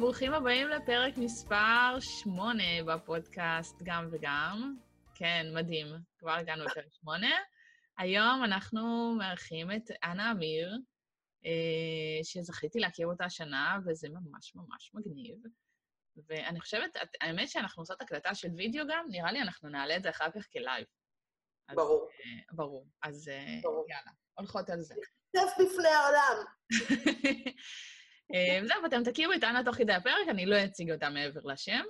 ברוכים הבאים לפרק מספר 8 בפודקאסט גם וגם. כן, מדהים, כבר הגענו לפרק 8. היום אנחנו מארחים את אנה אמיר, שזכיתי להכיר אותה השנה, וזה ממש ממש מגניב. ואני חושבת, האמת שאנחנו עושות הקלטה של וידאו גם, נראה לי אנחנו נעלה את זה אחר כך כלייב. ברור. ברור, אז יאללה, הולכות על זה. נכתף בפני העולם. זהו, ואתם תכירו את אנה תוך כדי הפרק, אני לא אציג אותה מעבר לשם,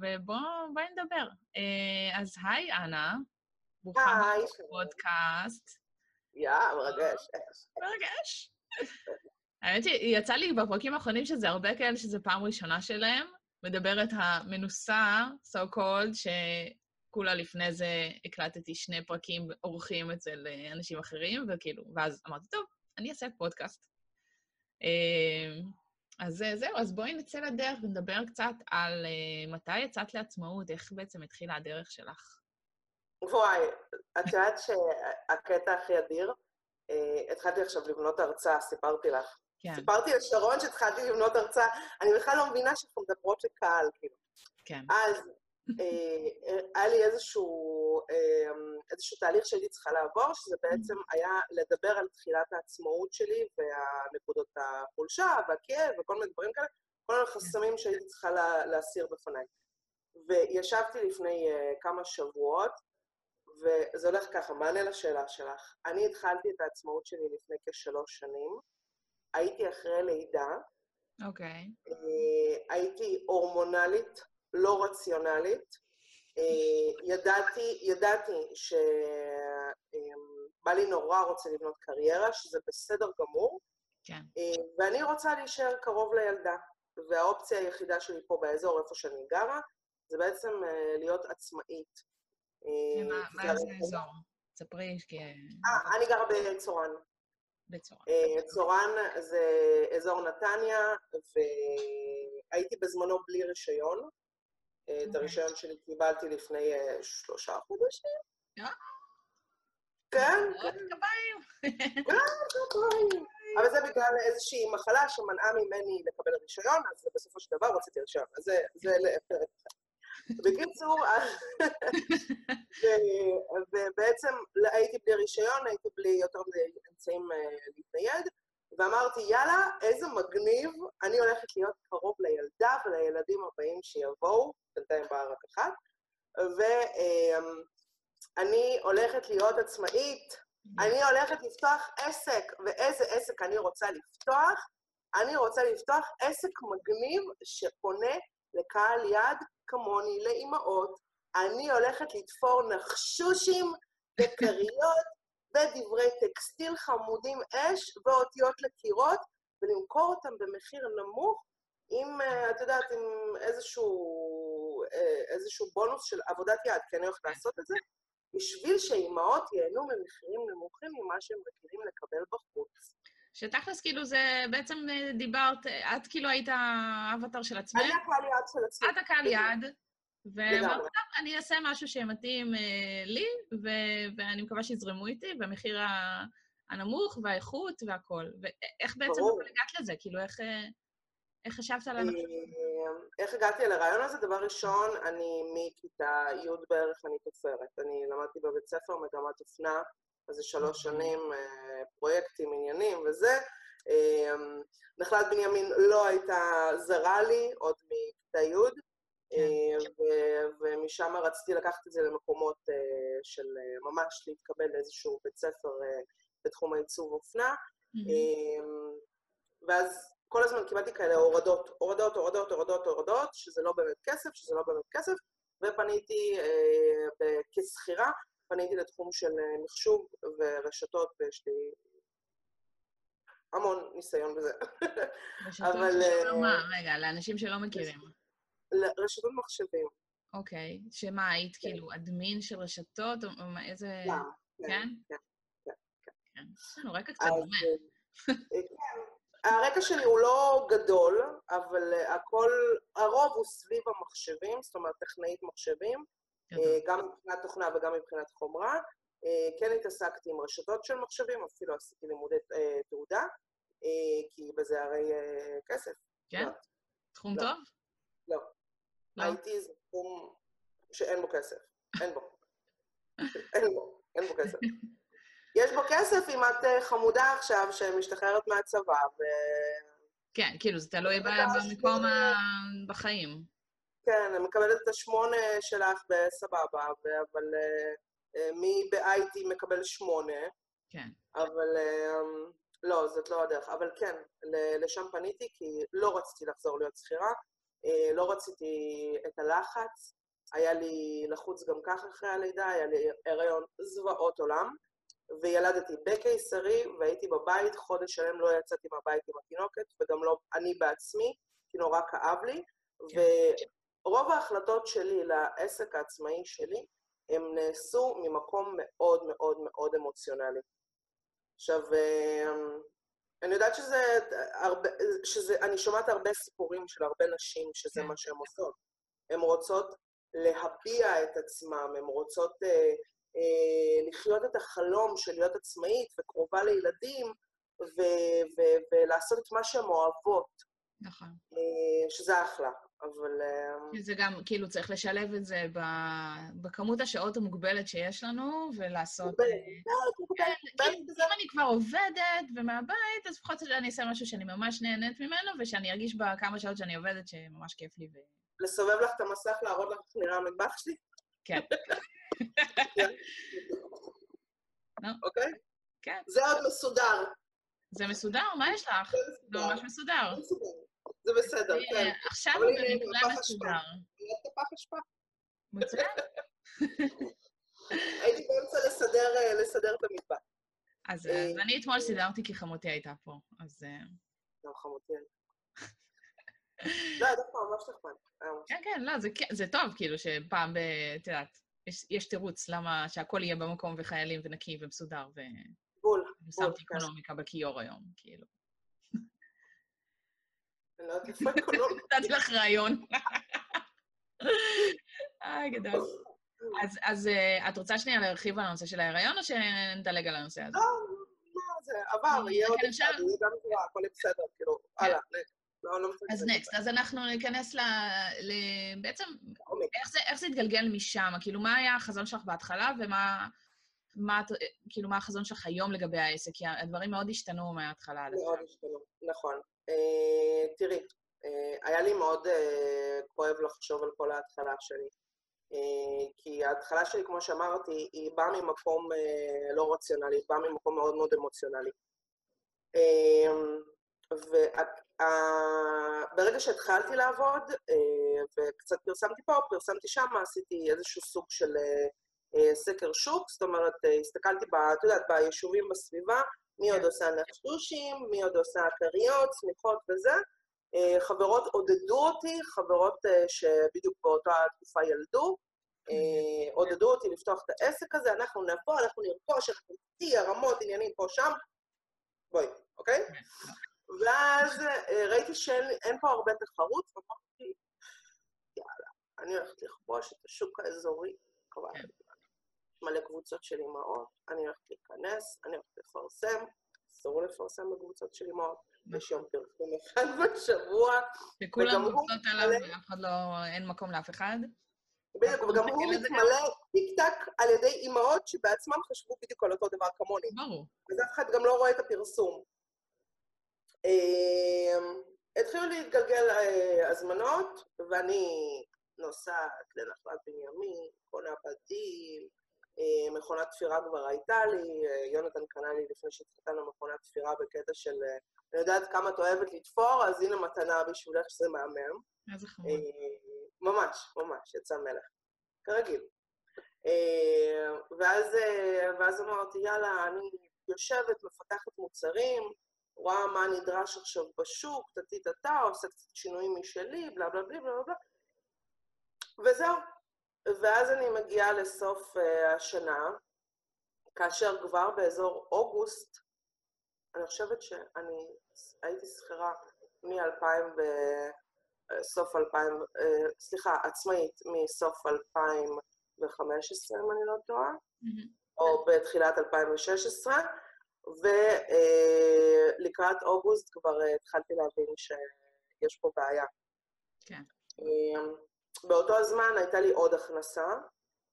ובואו נדבר. אז היי, אנה. ברוכה בפודקאסט. מרגש. מרגש. האמת שיצא לי בפרקים האחרונים שזה הרבה כאלה, שזה פעם ראשונה שלהם, מדברת המנוסה, so called, שכולה לפני זה הקלטתי שני פרקים אורחים אצל אנשים אחרים, וכאילו, ואז אמרתי, טוב, אני אעשה פודקאסט. אז זהו, אז בואי נצא לדרך ונדבר קצת על מתי יצאת לעצמאות, איך בעצם התחילה הדרך שלך. וואי, את יודעת שהקטע הכי אדיר, התחלתי עכשיו לבנות הרצאה, סיפרתי לך. כן. סיפרתי לשרון שהתחלתי לבנות הרצאה, אני בכלל לא מבינה שאנחנו מדברות לקהל, כאילו. כן. אז היה לי איזשהו תהליך שלי צריכה לעבור, שזה בעצם היה לדבר על תחילת העצמאות שלי והנקודות החולשה והכאב וכל מיני דברים כאלה, כל החסמים שהייתי צריכה להסיר בפניי. וישבתי לפני כמה שבועות, וזה הולך ככה, מענה לשאלה שלך. אני התחלתי את העצמאות שלי לפני כ3 שנים, הייתי אחרי לידה, הייתי הורמונלית, לא רציונלית, ידעתי שבא לי נורא רוצה לבנות קריירה, שזה בסדר גמור, ואני רוצה להישאר קרוב לילדה, והאופציה היחידה שלי פה באזור, איפה שאני גרה, זה בעצם להיות עצמאית. מה זה האזור? תספרי, כי... אני גרה בצורן. צורן זה אזור נתניה, והייתי בזמנו בלי רישיון, את הרישיון שלי קיבלתי לפני 3 חודשים. כן. כביים. אבל זה בגלל איזושהי מחלה שמנעה ממני לקבל רישיון, אז בסופו של דבר רציתי רישיון. אז זה לפרק. בקיצור, ובעצם הייתי בלי רישיון, הייתי בלי יותר אמצעים להתנייד, ואמרתי, יאללה, איזה מגניב, אני הולכת להיות קרוב לילדה ולילדים הבאים שיבואו, בינתיים באה רק אחת, ואני הולכת להיות עצמאית, אני הולכת לפתוח עסק, ואיזה עסק אני רוצה לפתוח? אני רוצה לפתוח עסק מגניב שפונה לקהל יד כמוני, לאימהות, אני הולכת לתפור נחשושים וקריות, בדברי טקסטיל חמודים אש ואותיות לקירות, ולמכור אותם במחיר נמוך, עם, את יודעת, עם איזשהו בונוס של עבודת יד, כי אני הולכת לעשות את זה, בשביל שאימהות ייהנו ממחירים נמוכים ממה שהם רגילים לקבל בחוץ. שתכלס, כאילו, זה בעצם דיברת, את כאילו היית האבטר של עצמך. אני הקהל יד של עצמך. את הקהל יד. ואמרת, אני אעשה משהו שמתאים לי, ואני מקווה שיזרמו איתי, והמחיר הנמוך, והאיכות, והכל. ואיך בעצם הגעת לזה? כאילו, איך חשבת על הנושא? איך הגעתי על הרעיון הזה? דבר ראשון, אני מכיתה י' בערך, אני תופרת. אני למדתי בבית ספר מגמת אופנה, אז זה 3 שנים, פרויקטים, עניינים וזה. נחלת בנימין לא הייתה זרה לי, עוד מכיתה י', ומשם רציתי לקחת את זה למקומות של ממש להתקבל לאיזשהו בית ספר בתחום העיצוב אופנה, ואז כל הזמן קיבלתי כאלה הורדות, הורדות, הורדות, הורדות, הורדות, שזה לא באמת כסף, שזה לא באמת כסף, ופניתי כסחירה, פניתי לתחום של מחשוב ורשתות, ויש לי המון ניסיון בזה. אבל... רגע, לאנשים שלא מכירים. לרשתות מחשבים. אוקיי, שמה, היית כאילו אדמין של רשתות, או איזה... כן? כן, כן, כן. כן, הרקע קצת דומה. כן, הרקע שלי הוא לא גדול, אבל הכל, הרוב הוא סביב המחשבים, זאת אומרת, טכנאית מחשבים, גם מבחינת תוכנה וגם מבחינת חומרה. כן התעסקתי עם רשתות של מחשבים, אפילו עשיתי לימודי תעודה, כי בזה הרי כסף. כן? לא. תחום לא. טוב? לא. לא. IT זה תחום שאין בו כסף. אין בו. אין בו. אין בו כסף. יש בו כסף אם את חמודה עכשיו שמשתחררת מהצבא ו... כן, כאילו, זה תלוי במקום בחיים. כן, אני מקבלת את 8 שלך בסבבה, אבל מי ב-IT מקבל 8. כן. אבל לא, זאת לא הדרך. אבל כן, לשם פניתי, כי לא רציתי לחזור להיות שכירה, לא רציתי את הלחץ, היה לי לחוץ גם כך אחרי הלידה, היה לי הריון זוועות עולם, וילדתי בקיסרי, והייתי בבית, חודש שלם לא יצאתי מהבית עם התינוקת, וגם לא אני בעצמי, כי נורא כאב לי, ורוב ההחלטות שלי לעסק העצמאי שלי, הם נעשו ממקום מאוד מאוד מאוד אמוציונלי. עכשיו, אני יודעת שזה אני שומעת הרבה סיפורים של הרבה נשים, שזה מה שהן עושות. הן רוצות להביע את עצמם, הן רוצות לחיות את החלום של להיות עצמאית וקרובה לילדים, ולעשות את מה שהן אוהבות. נכון. שזה אחלה, אבל... זה גם, כאילו, צריך לשלב את זה בכמות השעות המוגבלת שיש לנו, ולעשות... אם אני כבר עובדת ומהבית, אז לפחות אני אעשה משהו שאני ממש נהנית ממנו, ושאני ארגיש בכמה שעות שאני עובדת שממש כיף לי. לסובב לך את המסך, להראות לך נראה המטבח שלי? כן. אוקיי? כן. זה עוד מסודר. זה מסודר? מה יש לך? זה ממש מסודר. זה בסדר, כן. עכשיו זה נקודה מסודר. היא את הפח השפע. מוצא? הייתי באמצע לסדר את המטבע. אז אני אתמול סידרתי כי חמותי הייתה פה, אז... לא, חמותי הייתה. לא, דווקא, ממש נחמד. כן, כן, לא, זה טוב, כאילו, שפעם בתלת. יש תירוץ למה שהכל יהיה במקום וחיילים ונקי ומסודר ו... בול. ושמתי אקונומיקה בקיור היום, כאילו. אני לא יודעת איפה אקונומיקה. נתתי לך רעיון. גדול. אז את רוצה שנייה להרחיב על הנושא של ההיריון או שנדלג על הנושא הזה? לא, מה זה, עבר, יהיה עוד אפשר, יהיה גם תראה, הכל בסדר, כאילו, הלאה, נקד. אז נקסט, אז אנחנו ניכנס בעצם, איך זה התגלגל משם? כאילו, מה היה החזון שלך בהתחלה, ומה החזון שלך היום לגבי העסק? כי הדברים מאוד השתנו מההתחלה. מאוד השתנו, נכון. תראי, היה לי מאוד כואב לחשוב על כל ההתחלה שלי, כי ההתחלה שלי, כמו שאמרתי, היא באה ממקום לא רציונלי, היא באה ממקום מאוד מאוד אמוציונלי. וברגע שהתחלתי לעבוד, וקצת פרסמתי פה, פרסמתי שם, עשיתי איזשהו סוג של סקר שוק, זאת אומרת, הסתכלתי, את יודעת, ביישובים בסביבה, מי עוד עושה נחשושים, מי עוד עושה קריות, צמיחות וזה. חברות עודדו אותי, חברות שבדיוק באותה תקופה ילדו, עודדו אותי לפתוח את העסק הזה, אנחנו נבוא, אנחנו נרכוש, אנחנו נתיע, רמות, עניינים פה, שם. בואי, אוקיי? ואז ראיתי שאין פה הרבה תחרות, ואמרתי, יאללה, אני הולכת לכבוש את השוק האזורי, כבר מלא קבוצות של אמהות, אני הולכת להיכנס, אני הולכת לפרסם, אסור לפרסם בקבוצות של אמהות, יש יום פרסום אחד בשבוע. וכולם קבוצות עליו, אין מקום לאף אחד? בדיוק, וגם הוא מתמלא טיק-טק על ידי אמהות שבעצמם חשבו בדיוק על אותו דבר כמוני. ברור. אז אף אחד גם לא רואה את הפרסום. התחילו להתגלגל הזמנות, ואני נוסעת לנחלת בנימין, קונה בתים, מכונת תפירה כבר הייתה לי, יונתן קנה לי לפני שהתחתן למכונת תפירה בקטע של, אני יודעת כמה את אוהבת לתפור, אז הנה מתנה בשבילך שזה מהמם. איזה חמוד. ממש, ממש, יצא מלך, כרגיל. ואז אמרתי, יאללה, אני יושבת, מפתחת מוצרים, רואה מה נדרש עכשיו בשוק, תתתתה, עושה קצת שינויים משלי, בלה בלה בלה בלה בלה. וזהו. ואז אני מגיעה לסוף השנה, כאשר כבר באזור אוגוסט, אני חושבת שאני הייתי שכירה עצמאית מסוף 2015, אם אני לא טועה, או בתחילת 2016, ולקראת אוגוסט כבר התחלתי להבין יש פה בעיה. כן. באותו הזמן הייתה לי עוד הכנסה,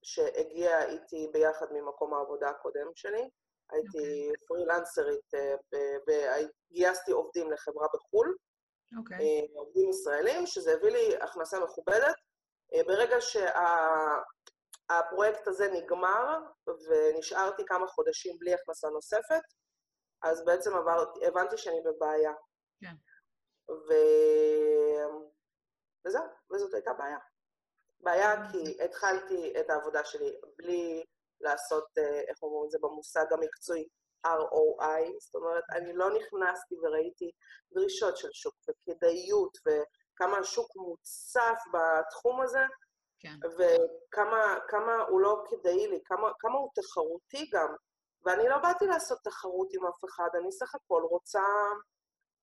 שהגיעה איתי ביחד ממקום העבודה הקודם שלי, הייתי פרילנסרית, גייסתי עובדים לחברה בחול, עובדים ישראלים, שזה הביא לי הכנסה מכובדת. ברגע שהפרויקט הזה נגמר, ונשארתי כמה חודשים בלי הכנסה נוספת, אז בעצם הבנתי שאני בבעיה. כן. וזאת הייתה בעיה. בעיה כי התחלתי את העבודה שלי בלי לעשות, איך אומרים את זה במושג המקצועי, ROI, זאת אומרת, אני לא נכנסתי וראיתי דרישות של שוק וכדאיות וכמה השוק מוצף בתחום הזה, וכמה הוא לא כדאי לי, כמה הוא תחרותי גם, ואני לא באתי לעשות תחרות עם אף אחד, אני סך הכל רוצה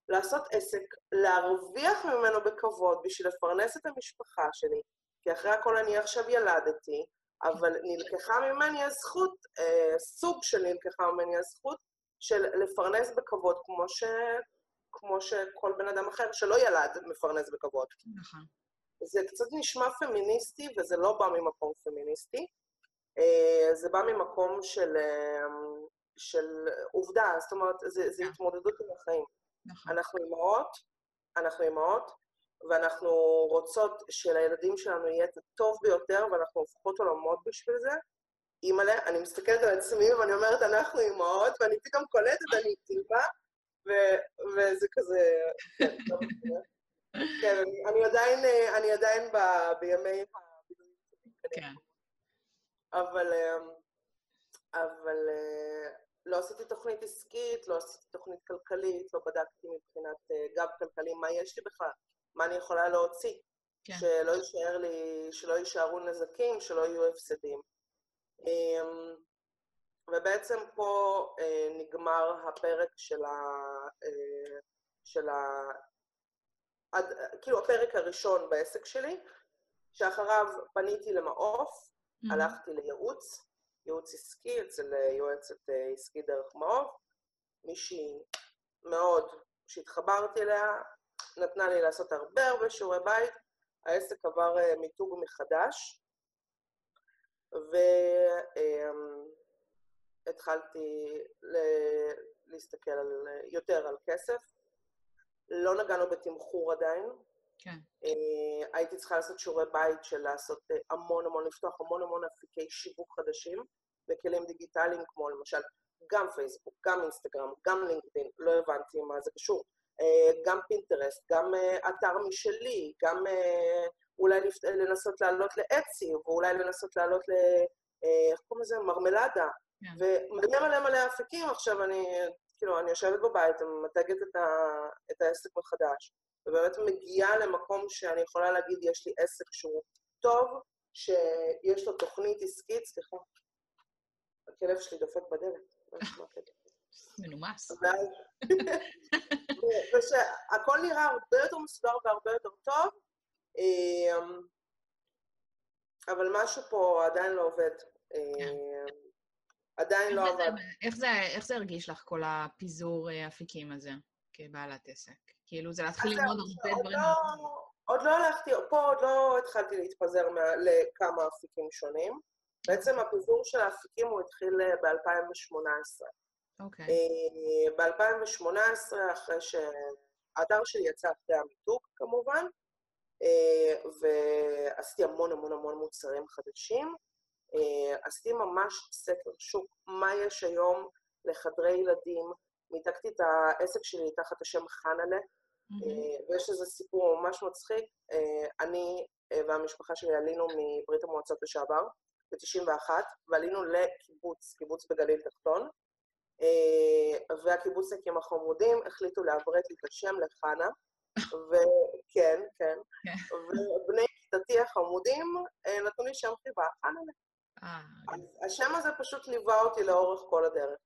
לעשות עסק, להרוויח ממנו בכבוד בשביל לפרנס את המשפחה שלי, כי אחרי הכל אני עכשיו ילדתי, אבל נלקחה ממני הזכות, סוג של נלקחה ממני הזכות, של לפרנס בכבוד, כמו שכל בן אדם אחר שלא ילד מפרנס בכבוד. נכון. זה קצת נשמע פמיניסטי, וזה לא בא ממקום פמיניסטי, זה בא ממקום של עובדה, זאת אומרת, זה התמודדות עם החיים. נכון. אנחנו אמהות, ואנחנו רוצות שלילדים שלנו יהיה את הטוב ביותר, ואנחנו הופכות עולמות בשביל זה. אימא'לה, אני מסתכלת על עצמי ואני אומרת, אנחנו אימהות, ואני פתאום קולטת, אני טבעה, וזה כזה... כן, אני עדיין בימי... כן. אבל לא עשיתי תוכנית עסקית, לא עשיתי תוכנית כלכלית, לא בדקתי מבחינת גב כלכלי, מה יש לי בכלל? מה אני יכולה להוציא, שלא יישארו נזקים, שלא יהיו הפסדים. ובעצם פה נגמר הפרק כאילו הפרק הראשון בעסק שלי, שאחריו פניתי למעוף, הלכתי לייעוץ, ייעוץ עסקי, אצל יועצת עסקי דרך מעוף, מישהי מאוד שהתחברתי אליה, נתנה לי לעשות הרבה שיעורי בית, העסק עבר מיתוג מחדש, והתחלתי להסתכל יותר על כסף. לא נגענו בתמחור עדיין. כן. הייתי צריכה לעשות שיעורי בית של לעשות לפתוח המון אפיקי שיווק חדשים, בכלים דיגיטליים כמו למשל גם פייסבוק, גם אינסטגרם, גם לינקדאין, לא הבנתי מה זה קשור. גם פינטרסט, גם אתר משלי, גם אולי לנסות לעלות לעצי, ואולי לנסות לעלות ל... איך קוראים לזה? מרמלדה. ומלא אפיקים, עכשיו אני יושבת בבית, מתגת את העסק מחדש, ובאמת מגיעה למקום שאני יכולה להגיד, יש לי עסק שהוא טוב, שיש לו תוכנית עסקית, סליחה, הכלב שלי דופק בדלת, לא נשמע כדף. מנומס. ושהכל נראה הרבה יותר מסודר והרבה יותר טוב, אבל משהו פה עדיין לא עובד. עדיין לא עובד. איך זה הרגיש לך כל הפיזור אפיקים הזה כבעלת עסק? כאילו זה להתחיל ללמוד הרבה דברים. עוד לא הלכתי, פה עוד לא התחלתי להתפזר לכמה אפיקים שונים. בעצם הפיזור של האפיקים הוא התחיל ב-2018. ב-2018, אחרי שהאתר שלי יצא אחרי המיתוג כמובן, ועשיתי המון מוצרים חדשים, עשיתי ממש סקר שוק, מה יש היום לחדרי ילדים, מיתגתי את העסק שלי תחת השם חנלה, ויש לזה סיפור ממש מצחיק, אני והמשפחה שלי עלינו מברית המועצות לשעבר, ב-91, ועלינו לקיבוץ, קיבוץ בגליל תחתון, והקיבוצניקים החמודים החליטו לעברת לי את השם לחנה, וכן, ובני כיתתי החמודים נתנו לי שם חיבה, חנלה. השם הזה פשוט ליווה אותי לאורך כל הדרך,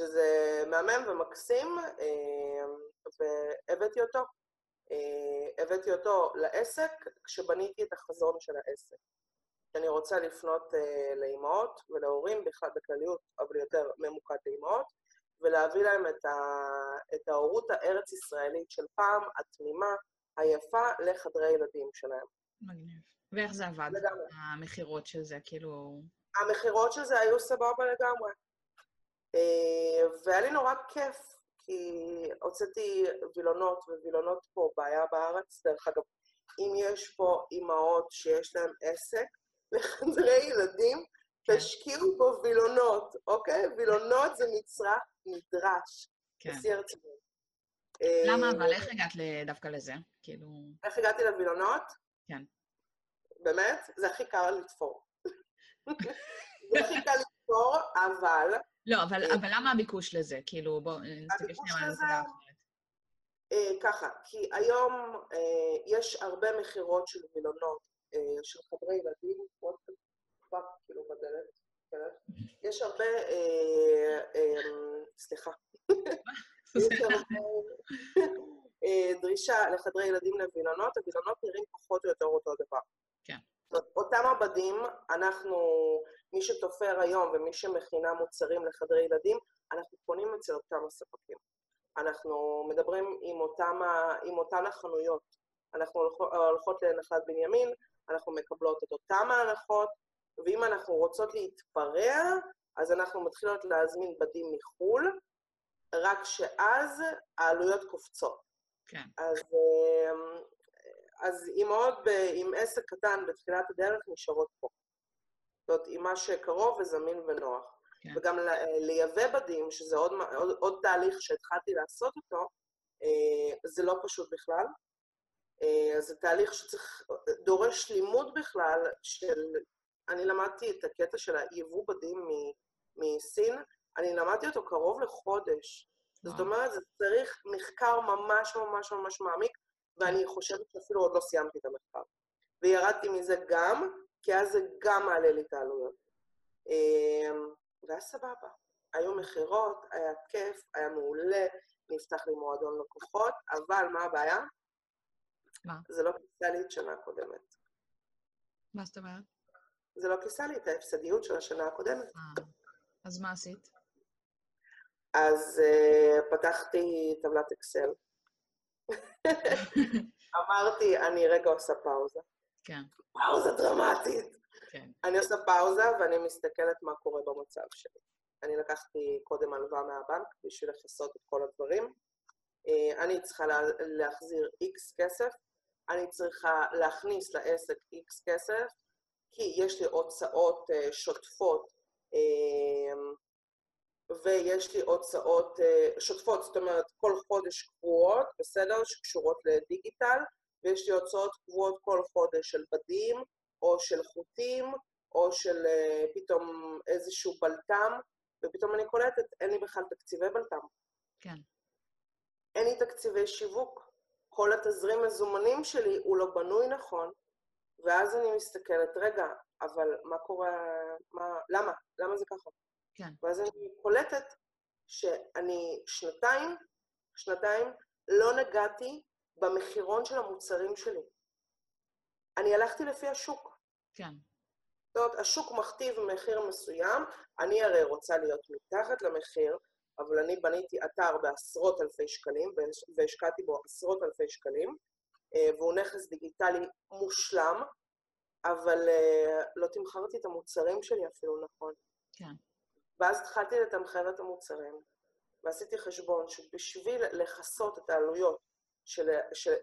שזה מהמם ומקסים, והבאתי אותו לעסק כשבניתי את החזון של העסק. שאני רוצה לפנות לאימהות ולהורים בכלל בכלליות, אבל יותר ממוקד לאימהות, ולהביא להם את ההורות הארץ ישראלית של פעם, התמימה, היפה לחדרי הילדים שלהם. מגניב. ואיך זה עבד? לגמרי. המחירות של זה, כאילו... המחירות של זה היו סבבה לגמרי. והיה לי נורא כיף, כי הוצאתי וילונות ווילונות פה, בעיה בארץ, דרך אגב, אם יש פה אימהות שיש להן עסק לחדרי ילדים, תשקיעו בו וילונות, אוקיי? וילונות זה מצרך נדרש. כן. למה? אבל איך הגעת דווקא לזה? כאילו... איך הגעתי לוילונות? כן. באמת? זה הכי קל לתפור. זה הכי קל לתפור, אבל... לא, אבל למה הביקוש לזה? כאילו, בואו... הביקוש לזה... ככה, כי היום יש הרבה מחירות של וילונות, של חברי ילדים, כבר כאילו בדלת, יש הרבה... סליחה. יש הרבה דרישה לחדרי ילדים לוילונות, הוילונות נראים פחות או יותר אותו דבר. כן. אותם עבדים, אנחנו, מי שתופר היום ומי שמכינה מוצרים לחדרי ילדים, אנחנו פונים אצל אותם הספקים. אנחנו מדברים עם אותן החנויות. אנחנו הולכות לנחלת בנימין, אנחנו מקבלות את אותם ההנחות, ואם אנחנו רוצות להתפרע, אז אנחנו מתחילות להזמין בדים מחול, רק שאז העלויות קופצות. כן. אז עם עסק קטן בתחילת הדרך נשארות פה. זאת אומרת, עם מה שקרוב וזמין ונוח. כן. וגם לייבא בדים, שזה עוד תהליך שהתחלתי לעשות אותו, זה לא פשוט בכלל. זה תהליך שדורש לימוד בכלל של... אני למדתי את הקטע של היבוא בדים מסין, אני למדתי אותו קרוב לחודש. זאת אומרת, זה צריך מחקר ממש ממש ממש מעמיק, ואני חושבת שאפילו עוד לא סיימתי את המחקר. וירדתי מזה גם, כי אז זה גם מעלה לי את העלויות. והיה סבבה. היו מחירות, היה כיף, היה מעולה, נפתח לי מועדון לקוחות, אבל מה הבעיה? מה? זה לא כיסה לי את שנה הקודמת. מה זאת אומרת? זה לא כיסה לי את ההפסדיות של השנה הקודמת. אז מה עשית? אז פתחתי טבלת אקסל. אמרתי, אני רגע עושה פאוזה. כן. פאוזה דרמטית. כן. אני עושה פאוזה ואני מסתכלת מה קורה במצב שלי. אני לקחתי קודם הלוואה מהבנק בשביל לחסות את כל הדברים. אני צריכה להחזיר X כסף. אני צריכה להכניס לעסק X כסף, כי יש לי הוצאות שוטפות, ויש לי הוצאות שוטפות, זאת אומרת, כל חודש קבועות, בסדר, שקשורות לדיגיטל, ויש לי הוצאות קבועות כל חודש של בדים, או של חוטים, או של פתאום איזשהו בלטם, ופתאום אני קולטת, אין לי בכלל תקציבי בלטם. כן. אין לי תקציבי שיווק. כל התזרים מזומנים שלי הוא לא בנוי נכון, ואז אני מסתכלת, רגע, אבל מה קורה, למה? למה זה ככה? כן. ואז אני קולטת שאני שנתיים לא נגעתי במחירון של המוצרים שלי. אני הלכתי לפי השוק. כן. זאת אומרת, השוק מכתיב מחיר מסוים, אני הרי רוצה להיות מתחת למחיר, אבל אני בניתי אתר בעשרות אלפי שקלים, והשקעתי בו עשרות אלפי שקלים, והוא נכס דיגיטלי מושלם, אבל לא תמחרתי את המוצרים שלי אפילו נכון. כן. ואז התחלתי לתמחר את המוצרים, ועשיתי חשבון שבשביל לחסות את העלויות של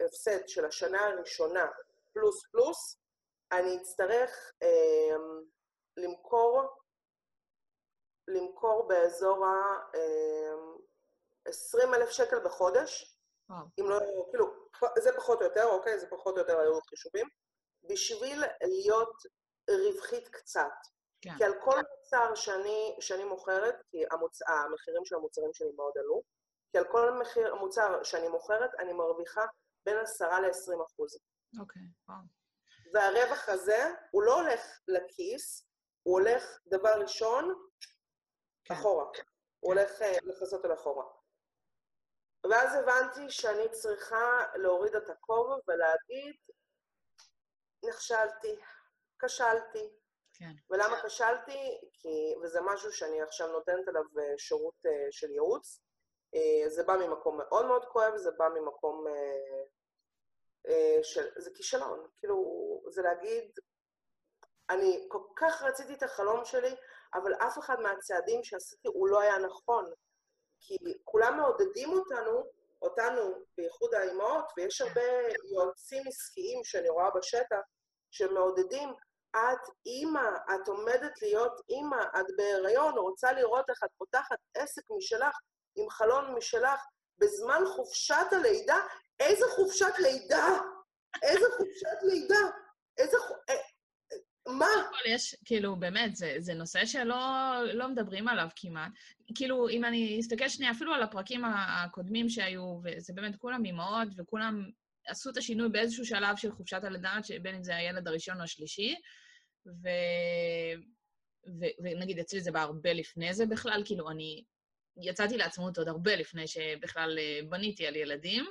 הפסד של השנה הראשונה פלוס פלוס, אני אצטרך למכור באזור ה-20,000 שקל בחודש, אם לא, כאילו, זה פחות או יותר, אוקיי? זה פחות או יותר היו חישובים, בשביל להיות רווחית קצת. כי על כל מוצר שאני מוכרת, כי המחירים של המוצרים שלי מאוד עלו, כי על כל מוצר שאני מוכרת, אני מרוויחה בין 10% ל-20%. אוקיי, וואו. והרווח הזה, הוא לא הולך לכיס, הוא הולך דבר ראשון, אחורה. הוא הולך לחסות על אחורה. ואז הבנתי שאני צריכה להוריד את הכובע ולהגיד, נכשלתי, כשלתי, ולמה כשלתי? וזה משהו שאני עכשיו נותנת עליו שירות של ייעוץ. זה בא ממקום מאוד מאוד כואב, זה בא ממקום של... זה כישלון, כאילו, זה להגיד, אני כל כך רציתי את החלום שלי, אבל אף אחד מהצעדים שעשיתי הוא לא היה נכון, כי כולם מעודדים אותנו בייחוד האימהות, ויש הרבה יועצים עסקיים שאני רואה בשטח, שמעודדים, את אימא, את עומדת להיות אימא, את בהיריון, רוצה לראות איך את פותחת עסק משלך, עם חלון משלך, בזמן חופשת הלידה, איזה חופשת לידה? איזה חופשת לידה? איזה מה? יש, כאילו, באמת, זה נושא שלא מדברים עליו כמעט. כאילו, אם אני אסתכל שנייה, אפילו על הפרקים הקודמים שהיו, וזה באמת כולם אימהות, וכולם עשו את השינוי באיזשהו שלב של חופשת הלידה, בין אם זה הילד הראשון או השלישי, ונגיד, אצלי זה בא הרבה לפני זה בכלל, כאילו, אני יצאתי לעצמאות עוד הרבה לפני שבכלל בניתי על ילדים,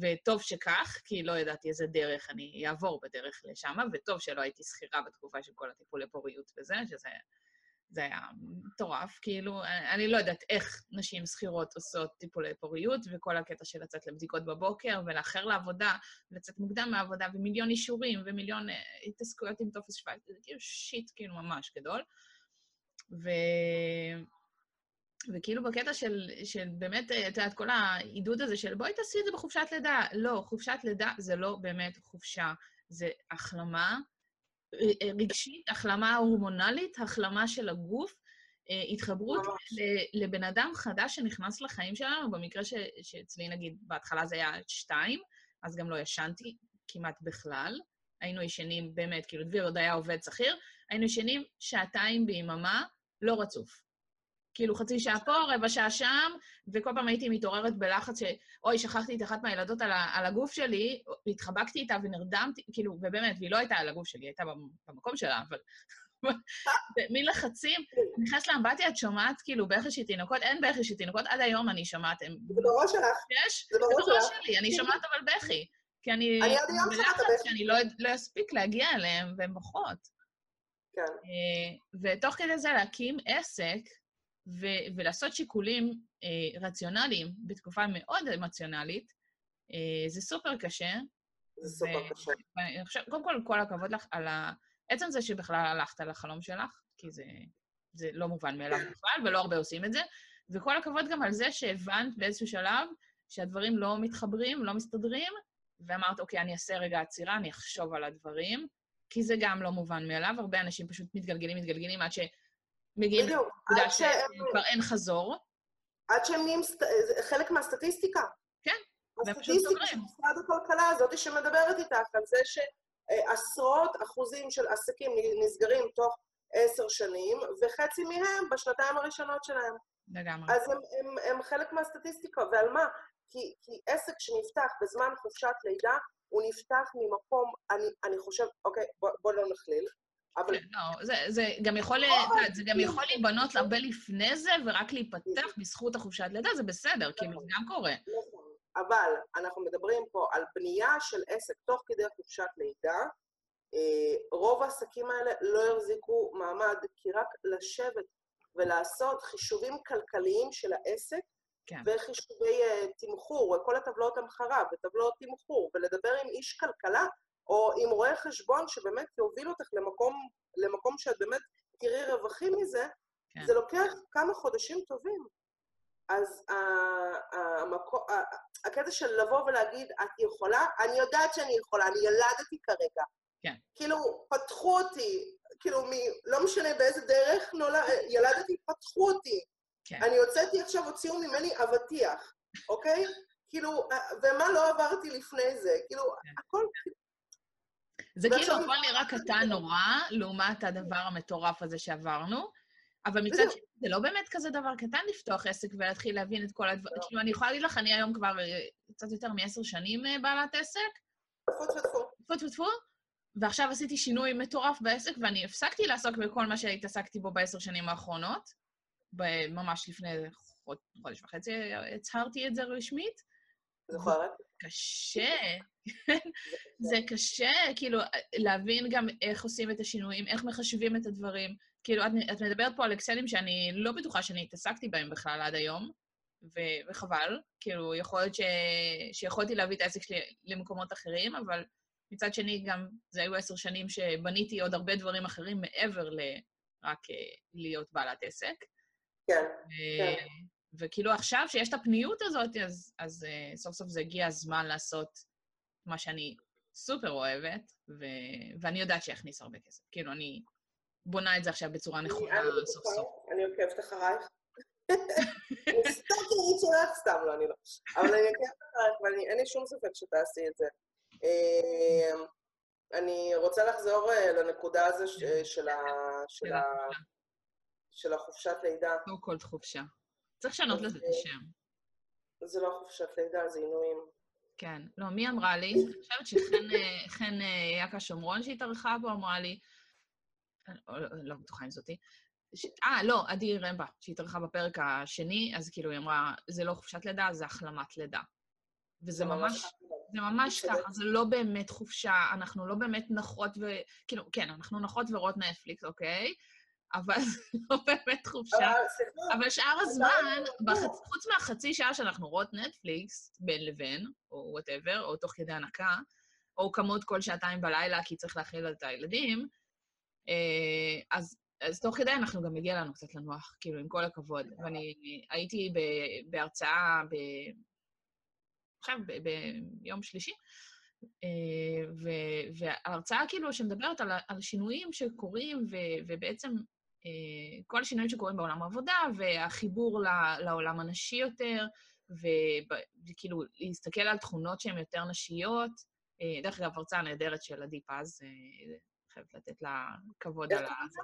וטוב שכך, כי לא ידעתי איזה דרך אני אעבור בדרך לשם, וטוב שלא הייתי שכירה בתקופה של כל הטיפולי פוריות וזה, שזה היה מטורף, כאילו, אני לא יודעת איך נשים שכירות עושות טיפולי פוריות, וכל הקטע של לצאת לבדיקות בבוקר, ולאחר לעבודה, לצאת מוקדם מהעבודה, ומיליון אישורים, ומיליון התעסקויות עם טופס 17, זה כאילו שיט, כאילו ממש גדול. וכאילו בקטע של באמת, את יודעת, כל העידוד הזה של בואי תעשי את זה בחופשת לידה. לא, חופשת לידה זה לא באמת חופשה, זה החלמה רגשית, החלמה הורמונלית, החלמה של הגוף, התחברות לבן אדם חדש שנכנס לחיים שלנו, במקרה שאצלי נגיד בהתחלה זה היה 2, אז גם לא ישנתי כמעט בכלל, היינו ישנים באמת, כאילו דביר עוד היה עובד שכיר, היינו ישנים 2 ביממה, לא רצוף. כאילו חצי שעה פה, 15 דקות שם, וכל פעם הייתי מתעוררת בלחץ שאוי, שכחתי את אחת מהילדות על הגוף שלי, התחבקתי איתה ונרדמתי, כאילו, ובאמת, והיא לא הייתה על הגוף שלי, היא הייתה במקום שלה, אבל... מין לחצים, אני נכנסת לאמבטיה, את שומעת, כאילו, בכי של תינוקות, אין בכי של תינוקות, עד היום אני שומעת... זה בראש שלך. זה בראש שלי, אני שומעת אבל בכי, כי אני... אני עד היום שומעת בכי. אני לא אספיק להגיע אליהם, והן בוכות. ותוך כדי זה להקים עסק ולעשות שיקולים רציונליים בתקופה מאוד אמוציונלית, זה סופר קשה. זה סופר קשה. ואני חושב, קודם כל, כל הכבוד לך על עצם זה שבכלל הלכת על החלום שלך, כי זה לא מובן מאליו בכלל, ולא הרבה עושים את זה, וכל הכבוד גם על זה שהבנת באיזשהו שלב שהדברים לא מתחברים, לא מסתדרים, ואמרת, אוקיי, אני אעשה רגע עצירה, אני אחשוב על הדברים, כי זה גם לא מובן מאליו, הרבה אנשים פשוט מתגלגלים עד ש... מגיעים בגלל שכבר אין חזור. עד שהם נהיים חלק מהסטטיסטיקה. כן. הסטטיסטיקה של משרד הכלכלה הזאת שמדברת איתך, על זה שעשרות אחוזים של עסקים נסגרים תוך 10 שנים, וחצי מהם בשנתיים הראשונות שלהם. לגמרי. אז הם חלק מהסטטיסטיקה, ועל מה? כי עסק שנפתח בזמן חופשת לידה, הוא נפתח ממקום, אני חושב, אוקיי, בוא לא נכליל, אבל... לא, זה גם יכול להיבנות הרבה לפני זה, ורק להיפתח בזכות החופשת לידה, זה בסדר, כי זה גם קורה. אבל אנחנו מדברים פה על בנייה של עסק תוך כדי חופשת לידה, רוב העסקים האלה לא יחזיקו מעמד, כי רק לשבת ולעשות חישובים כלכליים של העסק, וחישובי תמחור, כל הטבלות המחרה וטבלות תמחור, ולדבר עם איש כלכלה, או עם רואה חשבון שבאמת יוביל אותך למקום שאת באמת תראי רווחים מזה, זה לוקח כמה חודשים טובים. אז הקטע של לבוא ולהגיד, את יכולה? אני יודעת שאני יכולה, אני ילדתי כרגע. כאילו, פתחו אותי, כאילו, לא משנה באיזה דרך ילדתי, פתחו אותי. אני יוצאתי עכשיו, הוציאו ממני אבטיח, אוקיי? כאילו, ומה לא עברתי לפני זה? כאילו, הכל... זה כאילו הכל נראה קטן נורא, לעומת הדבר המטורף הזה שעברנו, אבל מצד שני, זה לא באמת כזה דבר קטן לפתוח עסק ולהתחיל להבין את כל הדבר, כאילו אני יכולה להגיד לך, אני היום כבר קצת יותר מ10 שנים בעלת עסק, פוט, ועכשיו עשיתי שינוי מטורף בעסק, ואני הפסקתי לעסוק בכל מה שהתעסקתי בו ב10 שנים האחרונות, ממש לפני חודש וחצי הצהרתי את זה רשמית, זוכרת? קשה, זה קשה, כאילו, להבין גם איך עושים את השינויים, איך מחשבים את הדברים. כאילו, את מדברת פה על אקסלים שאני לא בטוחה שאני התעסקתי בהם בכלל עד היום, וחבל, כאילו, יכול להיות שיכולתי להביא את העסק שלי למקומות אחרים, אבל מצד שני גם זה היו 10 שנים שבניתי עוד הרבה דברים אחרים מעבר לרק להיות בעלת עסק. כן, כן. וכאילו עכשיו שיש את הפניות הזאת, אז סוף סוף זה הגיע הזמן לעשות מה שאני סופר אוהבת, ואני יודעת שיכניס הרבה כסף. כאילו, אני בונה את זה עכשיו בצורה נכונה סוף סוף. אני עוקבת אחרייך. אני סתכלית שלך, סתם לא, אני לא. אבל אני עוקבת אחרייך, ואין לי שום ספק שתעשי את זה. אני רוצה לחזור לנקודה הזו של החופשת לידה. לא כל חופשה. צריך שנות לזה את השם. זה לא חופשת לידה, זה עינויים. כן. לא, מי אמרה לי? אני חושבת שכן יקה שומרון שהתארחה פה אמרה לי, לא בטוחה אם זאתי, לא, עדי רמבה, שהתארחה בפרק השני, אז כאילו היא אמרה, זה לא חופשת לידה, זה החלמת לידה. וזה ממש ככה, זה לא באמת חופשה, אנחנו לא באמת נחות כאילו, כן, אנחנו נחות ורואות נטפליקס, אוקיי? אבל זה לא באמת חופשה. אבל שאר הזמן, חוץ מהחצי שעה שאנחנו רואות נטפליקס, בין לבין, או וואטאבר, או תוך כדי הנקה, או כמות כל שעתיים בלילה, כי צריך להכיל את הילדים, אז תוך כדי אנחנו גם מגיע לנו קצת לנוח, כאילו, עם כל הכבוד. ואני הייתי בהרצאה, עכשיו, ביום שלישי, וההרצאה כאילו שמדברת על שינויים שקורים, ובעצם כל השינויים שקורים בעולם העבודה, והחיבור לעולם הנשי יותר, וכאילו להסתכל על תכונות שהן יותר נשיות. דרך אגב, הרצאה נהדרת של עדי פז, חייבת לתת לה כבוד על זה.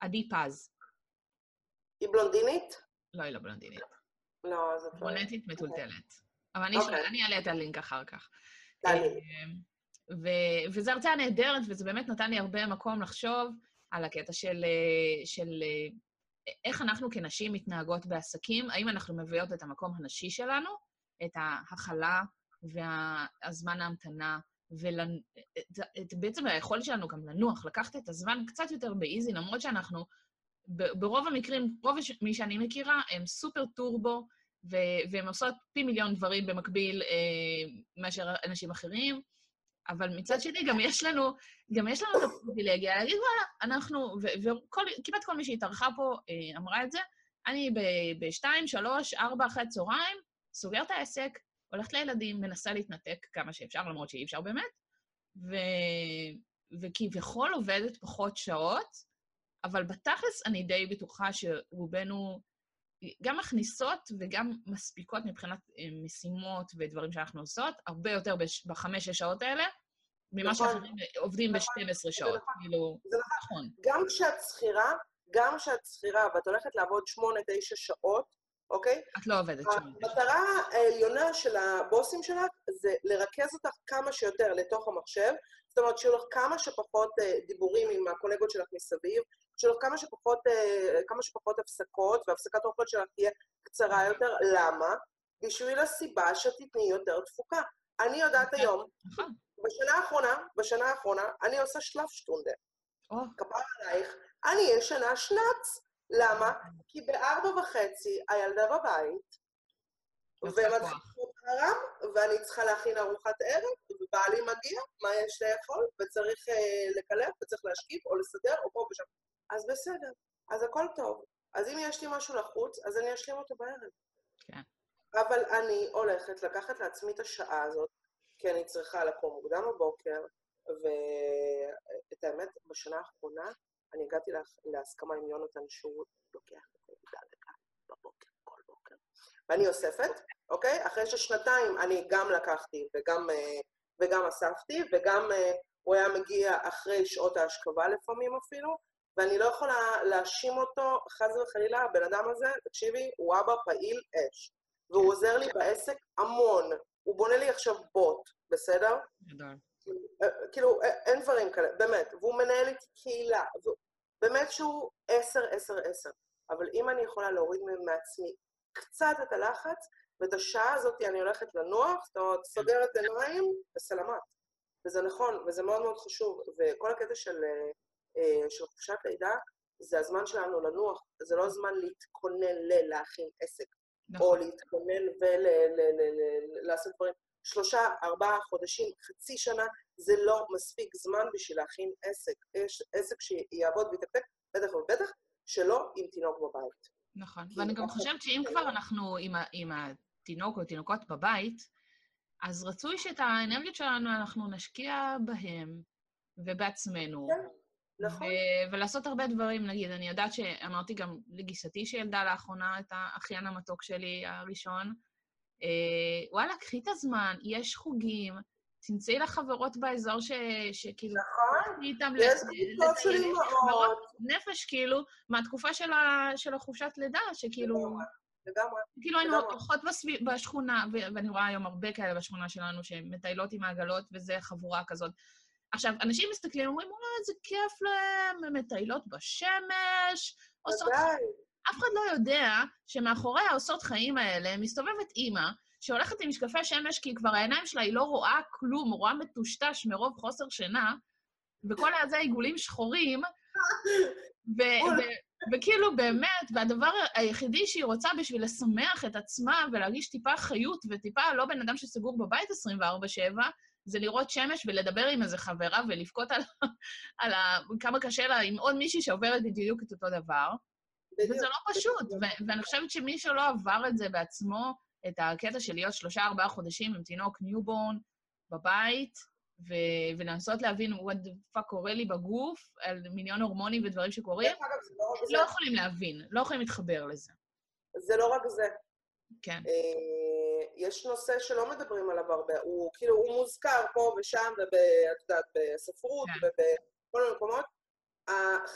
עדי פז. היא בלונדינית? לא, היא לא בלונדינית. לא, זאת לא. בלונדינית מטולטלת. אבל אני אעלה את הלינק אחר כך. וזו הרצאה נהדרת, וזה באמת נתן לי הרבה מקום לחשוב על הקטע של איך אנחנו כנשים מתנהגות בעסקים, האם אנחנו מביאות את המקום הנשי שלנו, את ההכלה והזמן ההמתנה, ובעצם היכולת שלנו גם לנוח, לקחת את הזמן קצת יותר באיזי, למרות שאנחנו, ברוב המקרים, רוב מי שאני מכירה, הם סופר טורבו, והן עושות פי מיליון דברים במקביל מאשר אנשים אחרים, אבל מצד שני גם יש לנו את הפריבילגיה להגיד, וואלה, אנחנו, וכמעט כל מי שהתארחה פה אמרה את זה, אני ב-2, 3, 4 אחרי צהריים, סוגרת את העסק, הולכת לילדים, מנסה להתנתק כמה שאפשר, למרות שאי אפשר באמת, וכביכול עובדת פחות שעות, אבל בתכלס אני די בטוחה שרובנו גם מכניסות וגם מספיקות מבחינת משימות ודברים שאנחנו עושות, הרבה יותר ב5-6 שעות האלה, ממה שאחרים עובדים ב12 שעות. זה נכון. גם כשאת שכירה, ואת הולכת לעבוד 8-9 שעות, אוקיי? את לא עובדת 8. המטרה העליונה של הבוסים שלך זה לרכז אותך כמה שיותר לתוך המחשב, זאת אומרת שיהיו לך כמה שפחות דיבורים עם הקולגות שלך מסביב, שלך כמה שפחות הפסקות, והפסקת האוכלות שלך תהיה קצרה יותר. למה? בשביל הסיבה שתתני יותר דפוקה. אני יודעת היום, בשנה האחרונה, אני עושה שלף שטונדר. כבר עלייך, אני ישנה שנץ. למה? כי ב4:30 הילדה בבית, ואני צריכה להכין ארוחת ערב, ובעלי מגיע, מה יש לאכול, וצריך לקלף, וצריך להשקיף, או לסדר, או פה ושם. אז בסדר, אז הכל טוב. אז אם יש לי משהו לחוץ, אז אני אשלים אותו בערב. כן. אבל אני הולכת לקחת לעצמי את השעה הזאת, כי אני צריכה לקום מוקדם בבוקר, ואת האמת, בשנה האחרונה, אני הגעתי להסכמה עם יונתן שהוא לוקח את הידה לכאן בבוקר, כל בוקר. ואני אוספת, אוקיי? אחרי ששנתיים אני גם לקחתי וגם אספתי, וגם הוא היה מגיע אחרי שעות ההשכבה לפעמים אפילו, ואני לא יכולה להאשים אותו, חס וחלילה, הבן אדם הזה, תקשיבי, הוא אבא פעיל אש. והוא עוזר לי בעסק המון. הוא בונה לי עכשיו בוט, בסדר? בסדר. כאילו, אין דברים כאלה, באמת. והוא מנהל איתי קהילה. באמת שהוא 10. אבל אם אני יכולה להוריד מעצמי קצת את הלחץ, ואת השעה הזאת אני הולכת לנוח, זאת אומרת, סוגרת עיניים, וסלמת. וזה נכון, וזה מאוד מאוד חשוב, וכל הקטע של חופשת לידה, זה הזמן שלנו לנוח, זה לא הזמן להתכונן להכין עסק, או להתכונן ולעשות דברים. 3-4 חודשים, חצי שנה, זה לא מספיק זמן בשביל להכין עסק. יש עסק שיעבוד ויתקתק, בטח ובטח, שלא עם תינוק בבית. נכון, ואני גם חושבת שאם כבר אנחנו עם התינוק או תינוקות בבית, אז רצוי שאת האנרגיות שלנו אנחנו נשקיע בהם ובעצמנו. נכון. ולעשות הרבה דברים, נגיד, אני יודעת שאמרתי גם לגיסתי שילדה לאחרונה, את האחיין המתוק שלי הראשון, וואלה, קחי את הזמן, יש חוגים, תמצאי לחברות באזור שכאילו... נכון, יש קבוצות של אימהות. נפש, כאילו, מהתקופה של החופשת לידה, שכאילו... לגמרי. כאילו היינו הולכות בשכונה, ואני רואה היום הרבה כאלה בשכונה שלנו, שמטיילות עם העגלות, וזה חבורה כזאת. עכשיו, אנשים מסתכלים, אומרים, אולי, זה כיף להם, הם מטיילות בשמש, עושות... אף אחד לא יודע שמאחורי העושות חיים האלה מסתובבת אימא, שהולכת עם משקפי שמש, כי כבר העיניים שלה היא לא רואה כלום, רואה מטושטש מרוב חוסר שינה, וכל הזה עיגולים שחורים, וכאילו באמת, והדבר היחידי שהיא רוצה בשביל לשמח את עצמה ולהרגיש טיפה חיות וטיפה לא בן אדם שסגור בבית 24/7, זה לראות שמש ולדבר עם איזה חברה ולבכות על כמה קשה לה עם עוד מישהי שעוברת בדיוק את אותו דבר. וזה לא פשוט, ואני חושבת שמי שלא עבר את זה בעצמו, את הקטע של להיות 3-4 חודשים עם תינוק ניובורן בבית, ולנסות להבין what the fuck קורה לי בגוף, על מיליון הורמונים ודברים שקורים, לא יכולים להבין, לא יכולים להתחבר לזה. זה לא רק זה. כן. יש נושא שלא מדברים עליו הרבה, הוא כאילו, הוא מוזכר פה ושם, בספרות, ובכל המקומות,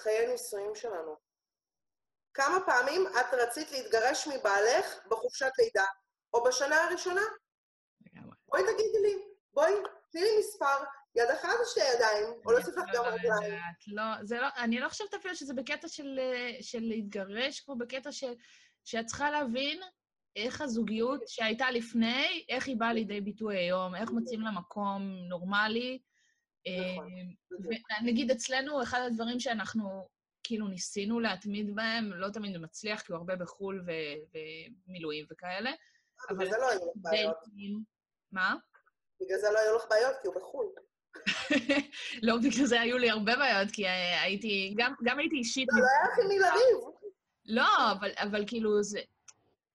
חיי הנישואים שלנו. כמה פעמים את רצית להתגרש מבעלך בחופשת לידה, או בשנה הראשונה? בואי תגידי לי, בואי, תני לי מספר, יד אחת או שתי ידיים, או לא ספק גם רגליים. אני לא חושבת אפילו שזה בקטע של להתגרש, כמו בקטע שאת צריכה להבין איך הזוגיות שהייתה לפני, איך היא באה לידי ביטוי היום, איך מוצאים לה מקום נורמלי. נגיד אצלנו, אחד הדברים שאנחנו... כאילו ניסינו להתמיד בהם, לא תמיד מצליח, כי הוא הרבה בחול ומילואים וכאלה. בגלל זה לא היו לך בעיות. מה? בגלל זה לא היו לך בעיות, כי הוא בחול. לא, בגלל זה היו לי הרבה בעיות, כי הייתי, גם הייתי אישית... לא, לא היה הכי מילריב. לא, אבל כאילו זה...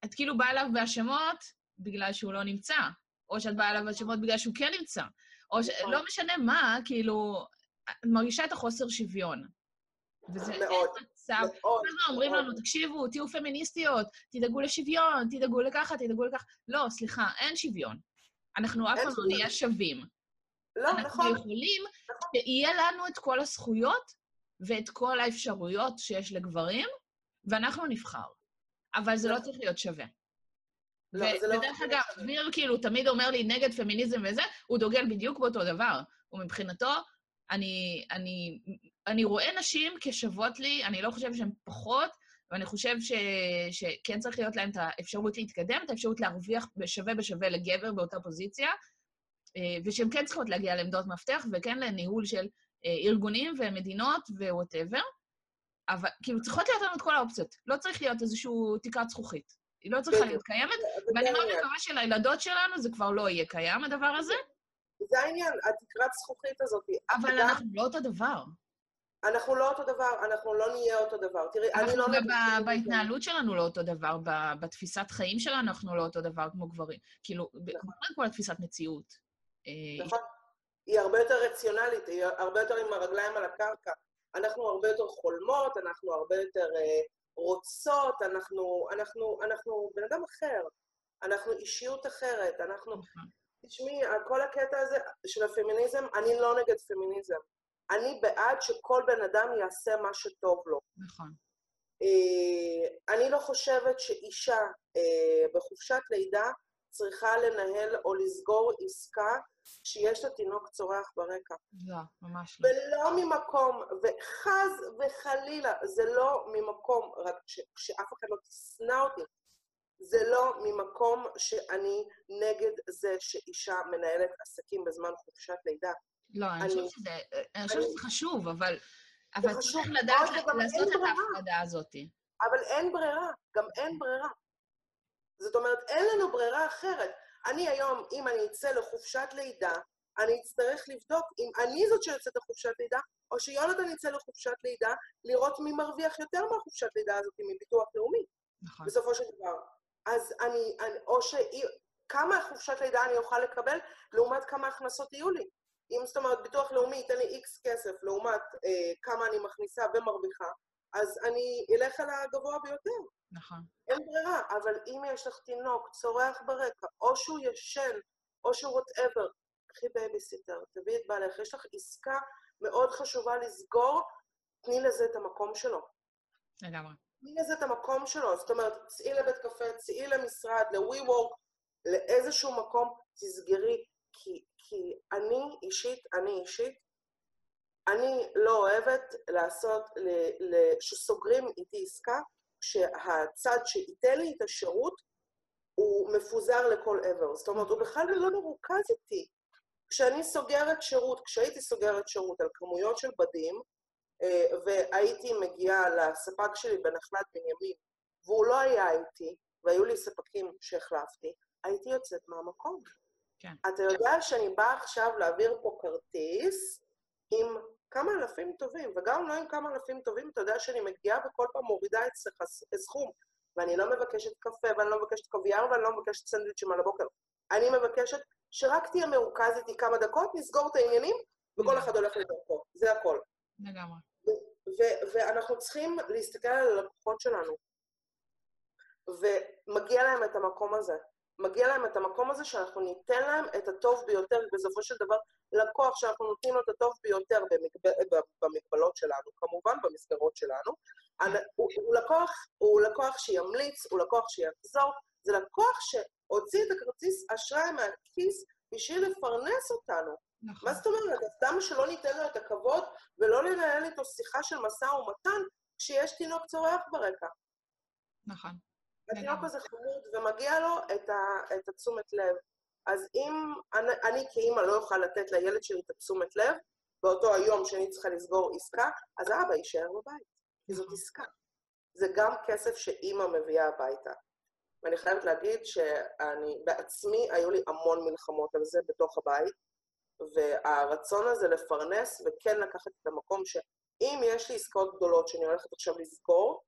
את כאילו באה אליו בהשמות בגלל שהוא לא נמצא, או שאת באה אליו בהשמות בגלל שהוא כן נמצא, או לא משנה מה, כאילו, את מרגישה את החוסר שוויון. וזה מאוד, מאוד, מאוד. אומרים לנו, תקשיבו, תהיו פמיניסטיות, תדאגו לשוויון, תדאגו לככה, תדאגו לככה. לא, סליחה, אין שוויון. אנחנו אף פעם לא נהיה שווים. לא, נכון. אנחנו יכולים שיהיה לנו את כל הזכויות ואת כל האפשרויות שיש לגברים, ואנחנו נבחר. אבל זה לא צריך להיות שווה. ודרך אגב, אמיר כאילו תמיד אומר לי נגד פמיניזם וזה, הוא דוגל בדיוק באותו דבר. ומבחינתו, אני רואה נשים כשוות לי, אני לא חושבת שהן פחות, ואני חושב שכן צריך להיות להן את האפשרות להתקדם, את האפשרות להרוויח בשווה לגבר באותה פוזיציה, ושהן כן צריכות להגיע לעמדות מפתח, וכן לניהול של ארגונים ומדינות ווואטאבר, אבל כאילו צריכות להיות לנו את כל האופציות, לא צריך להיות איזושהי תקרת זכוכית, היא לא צריכה להיות קיימת, ואני מאוד מקווה שלילדות שלנו זה כבר לא יהיה קיים הדבר הזה. זה העניין, התקרת זכוכית הזאת. אבל אנחנו לא אותו דבר. אנחנו לא אותו דבר, אנחנו לא נהיה אותו דבר. תראי, אני לא... אנחנו בהתנהלות שלנו לא אותו דבר, בתפיסת חיים שלנו אנחנו לא אותו דבר כמו גברים. כאילו, בכל כל התפיסת מציאות. נכון. היא הרבה יותר רציונלית, היא הרבה יותר עם הרגליים על הקרקע. אנחנו הרבה יותר חולמות, אנחנו הרבה יותר רוצות, אנחנו בן אדם אחר, אנחנו אישיות אחרת, אנחנו... תשמעי, כל הקטע הזה של הפמיניזם, אני לא נגד פמיניזם. אני בעד שכל בן אדם יעשה מה שטוב לו. נכון. אני לא חושבת שאישה בחופשת לידה צריכה לנהל או לסגור עסקה שיש לה תינוק צורח ברקע. לא, ממש לא. ולא ממקום, וחז וחלילה, זה לא ממקום, רק שאף אחד לא תסנה אותי, זה לא ממקום שאני נגד זה שאישה מנהלת עסקים בזמן חופשת לידה. לא, אני חושבת שזה חשוב, אבל צריך לדעת לעשות את ההפרדה הזאת. אבל אין ברירה, גם אין ברירה. זאת אומרת, אין לנו ברירה אחרת. אני היום, אם אני אצא לחופשת לידה, אני אצטרך לבדוק אם אני זאת שיוצאת לחופשת לידה, או שיונתן יצא לחופשת לידה, לראות מי מרוויח יותר מהחופשת לידה הזאת, מביטוח לאומי. נכון. בסופו של דבר. אז אני או כמה חופשת לידה אני אוכל לקבל, לעומת כמה הכנסות יהיו לי. אם זאת אומרת, ביטוח לאומי ייתן לי איקס כסף, לעומת כמה אני מכניסה ומרוויחה, אז אני אלך על הגבוה ביותר. נכון. אין ברירה, אבל אם יש לך תינוק, צורח ברקע, או שהוא ישן, או שהוא whatever, קחי בייביסיטר, תביא את בעלך, יש לך עסקה מאוד חשובה לסגור, תני לזה את המקום שלו. לגמרי. תני לזה את המקום שלו, זאת אומרת, צאי לבית קפה, צאי למשרד, ל-WeWork, לאיזשהו מקום, תסגרי, כי אני אישית, אני לא אוהבת לעשות, שסוגרים איתי עסקה, שהצד שייתן לי את השירות, הוא מפוזר לכל עבר. זאת אומרת, הוא בכלל לא מרוכז איתי. כשהייתי סוגרת שירות על כמויות של בדים, והייתי מגיעה לספק שלי בנחלת בנימין, והוא לא היה איתי, והיו לי ספקים שהחלפתי, הייתי יוצאת מהמקום. כן. אתה יודע שאני באה עכשיו להעביר פה כרטיס עם כמה אלפים טובים, וגם לא עם כמה אלפים טובים, אתה יודע שאני מגיעה וכל פעם מורידה את הסכום, ואני לא מבקשת קפה, ואני לא מבקשת קוויאר, ואני לא מבקשת סנדוויץ'ים על הבוקר. אני מבקשת שרק תהיה מרוכז איתי כמה דקות, נסגור את העניינים, וכל אחד הולך לדרכו. זה הכל. לגמרי. ואנחנו צריכים להסתכל על הלקוחות שלנו, ומגיע להם את המקום הזה. מגיע להם את המקום הזה שאנחנו ניתן להם את הטוב ביותר, בסופו של דבר, לקוח שאנחנו נותנים לו את הטוב ביותר במגבלות שלנו, כמובן במסגרות שלנו, הוא לקוח שימליץ, הוא לקוח שיחזור, זה לקוח שהוציא את הכרטיס אשראי מהכיס בשביל לפרנס אותנו. מה זאת אומרת? אדם שלא ניתן לו את הכבוד ולא לנהל איתו שיחה של משא ומתן כשיש תינוק צורח ברקע. נכון. התינוק הזה חמוד ומגיע לו את התשומת לב. אז אם אני כאימא לא אוכל לתת לילד שלי את התשומת לב, באותו היום שאני צריכה לסגור עסקה, אז האבא יישאר בבית, כי זאת עסקה. זה גם כסף שאימא מביאה הביתה. ואני חייבת להגיד שאני בעצמי, היו לי המון מלחמות על זה בתוך הבית, והרצון הזה לפרנס וכן לקחת את המקום שאם יש לי עסקאות גדולות שאני הולכת עכשיו לסגור,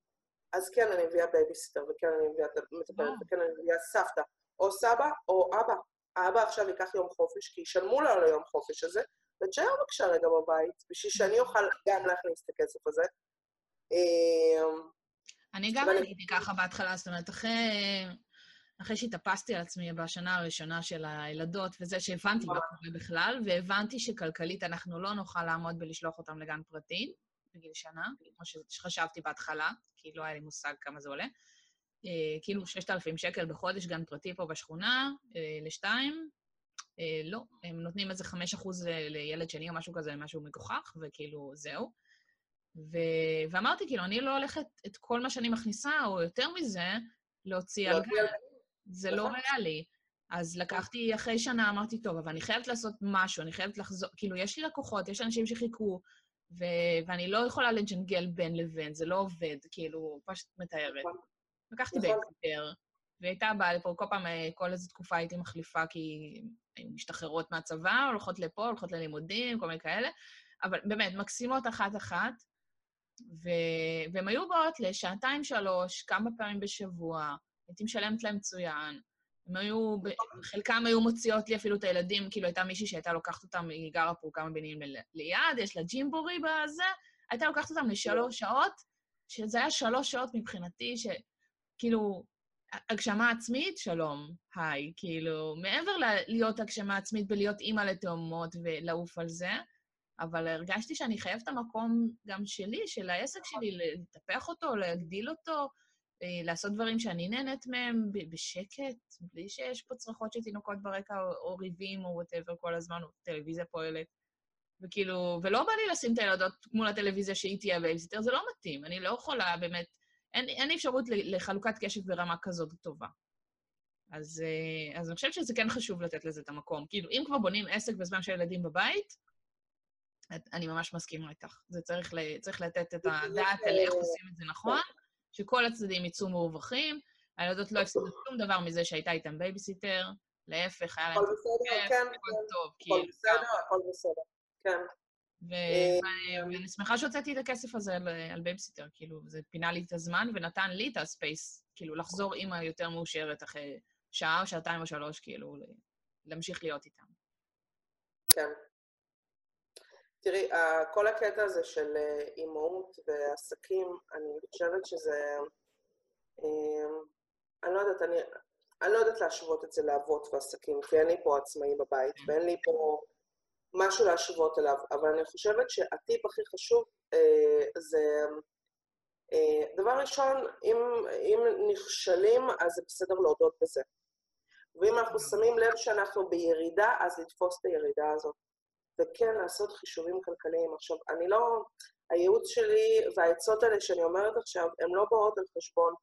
אז כן אני מביאה בייביסיטר, וכן אני מביאה מטפלת, וכן אני מביאה סבתא, או סבא, או אבא. האבא עכשיו ייקח יום חופש, כי ישלמו לה על היום חופש הזה, ותשאר בבקשה רגע בבית, בשביל שאני אוכל גם להכניס את הכסף הזה. אני גם הייתי ככה בהתחלה, זאת אומרת, אחרי שהתאפסתי על עצמי בשנה הראשונה של הילדות, וזה שהבנתי מה קורה בכלל, והבנתי שכלכלית אנחנו לא נוכל לעמוד בלשלוח אותם לגן פרטי, בגיל שנה, כמו שחשבתי בהתחלה, כי לא היה לי מושג כמה זה עולה. כאילו 6,000 שקל בחודש, גן פרטי פה בשכונה, לשתיים. לא, הם נותנים איזה 5% לילד שני או משהו כזה, משהו מגוחך, וכאילו זהו. ואמרתי, כאילו, אני לא הולכת את כל מה שאני מכניסה, או יותר מזה, להוציא על גן. זה לא היה לי. אז לקחתי אחרי שנה, אמרתי, טוב, אבל אני חייבת לעשות משהו, אני חייבת לחזור, כאילו, יש לי לקוחות, יש אנשים שחיכו, ואני לא יכולה לג'נגל בין לבין, זה לא עובד, כאילו, פשוט מתארת. לקחתי בייביסיטר, והייתה באה לפה, כל פעם, כל איזו תקופה הייתי מחליפה, כי היו משתחררות מהצבא, הולכות לפה, הולכות ללימודים, כל מיני כאלה, אבל באמת, מקסימות אחת-אחת, והן היו באות לשעתיים-3, כמה פעמים בשבוע, הייתי משלמת להם מצוין, חלקם היו מוציאות לי אפילו את הילדים, כאילו הייתה מישהי שהייתה לוקחת אותם, היא גרה פה כמה בנים ליד, יש לה ג'ימבורי בזה, הייתה לוקחת אותם ל3 שעות, שזה היה 3 שעות מבחינתי, שכאילו, הגשמה עצמית, שלום, היי, כאילו, מעבר להיות הגשמה עצמית ולהיות אימא לתאומות ולעוף על זה, אבל הרגשתי שאני חייבת המקום גם שלי, של העסק שלי, לטפח אותו, להגדיל אותו, לעשות דברים שאני נהנית מהם בשקט, בלי שיש פה צרכות שתינוקות ברקע, או ריבים, או whatever, כל הזמן, או טלוויזיה פועלת. וכאילו, ולא בא לי לשים את הילדות מול הטלוויזיה שהיא תהיה בייביסיטר, זה לא מתאים, אני לא יכולה, באמת, אין אפשרות לחלוקת קשב ברמה כזאת טובה. אז אני חושבת שזה כן חשוב לתת לזה את המקום. כאילו, אם כבר בונים עסק בזמן של ילדים בבית, אני ממש מסכימה איתך. זה צריך לתת את הדעת על איך עושים את זה נכון, שכל הצדדים יצאו מרווחים, הילדות לא הפסידו שום דבר מזה שהייתה איתם בייביסיטר, להפך, היה להם הכל טוב. הכל בסדר, הכל בסדר, כן. ואני שמחה שהוצאתי את הכסף הזה על בייביסיטר, כאילו, זה פינה לי את הזמן ונתן לי את הספייס, כאילו, לחזור אימא יותר מאושרת אחרי שעה או שעתיים או שלוש, כאילו, להמשיך להיות איתם. כן. תראי, כל הקטע הזה של אימהות ועסקים, אני חושבת שזה... אני לא יודעת להשוות את זה לאבות ועסקים, כי אין לי פה עצמאי בבית, ואין לי פה משהו להשוות אליו, אבל אני חושבת שהטיפ הכי חשוב זה... דבר ראשון, אם נכשלים, אז זה בסדר להודות בזה. ואם אנחנו שמים לב שאנחנו בירידה, אז לתפוס את הירידה הזאת. וכן, לעשות חישובים כלכליים. עכשיו, אני לא... הייעוץ שלי והעצות האלה שאני אומרת עכשיו, הן לא באות על חשבון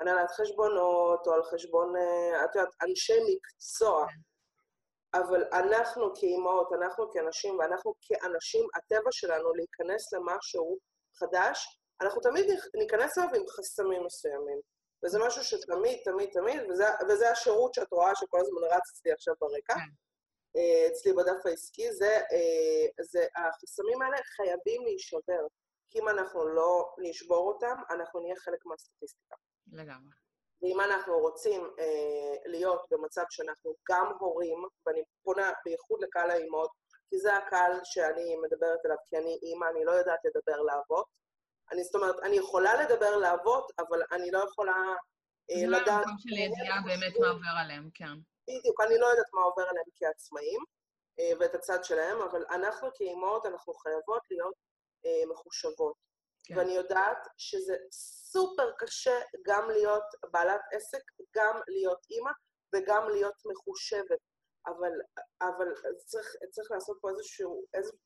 הנהלת חשבונות, או על חשבון, את יודעת, אנשי מקצוע. אבל אנחנו כאימהות, אנחנו כאנשים, ואנחנו כאנשים, הטבע שלנו להיכנס למשהו חדש, אנחנו תמיד ניכנס אליו עם חסמים מסוימים. וזה משהו שתמיד, תמיד, תמיד, וזה השירות שאת רואה שכל הזמן רץ אצלי עכשיו ברקע. אצלי בדף העסקי, החסמים האלה חייבים להישבר, כי אם אנחנו לא נשבור אותם, אנחנו נהיה חלק מהסטטיסטיקה. לגמרי. ואם אנחנו רוצים להיות במצב שאנחנו גם הורים, ואני פונה בייחוד לקהל האימהות, כי זה הקהל שאני מדברת אליו, כי אני אימא, אני לא יודעת לדבר לאבות. זאת אומרת, אני יכולה לדבר לאבות, אבל אני לא יכולה לדעת... זה המקום של ידיעה באמת מה עובר עליהם, כן. בדיוק, אני לא יודעת מה עובר עליהם כעצמאים ואת הצד שלהם, אבל אנחנו כאימהות, אנחנו חייבות להיות מחושבות. כן. ואני יודעת שזה סופר קשה גם להיות בעלת עסק, גם להיות אימא וגם להיות מחושבת. אבל צריך לעשות פה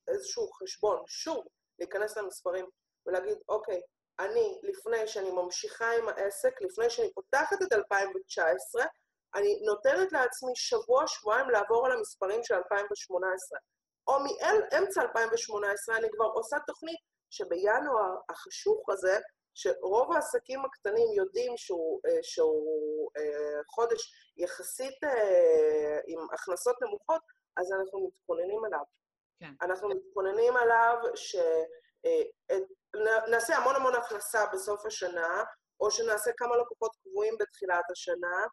איזשהו חשבון, שוב, להיכנס למספרים ולהגיד, אוקיי, אני, לפני שאני ממשיכה עם העסק, לפני שאני פותחת את 2019, אני נותנת לעצמי שבוע-שבועיים לעבור על המספרים של 2018. או מאמצע 2018 אני כבר עושה תוכנית שבינואר החשוך הזה, שרוב העסקים הקטנים יודעים שהוא חודש יחסית עם הכנסות נמוכות, אז אנחנו מתכוננים עליו. כן. אנחנו מתכוננים עליו שנעשה המון המון הכנסה בסוף השנה, או שנעשה כמה לקוחות קבועים בתחילת השנה,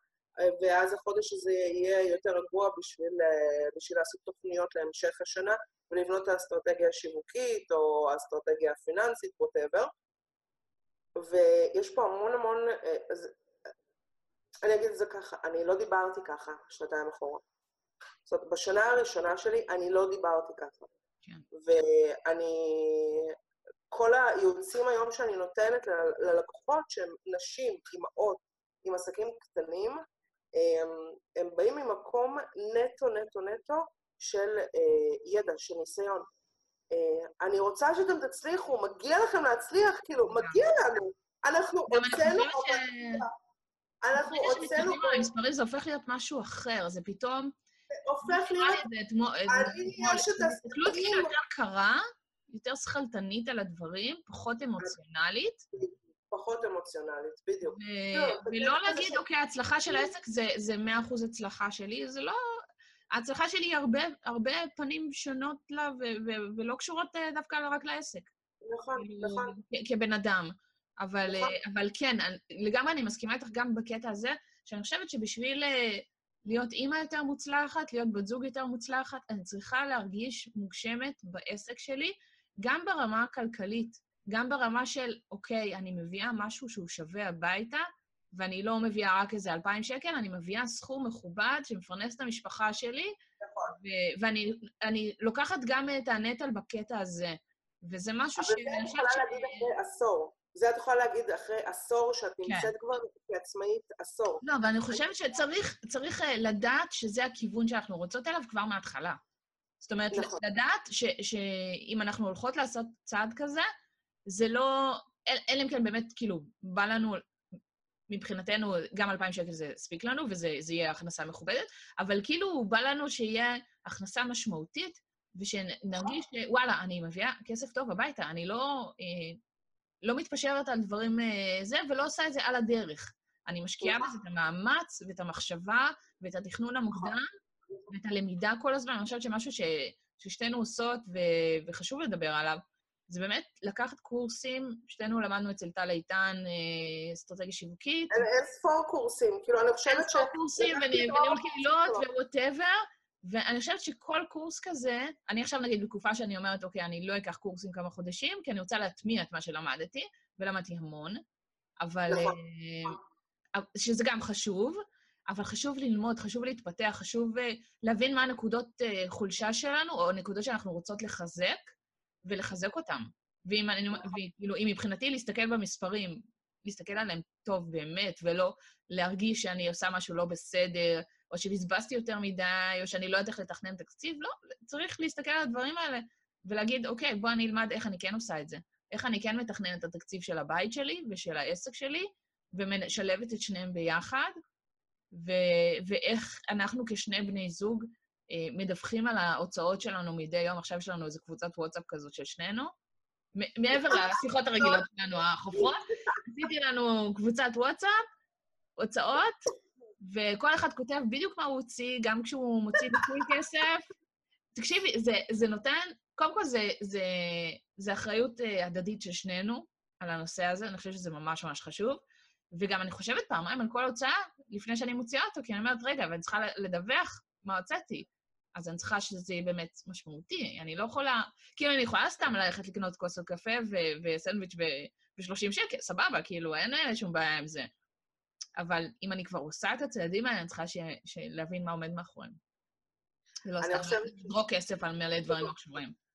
ואז החודש הזה יהיה יותר רגוע בשביל לעשות תוכניות להמשך השנה, ולבנות את האסטרטגיה השיווקית או האסטרטגיה הפיננסית, whatever. ויש פה המון המון... אני אגיד את זה ככה, אני לא דיברתי ככה שנתיים אחורה. זאת אומרת, בשנה הראשונה שלי אני לא דיברתי ככה. ואני... כל הייעוצים היום שאני נותנת ללקוחות שהן נשים, אימהות, עם עסקים קטנים, הם באים ממקום נטו, נטו, נטו של ידע, של ניסיון. אני רוצה שאתם תצליחו, מגיע לכם להצליח, כאילו, מגיע לנו. אנחנו הוצאנו... אנחנו הוצאנו... המספרים זה הופך להיות משהו אחר, זה פתאום... הופך להיות... אני יש את הסתכלים... תקלות כאילו יותר קרה, יותר שחלטנית על הדברים, פחות אמוציונלית. פחות אמוציונלית, בדיוק. ולא להגיד, אוקיי, ההצלחה של העסק זה 100% הצלחה שלי, זה לא... ההצלחה שלי היא הרבה פנים שונות לה, ולא קשורות דווקא רק לעסק. נכון, נכון. כבן אדם. אבל כן, לגמרי אני מסכימה איתך גם בקטע הזה, שאני חושבת שבשביל להיות אימא יותר מוצלחת, להיות בת זוג יותר מוצלחת, אני צריכה להרגיש מוגשמת בעסק שלי, גם ברמה הכלכלית. גם ברמה של, אוקיי, אני מביאה משהו שהוא שווה הביתה, ואני לא מביאה רק איזה 2,000 שקל, אני מביאה סכום מכובד שמפרנס את המשפחה שלי, ואני לוקחת גם את הנטל בקטע הזה. וזה משהו ש... אבל זה את יכולה להגיד אחרי עשור. זה את יכולה להגיד אחרי עשור, שאת נמצאת כבר כעצמאית עשור. לא, אבל אני חושבת שצריך לדעת שזה הכיוון שאנחנו רוצות אליו כבר מההתחלה. זאת אומרת, לדעת שאם אנחנו הולכות לעשות צעד כזה, זה לא, אלא אם כן באמת, כאילו, בא לנו, מבחינתנו, גם 2,000 שקל זה ספיק לנו, וזה יהיה הכנסה מכובדת, אבל כאילו, בא לנו שיהיה הכנסה משמעותית, ושנרגיש שוואלה, אני מביאה כסף טוב הביתה, אני לא מתפשרת על דברים זה, ולא עושה את זה על הדרך. אני משקיעה בזה את המאמץ, ואת המחשבה, ואת התכנון המוקדם, ואת הלמידה כל הזמן. אני חושבת שמשהו ששתינו עושות, וחשוב לדבר עליו, זה באמת לקחת קורסים, שתינו למדנו אצל טל איתן, אסטרטגיה שיווקית. אין ספור קורסים, כאילו אני חושבת ש... אין ספור קורסים, וניהול קהילות, ווואטאבר, ואני חושבת שכל קורס כזה, אני עכשיו נגיד בתקופה שאני אומרת, אוקיי, אני לא אקח קורסים כמה חודשים, כי אני רוצה להטמיע את מה שלמדתי, ולמדתי המון, אבל... שזה גם חשוב, אבל חשוב ללמוד, חשוב להתפתח, חשוב להבין מה הנקודות חולשה שלנו, או נקודות שאנחנו רוצות לחזק, ולחזק אותם. ואם מבחינתי להסתכל במספרים, להסתכל עליהם טוב באמת, ולא להרגיש שאני עושה משהו לא בסדר, או שבזבזתי יותר מדי, או שאני לא יודעת איך לתכנן תקציב, לא, צריך להסתכל על הדברים האלה, ולהגיד, אוקיי, בוא אני אלמד איך אני כן עושה את זה, איך אני כן מתכנן את התקציב של הבית שלי, ושל העסק שלי, ומשלבת את שניהם ביחד, ואיך אנחנו כשני בני זוג מדווחים על ההוצאות שלנו מדי יום. עכשיו יש לנו איזו קבוצת וואטסאפ כזאת של שנינו, מעבר לשיחות הרגילות שלנו החופרות, עשיתי לנו קבוצת וואטסאפ, הוצאות, וכל אחד כותב בדיוק מה הוא הוציא, גם כשהוא מוציא בכל כסף. תקשיבי, זה נותן, קודם כל זה אחריות הדדית של שנינו על הנושא הזה, אני חושבת שזה ממש ממש חשוב. וגם אני חושבת פעמיים על כל הוצאה, לפני שאני מוציאה אותו, כי אני אומרת, רגע, ואני צריכה לדווח מה הוצאתי. אז אני צריכה שזה יהיה באמת משמעותי. אני לא יכולה... כאילו, אני יכולה סתם ללכת לקנות כוס קפה וסנדוויץ' ב-30 שקל, סבבה, כאילו, אין שום בעיה עם זה. אבל אם אני כבר עושה את הצעדים האלה, אני צריכה להבין מה עומד מאחוריהם. זה לא סתם לדרוק כסף על מלא דברים לא קשורים.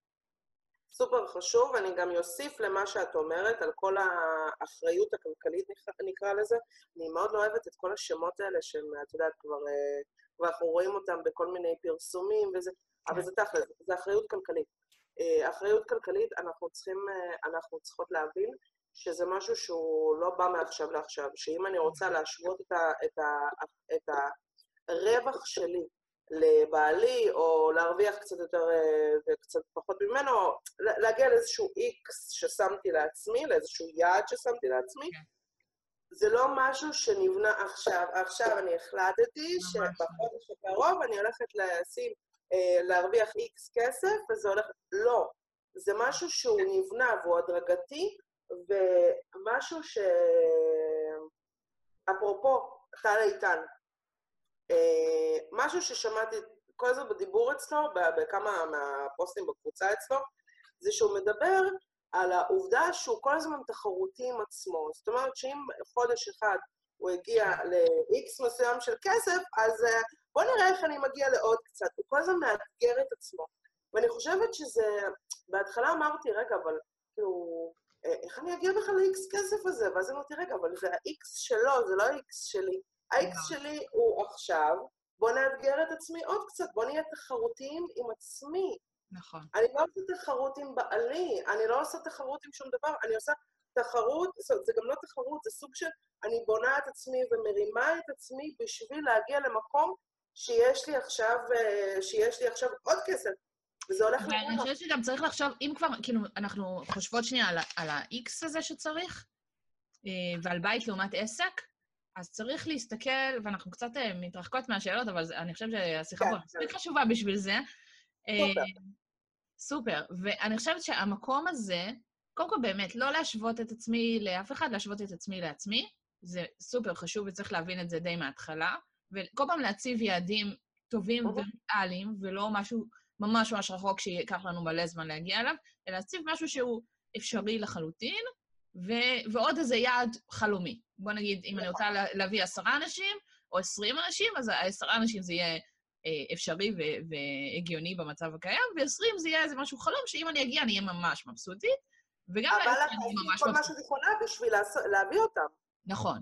סופר חשוב, אני גם יוסיף למה שאת אומרת, על כל האחריות הכלכלית נקרא לזה. אני מאוד לא אוהבת את כל השמות האלה של, את יודעת, כבר אנחנו רואים אותם בכל מיני פרסומים וזה, אבל זה תכל'ס, זה אחריות כלכלית. אחריות כלכלית, אנחנו צריכות להבין שזה משהו שהוא לא בא מעכשיו לעכשיו, שאם אני רוצה להשוות את הרווח שלי, לבעלי, או להרוויח קצת יותר וקצת פחות ממנו, להגיע לאיזשהו איקס ששמתי לעצמי, לאיזשהו יעד ששמתי לעצמי, זה לא משהו שנבנה עכשיו. עכשיו אני החלטתי שבחודש הקרוב אני הולכת להרוויח איקס כסף, וזה הולך... לא. זה משהו שהוא נבנה והוא הדרגתי, ומשהו ש... אפרופו, טל איתן, משהו ששמעתי כל הזו בדיבור אצלו, בכמה מהפוסטים בקבוצה אצלו, זה שהוא מדבר על העובדה שהוא כל הזמן תחרותי עם עצמו. זאת אומרת שאם חודש אחד הוא הגיע ל-X מסוים של כסף, אז בוא נראה איך אני מגיע לעוד קצת. הוא כל הזמן מאתגר את עצמו. ואני חושבת שזה... בהתחלה אמרתי, רגע, אבל כאילו, איך אני אגיע בכלל ל-X כסף הזה? ואז אמרתי, רגע, אבל זה ה-X שלו, זה לא ה-X שלי. האקס שלי הוא עכשיו, בוא נאתגר את עצמי עוד קצת, בוא נהיה תחרותיים עם עצמי. נכון. אני לא עושה תחרות עם בעלי, אני לא עושה תחרות עם שום דבר, אני עושה תחרות, זה גם לא תחרות, זה סוג של אני בונה את עצמי ומרימה את עצמי בשביל להגיע למקום שיש לי עכשיו עוד כסף. וזה הולך לראות. ואני חושבת שגם צריך לחשוב, אם כבר, כאילו, אנחנו חושבות שנייה על האקס הזה שצריך, ועל בית לעומת עסק, אז צריך להסתכל, ואנחנו קצת מתרחקות מהשאלות, אבל אני חושבת שהשיחה פה מספיק חשובה בשביל זה. סופר. ואני חושבת שהמקום הזה, קודם כל באמת, לא להשוות את עצמי לאף אחד, להשוות את עצמי לעצמי, זה סופר חשוב, וצריך להבין את זה די מההתחלה, וכל פעם להציב יעדים טובים וריאליים, ולא משהו ממש ממש רחוק שיקח לנו מלא זמן להגיע אליו, אלא להציב משהו שהוא אפשרי לחלוטין, ועוד איזה יעד חלומי. בוא נגיד, אם אני רוצה להביא 10 אנשים, או 20 אנשים, אז 10 אנשים זה יהיה אפשרי והגיוני במצב הקיים, ו20 זה יהיה איזה משהו חלום, שאם אני אגיע, אני אהיה ממש מבסוטית, וגם... אבל אתה עושה כל מה שתכונה בשביל להביא אותם. נכון.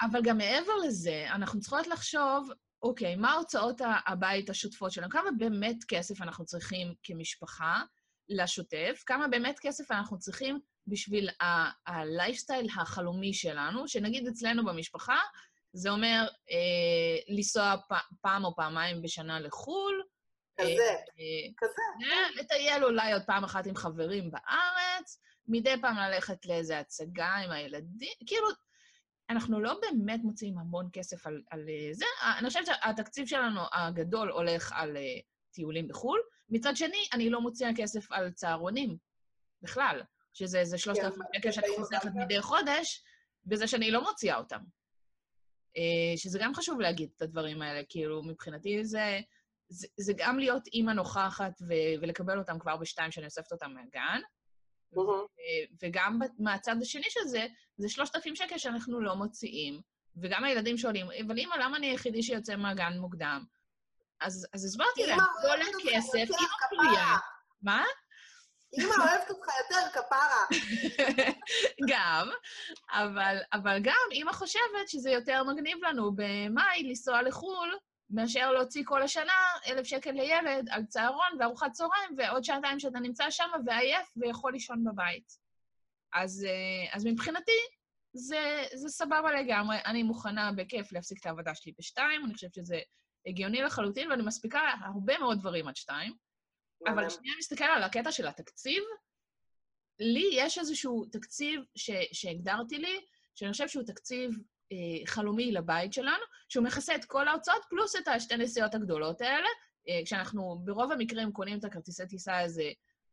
אבל גם מעבר לזה, אנחנו צריכות לחשוב, אוקיי, מה ההוצאות הבית השוטפות שלנו? כמה באמת כסף אנחנו צריכים כמשפחה, לשוטף, כמה באמת כסף אנחנו צריכים בשביל הלייפסטייל החלומי שלנו, שנגיד אצלנו במשפחה, זה אומר לנסוע פעם או פעמיים בשנה לחול. כזה. לטייל אולי עוד פעם אחת עם חברים בארץ, מדי פעם ללכת לאיזו הצגה עם הילדים, כאילו, אנחנו לא באמת מוצאים המון כסף על זה. אני חושבת שהתקציב שלנו הגדול הולך על טיולים בחול. מצד שני, אני לא מוציאה כסף על צהרונים בכלל, שזה איזה 3,000 שקל שאני חוסכת מדי חודש, בזה שאני לא מוציאה אותם. שזה גם חשוב להגיד את הדברים האלה, כאילו, מבחינתי זה גם להיות אימא נוכחת ולקבל אותם כבר בשתיים שאני אוספת אותם מהגן, וגם מהצד השני של זה, זה 3,000 שקל שאנחנו לא מוציאים, וגם הילדים שואלים, אבל אימא, למה אני היחידי שיוצא מהגן מוקדם? אז הסברתי להם, כל הכסף, אימא פלויה. מה? אימא אוהבת אותך יותר, כפרה. גם, אבל גם אימא חושבת שזה יותר מגניב לנו במאי לנסוע לחול, מאשר להוציא כל השנה 1,000 שקל לילד על צהרון וארוחת צהריים, ועוד שעתיים שאתה נמצא שם ועייף ויכול לישון בבית. אז מבחינתי, זה סבבה לגמרי. אני מוכנה בכיף להפסיק את העבודה שלי ב2, אני חושבת שזה הגיוני לחלוטין, ואני מספיקה הרבה מאוד דברים עד 2. אבל כשאני מסתכל על הקטע של התקציב, לי יש איזשהו תקציב שהגדרתי לי, שאני חושב שהוא תקציב חלומי לבית שלנו, שהוא מכסה את כל ההוצאות, פלוס את השתי נסיעות הגדולות האלה, כשאנחנו ברוב המקרים קונים את הכרטיסי טיסה איזה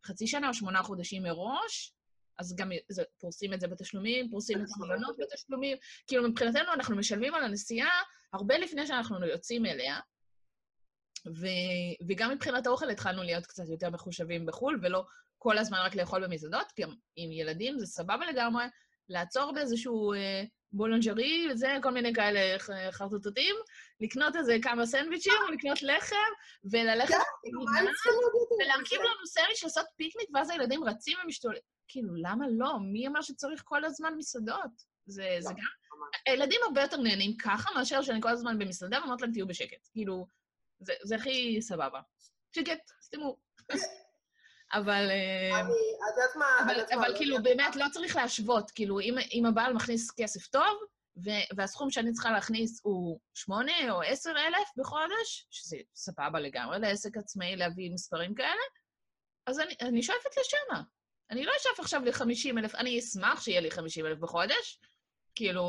חצי שנה או 8 חודשים מראש, אז גם פורסים את זה בתשלומים, פורסים את החלונות בתשלומים, כאילו מבחינתנו אנחנו משלמים על הנסיעה הרבה לפני שאנחנו יוצאים אליה, וגם מבחינת האוכל התחלנו להיות קצת יותר מחושבים בחול, ולא כל הזמן רק לאכול במסעדות, כי עם ילדים זה סבבה לגמרי, לעצור באיזשהו בולנג'רי, וזה כל מיני כאלה חרטוטים, לקנות איזה כמה סנדוויצ'ים, לקנות לחם, וללכת ולהרכיב לנו סנדוויץ' לעשות פיקניק, ואז הילדים רצים ומשתוללים. כאילו, למה לא? מי אמר שצריך כל הזמן מסעדות? זה גם... הילדים הרבה יותר נהנים ככה, מאשר שאני כל הזמן במסעדה, ואומרת להם תהיו בשקט. כאילו, זה הכי סבבה. שקט, סתימו. אבל... אבל כאילו, באמת לא צריך להשוות. כאילו, אם הבעל מכניס כסף טוב, והסכום שאני צריכה להכניס הוא 8,000 או 10,000 בחודש, שזה סבבה לגמרי, לעסק עצמאי להביא מספרים כאלה, אז אני שואפת לשמה. אני לא אשאף עכשיו ל-50,000, אני אשמח שיהיה לי 50,000 בחודש, כאילו,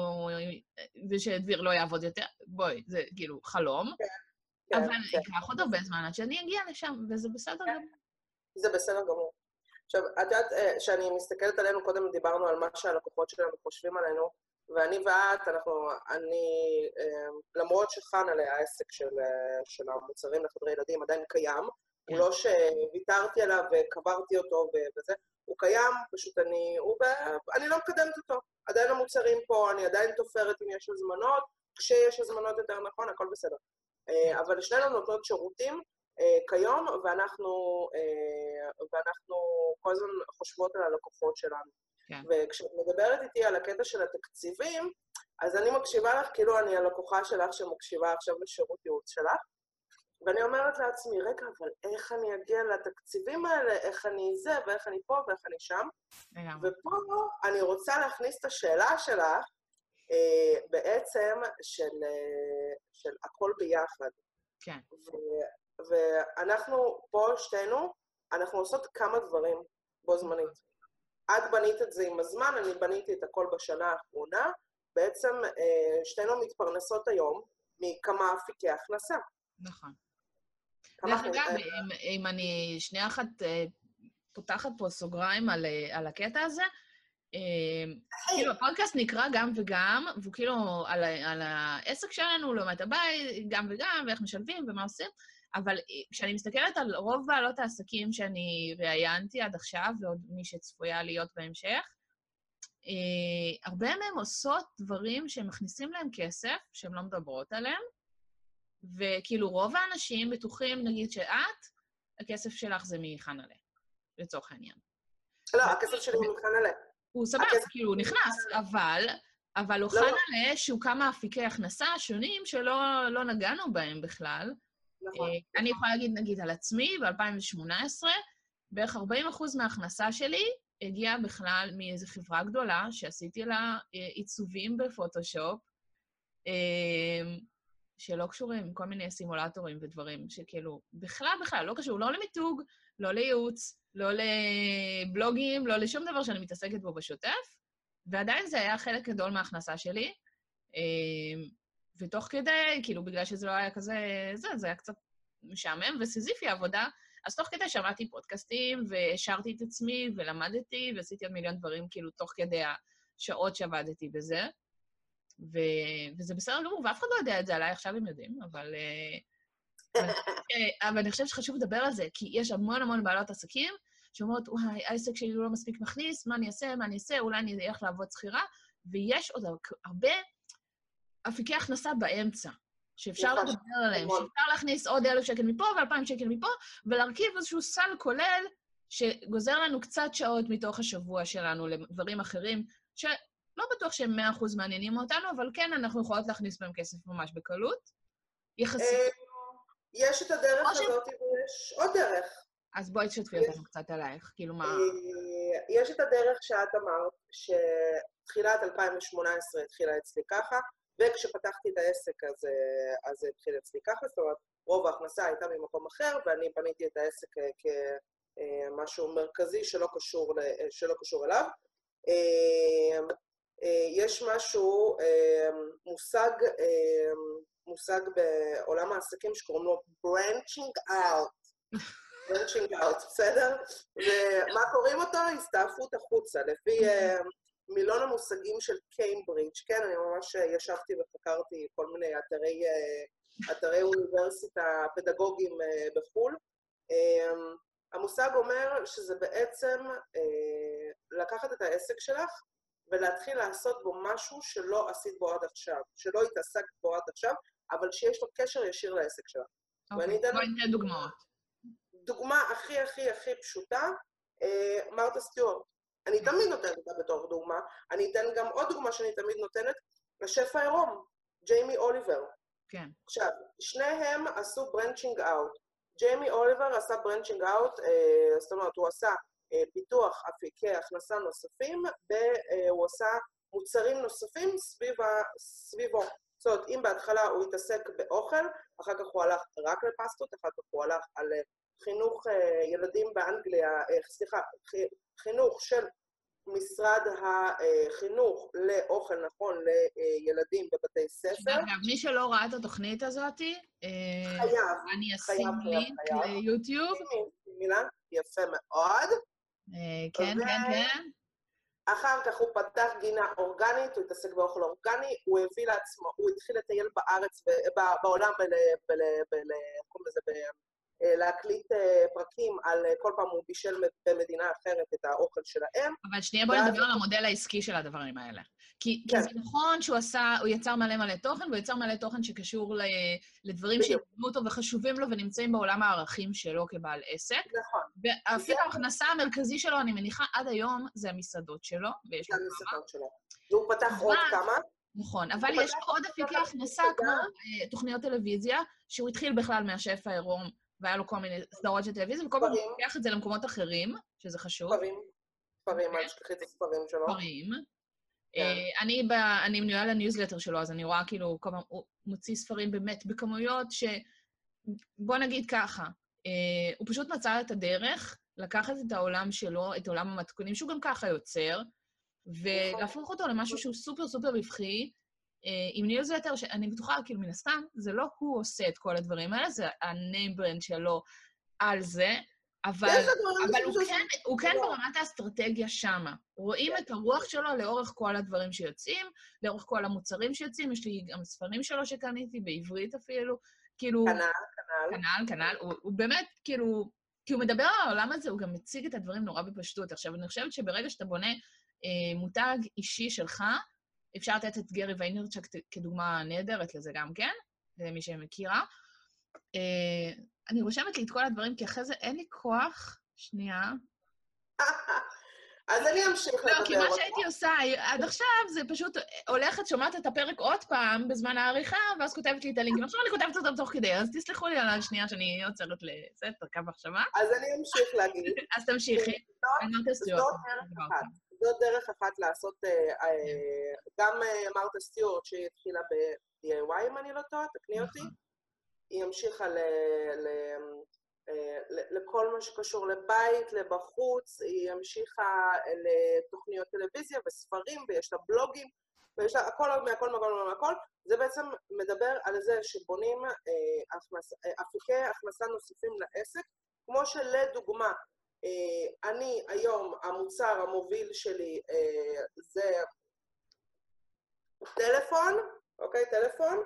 ושדביר לא יעבוד יותר. בואי, זה כאילו חלום. אבל ייקח עוד הרבה זמן עד שאני אגיע לשם, וזה בסדר גמור. זה בסדר גמור. עכשיו, את יודעת, שאני מסתכלת עלינו, קודם דיברנו על מה שהלקוחות שלנו חושבים עלינו, ואני ואת, למרות שחנלה, העסק של המוצרים לחדרי ילדים עדיין קיים, הוא לא שוויתרתי עליו וקברתי אותו וזה, הוא קיים, פשוט אני לא מקדמת אותו. עדיין המוצרים פה, אני עדיין תופרת אם יש הזמנות, כשיש הזמנות יותר נכון, הכל בסדר. אבל שנינו נותנות שירותים כיום, ואנחנו כל הזמן חושבות על הלקוחות שלנו. וכשאת מדברת איתי על הקטע של התקציבים, אז אני מקשיבה לך, כאילו אני הלקוחה שלך שמקשיבה עכשיו לשירות ייעוץ שלך, ואני אומרת לעצמי, רגע, אבל איך אני אגיע לתקציבים האלה, איך אני זה, ואיך אני פה, ואיך אני שם. ופה אני רוצה להכניס את השאלה שלך, בעצם של הכל ביחד. כן. ואנחנו פה, שתינו, אנחנו עושות כמה דברים בו זמנית. את בנית את זה עם הזמן, אני בניתי את הכל בשנה האחרונה. בעצם שתינו מתפרנסות היום מכמה אפיקי הכנסה. נכון. אם אני שנייה אחת פותחת פה סוגריים על הקטע הזה, כאילו, הפודקאסט נקרא גם וגם, והוא כאילו על העסק שלנו, לעומת הבית, גם וגם, ואיך משלבים ומה עושים, אבל כשאני מסתכלת על רוב בעלות העסקים שאני ראיינתי עד עכשיו, ועוד מי שצפויה להיות בהמשך, הרבה מהם עושות דברים שמכניסים להם כסף, שהן לא מדברות עליהם, וכאילו רוב האנשים בטוחים, נגיד שאת, הכסף שלך זה מחנלה, לצורך העניין. לא, הכסף שלי הוא מחנלה. הוא סבב, כאילו, הוא נכנס, אבל הוא חנה לה שהוא כמה אפיקי הכנסה שונים שלא נגענו בהם בכלל. אני יכולה להגיד, נגיד, על עצמי, ב-2018, בערך 40% מההכנסה שלי הגיעה בכלל מאיזו חברה גדולה שעשיתי לה עיצובים בפוטושופ, שלא קשורים, כל מיני סימולטורים ודברים שכאילו, בכלל, לא קשור, לא למיתוג, לא לייעוץ, לא לבלוגים, לא לשום דבר שאני מתעסקת בו בשוטף, ועדיין זה היה חלק גדול מההכנסה שלי, ותוך כדי, כאילו, בגלל שזה לא היה כזה, זה היה קצת משעמם וסיזיפי העבודה, אז תוך כדי שמעתי פודקאסטים, והשארתי את עצמי, ולמדתי, ועשיתי עוד מיליון דברים, כאילו, תוך כדי השעות שעבדתי בזה, וזה בסדר גמור, ואף אחד לא יודע את זה עליי, עכשיו הם יודעים, אבל אני חושבת שחשוב לדבר על זה, כי יש המון המון בעלות עסקים, שאומרות, וואי, העסק שלי לא מספיק מכניס, מה אני אעשה, אולי אני אלך לעבוד שכירה, ויש עוד הרבה אפיקי הכנסה באמצע, שאפשר לדבר עליהם, שאפשר להכניס עוד 1,000 שקל מפה ו2,000 שקל מפה, ולהרכיב איזשהו סל כולל, שגוזר לנו קצת שעות מתוך השבוע שלנו לדברים אחרים, שלא בטוח שהם 100% מעניינים אותנו, אבל כן, אנחנו יכולות להכניס בהם כסף ממש בקלות. יחסית. יש את הדרך הזאת ויש עוד דרך. אז בואי תשתפי אותנו קצת עלייך, כאילו מה... יש את הדרך שאת אמרת, שתחילת 2018 התחילה אצלי ככה, וכשפתחתי את העסק אז התחיל אצלי ככה, זאת אומרת, רוב ההכנסה הייתה ממקום אחר, ואני בניתי את העסק כמשהו מרכזי שלא קשור אליו. יש משהו, מושג בעולם העסקים שקוראים לו branching out. branching out, בסדר? ומה קוראים אותו? הסתעפות החוצה, לפי... מילון המושגים של קיימברידג', כן, אני ממש ישבתי וחקרתי כל מיני אתרי אוניברסיטה פדגוגיים בחול. המושג אומר שזה בעצם לקחת את העסק שלך ולהתחיל לעשות בו משהו שלא עשית בו עד עכשיו, שלא התעסקת בו עד עכשיו, אבל שיש לו קשר ישיר לעסק שלך. ואני אתן דוגמאות. דוגמה הכי הכי הכי פשוטה, מרתה סטיוארט. אני תמיד נותנת אותה בתור דוגמה, אני אתן גם עוד דוגמה שאני תמיד נותנת, לשף העירום, ג'יימי אוליבר. כן. עכשיו, שניהם עשו ברנצ'ינג אאוט. ג'יימי אוליבר עשה ברנצ'ינג אאוט, זאת אומרת, הוא עשה פיתוח אפיקי הכנסה נוספים, והוא עשה מוצרים נוספים סביבו. זאת אומרת, אם בהתחלה הוא התעסק באוכל, אחר כך הוא הלך רק לפסטות, אחר כך הוא הלך על חינוך ילדים באנגליה, סליחה, חינוך של משרד החינוך לאוכל נכון לילדים בבתי ספר. אגב, מי שלא ראה את התוכנית הזאת, אני אשים לינק ליוטיוב. מילה, יפה מאוד. כן, כן, כן. אחר כך הוא פתח גינה אורגנית, הוא התעסק באוכל אורגני, הוא הביא לעצמו, הוא התחיל לטייל בארץ, בעולם, להקליט פרקים על כל פעם הוא בישל במדינה אחרת את האוכל שלהם. אבל שנייה בואי נדבר על המודל העסקי של הדברים האלה. כי זה נכון שהוא יצר מלא תוכן, והוא יצר מלא תוכן שקשור לדברים שיתנו אותו וחשובים לו ונמצאים בעולם הערכים שלו כבעל עסק. נכון. ואפילו ההכנסה המרכזי שלו, אני מניחה עד היום, זה המסעדות שלו. זה המסעדות שלו. והוא פתח עוד כמה. נכון, אבל יש עוד אפיקי הכנסה כמו תוכניות טלוויזיה, שהוא התחיל בכלל מהשף העירום, והיה לו כל מיני סדרות של טלוויזיה, וכל פעם הוא לוקח את זה למקומות אחרים, שזה חשוב. ספרים, אל תשכחי את הספרים שלו. ספרים. אני מנויה לניוזלטר שלו, אז אני רואה כאילו, כל פעם הוא מוציא ספרים באמת בכמויות ש... בוא נגיד ככה, הוא פשוט מצא את הדרך לקחת את העולם שלו, את עולם המתכונים, שהוא גם ככה יוצר, ולהפוך אותו למשהו שהוא סופר סופר רווחי, עם ניוזלטר שאני בטוחה, כאילו מן הסתם, זה לא הוא עושה את כל הדברים האלה, זה ה-name brand שלו על זה, אבל הוא כן ברמת האסטרטגיה שמה. רואים את הרוח שלו לאורך כל הדברים שיוצאים, לאורך כל המוצרים שיוצאים, יש לי גם ספרים שלו שקניתי, בעברית אפילו, כאילו... כנ"ל. הוא באמת, כאילו, כי הוא מדבר על העולם הזה, הוא גם מציג את הדברים נורא בפשטות. עכשיו, אני חושבת שברגע שאתה בונה מותג אישי שלך, אפשר לתת את גרי ויינרצ'ק כדוגמה נהדרת לזה גם כן, למי שמכירה. אני רושמת לי את כל הדברים, כי אחרי זה אין לי כוח. שנייה. אז אני אמשיך לדבר. לא, כי מה שהייתי עושה עד עכשיו, זה פשוט הולכת, שומעת את הפרק עוד פעם בזמן העריכה, ואז כותבת לי את הלינק. עכשיו אני כותבת אותו תוך כדי, אז תסלחו לי על השנייה שאני עוצרת לזה, תרקה בחשבה. אז אני אמשיך להגיד. אז תמשיכי. זאת דרך אחת לעשות, גם מרתה סטיוארט שהתחילה DIY אם אני לא טועה, תקני אותי. היא המשיכה לכל מה שקשור לבית, לבחוץ, היא המשיכה לתוכניות טלוויזיה וספרים, ויש לה בלוגים, ויש לה הכל, מהכל, מהכל, מהכל. זה בעצם מדבר על זה שבונים אפיקי הכנסה נוספים לעסק, כמו שלדוגמה, אני היום, המוצר המוביל שלי זה טלפון, אוקיי, טלפון,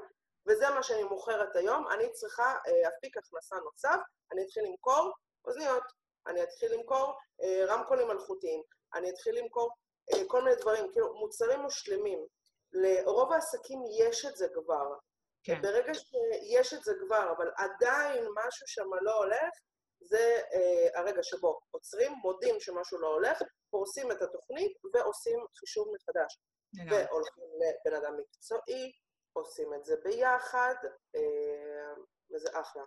וזה מה שאני מוכרת היום, אני צריכה אפיק הכנסה נוסף, אני אתחיל למכור אוזניות, אני אתחיל למכור רמקולים מלאכותיים, אני אתחיל למכור כל מיני דברים, כאילו מוצרים מושלמים. לרוב העסקים יש את זה כבר. כן. ברגע שיש את זה כבר, אבל עדיין משהו שם לא הולך, זה הרגע שבו עוצרים, מודים שמשהו לא הולך, פורסים את התוכנית ועושים חישוב מחדש. והולכים לבן אדם מקצועי, עושים את זה ביחד, וזה אחלה.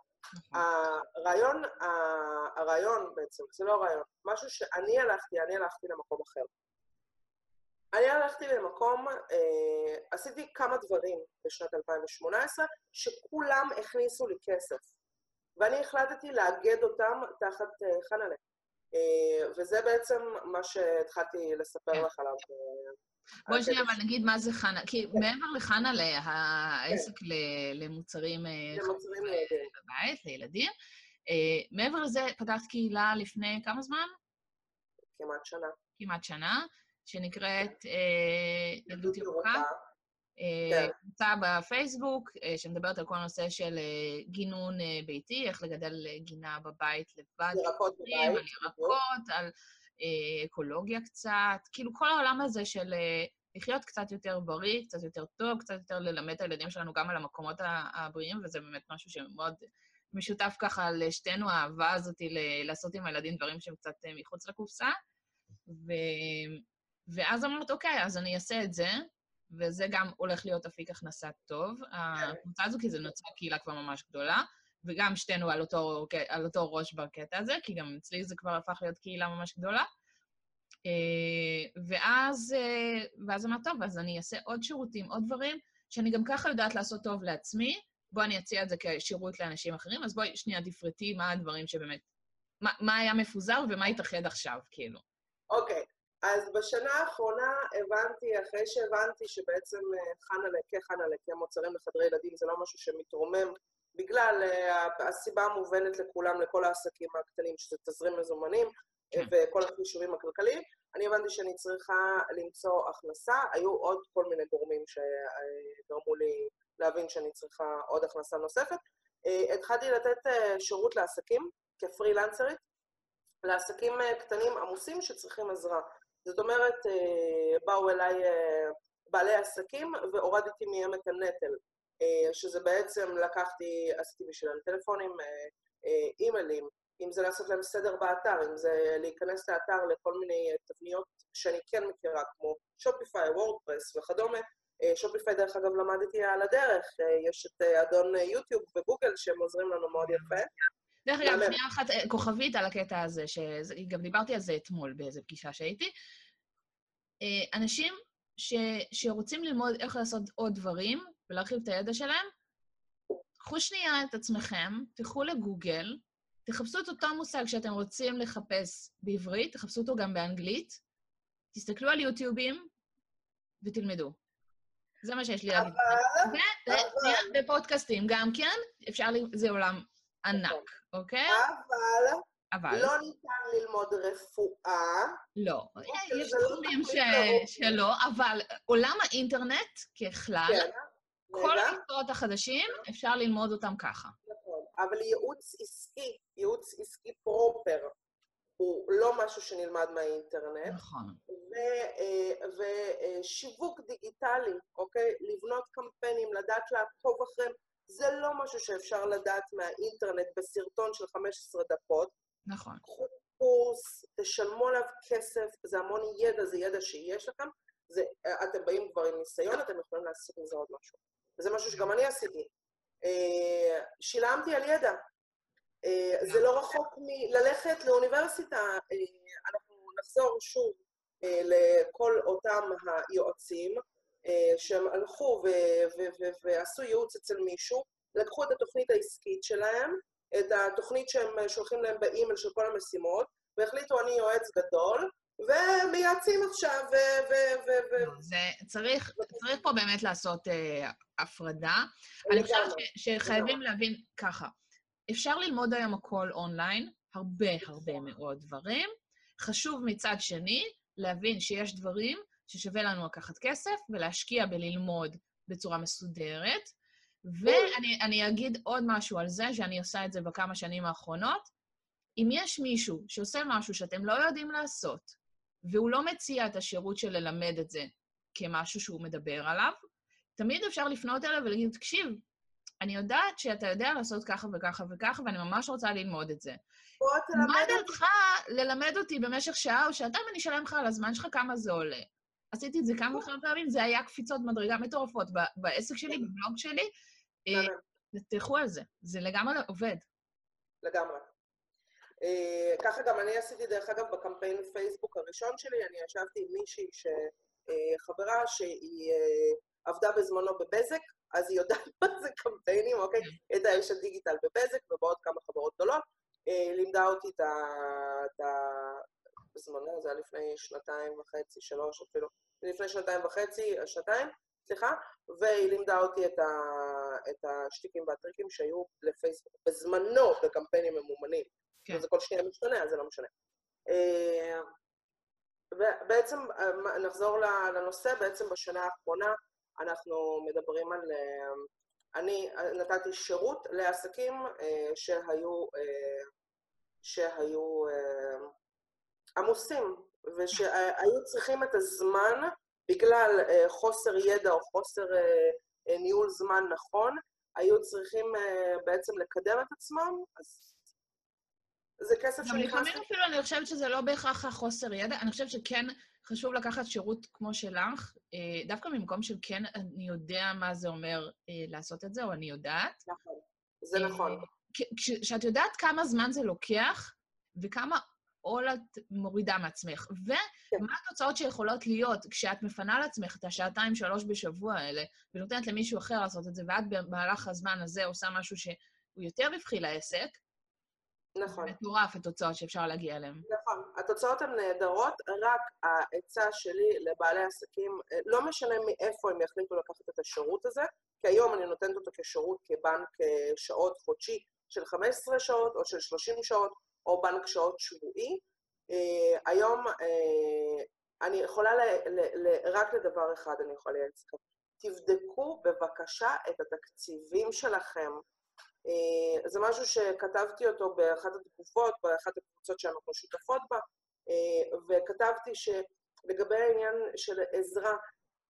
הרעיון בעצם, זה לא רעיון, משהו שאני הלכתי למקום אחר. אני הלכתי למקום, עשיתי כמה דברים בשנת 2018, שכולם הכניסו לי כסף. ואני החלטתי לאגד אותם תחת חנלה. וזה בעצם מה שהתחלתי לספר לך עליו. בואי שנייה, אבל נגיד מה זה חנה, כי מעבר לחנה, העסק למוצרים בבית, לילדים, מעבר לזה פתחת קהילה לפני כמה זמן? כמעט שנה, שנקראת ילדות ירוקה, קבוצה בפייסבוק, שמדברת על כל הנושא של גינון ביתי, איך לגדל גינה בבית לבד, ירקות בבית, על ירקות, על אקולוגיה קצת, כאילו כל העולם הזה של לחיות קצת יותר בריא, קצת יותר טוב, קצת יותר ללמד את הילדים שלנו גם על המקומות הבריאים, וזה באמת משהו שמאוד משותף ככה לשתינו, האהבה הזאת לעשות עם הילדים דברים שהם קצת מחוץ לקופסה, ואז אמרת, אוקיי, אז אני אעשה את זה, וזה גם הולך להיות אפיק הכנסה טוב. הקבוצה הזו, כי זה נוצרה קהילה כבר ממש גדולה, וגם שתינו על אותו ראש בקטע הזה, כי גם אצלי זה כבר הפך להיות קהילה ממש גדולה. ואז אמרת, טוב, אז אני אעשה עוד שירותים, עוד דברים, שאני גם ככה יודעת לעשות טוב לעצמי, בוא אני אציע את זה כשירות לאנשים אחרים, אז בואי שנייה תפרטי מה הדברים שבאמת, מה היה מפוזר ומה התאחד עכשיו, כאילו. אוקיי. אז בשנה האחרונה אחרי שהבנתי שבעצם חנלה, כמוצרים לחדרי ילדים, זה לא משהו שמתרומם, בגלל הסיבה המובנת לכולם, לכל העסקים הקטנים, שזה תזרים מזומנים, וכל החישובים הכלכליים, אני הבנתי שאני צריכה למצוא הכנסה, היו עוד כל מיני גורמים שגרמו לי להבין שאני צריכה עוד הכנסה נוספת. התחלתי לתת שירות לעסקים, כפרילנסרית, לעסקים קטנים עמוסים שצריכים עזרה. זאת אומרת, באו אליי בעלי עסקים והורדתי מהם את הנטל, שזה בעצם עשיתי בשבילם טלפונים, אימיילים, אם זה לעשות להם סדר באתר, אם זה להיכנס לאתר לכל מיני תבניות שאני כן מכירה, כמו Shopify, WordPress וכדומה. Shopify דרך אגב למדתי על הדרך, יש את אדון יוטיוב וגוגל שהם עוזרים לנו מאוד יפה. דרך אגב, שנייה אחת כוכבית על הקטע הזה, שגם דיברתי על זה אתמול באיזו פגישה שהייתי. אנשים שרוצים ללמוד איך לעשות עוד דברים ולהרחיב את הידע שלהם, קחו שנייה את עצמכם, תלכו לגוגל, תחפשו את אותו מושג שאתם רוצים לחפש בעברית, תחפשו אותו גם באנגלית, תסתכלו על יוטיובים ותלמדו. זה מה שיש לי להגיד. ובפודקאסטים גם כן, אפשר, זה עולם ענק, אוקיי? אבל לא ניתן ללמוד רפואה. לא, יש תחומים שלא, אבל עולם האינטרנט ככלל, כל המקצועות החדשים אפשר ללמוד אותם ככה. נכון, אבל ייעוץ עסקי פרופר, הוא לא משהו שנלמד מהאינטרנט. נכון. ושיווק דיגיטלי, אוקיי? לבנות קמפיינים, לדעת לעקוב אחריהם, זה לא משהו שאפשר לדעת מהאינטרנט בסרטון של 15 דקות. נכון. קחו קורס, תשלמו עליו כסף, זה המון ידע, זה ידע שיש לכם. אתם באים כבר עם ניסיון, אתם יכולים לעשות עם זה עוד משהו. וזה משהו שגם אני עשיתי. שילמתי על ידע. זה לא רחוק מללכת לאוניברסיטה. אנחנו נחזור שוב לכל אותם היועצים, שהם הלכו ועשו ייעוץ אצל מישהו, לקחו את התוכנית העסקית שלהם, את התוכנית שהם שולחים להם באימייל של כל המשימות, והחליטו אני יועץ גדול, ומייעצים עכשיו, צריך פה באמת לעשות הפרדה. אני חושבת שחייבים להבין ככה, אפשר ללמוד היום הכל אונליין, הרבה מאוד דברים, חשוב מצד שני להבין שיש דברים ששווה לנו לקחת כסף ולהשקיע בללמוד בצורה מסודרת, ואני אגיד עוד משהו על זה, שאני עושה את זה בכמה שנים האחרונות, אם יש מישהו שעושה משהו שאתם לא יודעים לעשות, והוא לא מציע את השירות של ללמד את זה כמשהו שהוא מדבר עליו, תמיד אפשר לפנות אליו ולהגיד, תקשיב, אני יודעת שאתה יודע לעשות ככה וככה וככה, ואני ממש רוצה ללמוד את זה. מה דעתך ללמד אותי במשך שעה או שעתיים, אני אשלם לך על הזמן שלך כמה זה עולה. עשיתי את זה כמה פעמים, זה היה קפיצות מדרגה מטורפות בעסק שלי, בבלוג שלי. תלכו על זה, זה לגמרי עובד. לגמרי. ככה גם אני עשיתי דרך אגב בקמפיין פייסבוק הראשון שלי, אני ישבתי עם מישהי שחברה שהיא עבדה בזמנו בבזק, אז היא יודעת מה זה קמפיינים, אוקיי? את האיש הדיגיטל בבזק ובעוד כמה חברות גדולות, לימדה אותי בזמנו, זה היה לפני 2.5 שנה, והיא לימדה אותי את השטיקים והטריקים שהיו לפייסבוק בזמנו בקמפיינים ממומנים. זה כל שנייה משתנה, אז זה לא משנה. בעצם, נחזור לנושא, בעצם בשנה האחרונה אנחנו מדברים על... אני נתתי שירות לעסקים שהיו עמוסים, ושהיו צריכים את הזמן בגלל חוסר ידע או חוסר ניהול זמן נכון, היו צריכים בעצם לקדם את עצמם, אז... זה כסף שנכנס... אפילו אני חושבת שזה לא בהכרח חוסר ידע, אני חושבת שכן חשוב לקחת שירות כמו שלך, דווקא ממקום של כן אני יודע מה זה אומר לעשות את זה, או אני יודעת. נכון, זה נכון. כשאת יודעת כמה זמן זה לוקח, וכמה עול את מורידה מעצמך, ומה התוצאות שיכולות להיות כשאת מפנה לעצמך את השעתיים, שלוש בשבוע האלה, ונותנת למישהו אחר לעשות את זה, ואת במהלך הזמן הזה עושה משהו שהוא יותר רווחי לעסק, נכון. מטורף התוצאות שאפשר להגיע אליהן. נכון. התוצאות הן נהדרות, רק העצה שלי לבעלי עסקים, לא משנה מאיפה הם יחליטו לקחת את השירות הזה, כי היום אני נותנת אותו כשירות כבנק שעות חודשי של 15 שעות או של 30 שעות, או בנק שעות שבועי. היום אני יכולה רק לדבר אחד, אני יכולה לייעץ. תבדקו בבקשה את התקציבים שלכם, זה משהו שכתבתי אותו באחת הקבוצות שאנחנו שותפות בה, וכתבתי שלגבי העניין של עזרה,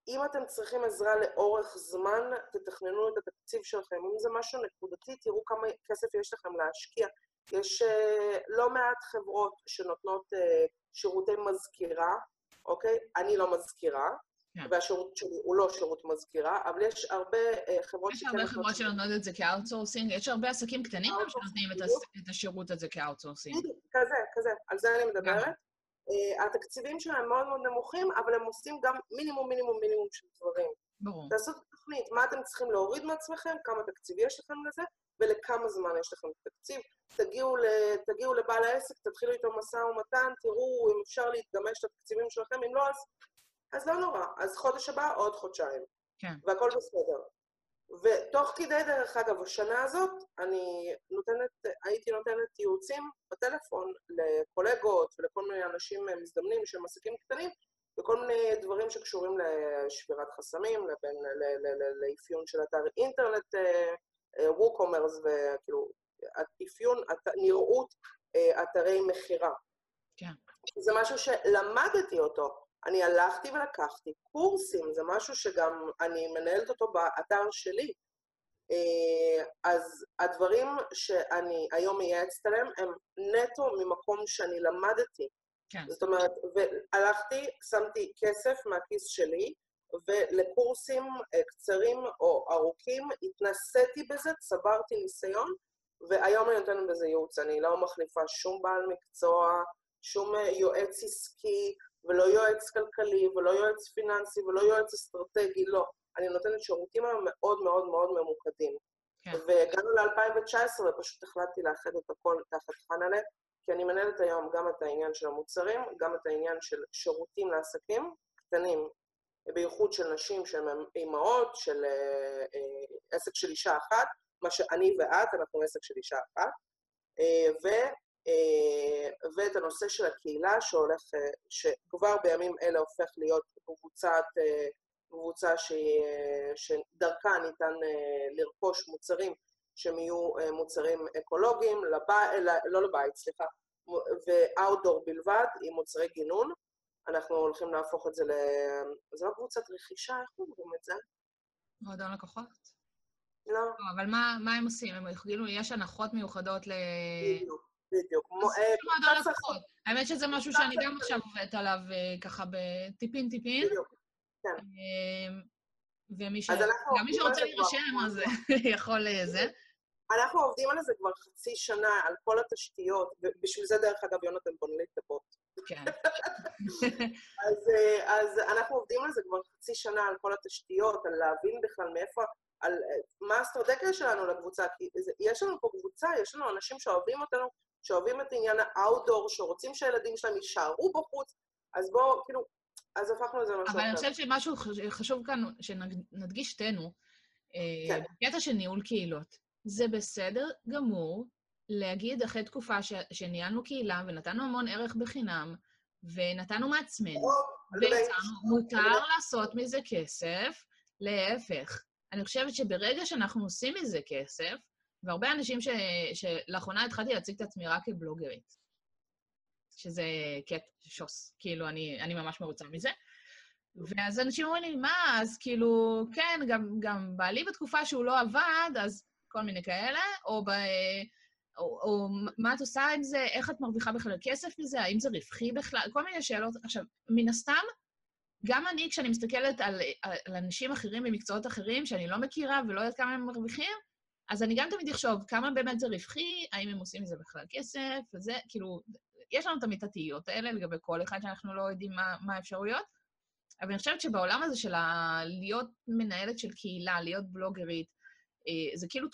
אם אתם צריכים עזרה לאורך זמן, תתכננו את התקציב שלכם. אם זה משהו נקודתי, תראו כמה כסף יש לכם להשקיע. יש לא מעט חברות שנותנות שירותי מזכירה, אוקיי? אני לא מזכירה. והשירות שלי הוא לא שירות מזכירה, אבל יש הרבה חברות... יש הרבה חברות שנותנות את זה כאוטסורסינג, יש הרבה עסקים קטנים שנותנים את השירות הזה כאוטסורסינג. כזה, על זה אני מדברת. התקציבים שלהם מאוד מאוד נמוכים, אבל הם עושים גם מינימום של דברים. ברור. לעשות תוכנית, מה אתם צריכים להוריד מעצמכם, כמה תקציב יש לכם לזה, ולכמה זמן יש לכם תקציב. תגיעו לבעל העסק, תתחילו איתו משא ומתן, תראו אם אפשר להתגמש את התקציבים שלכם, אם לא, אז לא נורא. אז חודש הבא, עוד חודשיים. כן. והכל בסדר. ותוך כדי דרך אגב, השנה הזאת, הייתי נותנת ייעוצים בטלפון לקולגות ולכל מיני אנשים מזדמנים שהם עסקים קטנים, וכל מיני דברים שקשורים לשבירת חסמים, לאפיון של אתר אינטרנט, ווקומרס, וכאילו, אפיון, נראות אתרי מחירה. כן. זה משהו שלמדתי אותו. אני הלכתי ולקחתי קורסים, זה משהו שגם אני מנהלת אותו באתר שלי. אז הדברים שאני היום מייעצת עליהם הם נטו ממקום שאני למדתי. כן. זאת אומרת, והלכתי, שמתי כסף מהכיס שלי, ולקורסים קצרים או ארוכים, התנסיתי בזה, צברתי ניסיון, והיום אני נותנת בזה ייעוץ. אני לא מחליפה שום בעל מקצוע, שום יועץ עסקי, ולא יועץ כלכלי, ולא יועץ פיננסי, ולא יועץ אסטרטגי, לא. אני נותנת שירותים היום מאוד מאוד מאוד ממוקדים. והגענו ל-2019, ופשוט החלטתי לאחד את הכל תחת חנלה, כי אני מנהלת היום גם את העניין של המוצרים, גם את העניין של שירותים לעסקים קטנים, בייחוד של נשים שהן אימהות, של עסק של אישה אחת, מה שאני ואת, אנחנו עסק של אישה אחת, ואת הנושא של הקהילה שהולך, שכבר בימים אלה הופך להיות קבוצה שדרכה ניתן לרכוש מוצרים שהם יהיו מוצרים אקולוגיים, לא לבית, סליחה, ואוטדור בלבד עם מוצרי גינון. אנחנו הולכים להפוך את זה זה לא קבוצת רכישה, איך אומרים את זה? מועדון לקוחות? לא. אבל מה הם עושים? הם כאילו, יש הנחות מיוחדות בדיוק. מועדון לקוחות. האמת שזה משהו שאני גם עכשיו עובדת עליו ככה בטיפין. בדיוק, כן. ומי שרוצה להירשם, אז יכול זה. אנחנו עובדים על זה כבר חצי שנה, על כל התשתיות, ובשביל זה דרך אגב יונתן בונלי תפות. כן. אז אנחנו עובדים על זה כבר חצי שנה, על כל התשתיות, על להבין בכלל מאיפה, על מה הסטרטגיה שלנו לקבוצה, כי יש לנו פה קבוצה, יש לנו אנשים שאוהבים אותנו, שאוהבים את עניין האוטדור, שרוצים שהילדים שלהם יישארו בחוץ, אז בואו, כאילו, אז הפכנו את זה משהו. אבל אני חושבת שמשהו חשוב כאן, שנדגיש שתינו, בקטע של ניהול קהילות. זה בסדר גמור להגיד אחרי תקופה שניהלנו קהילה ונתנו המון ערך בחינם, ונתנו מעצמנו, מותר לעשות מזה כסף, להפך. אני חושבת שברגע שאנחנו עושים מזה כסף, והרבה אנשים שלאחרונה התחלתי להציג את עצמי רק כבלוגרית, שזה קט שוס, כאילו אני ממש מרוצה מזה, ואז אנשים אומרים לי, מה, אז כאילו, כן, גם בעלי בתקופה שהוא לא עבד, אז כל מיני כאלה, או מה את עושה עם זה, איך את מרוויחה בכלל כסף מזה, האם זה רווחי בכלל, כל מיני שאלות. עכשיו, מן הסתם, גם אני, כשאני מסתכלת על אנשים אחרים במקצועות אחרים, שאני לא מכירה ולא יודעת כמה הם מרוויחים, אז אני גם תמיד אחשוב כמה באמת זה רווחי, האם הם עושים מזה בכלל כסף, וזה, כאילו, יש לנו תמיד התהיות האלה לגבי כל אחד שאנחנו לא יודעים מה האפשרויות, אבל אני חושבת שבעולם הזה של להיות מנהלת של קהילה, להיות בלוגרית, זה כאילו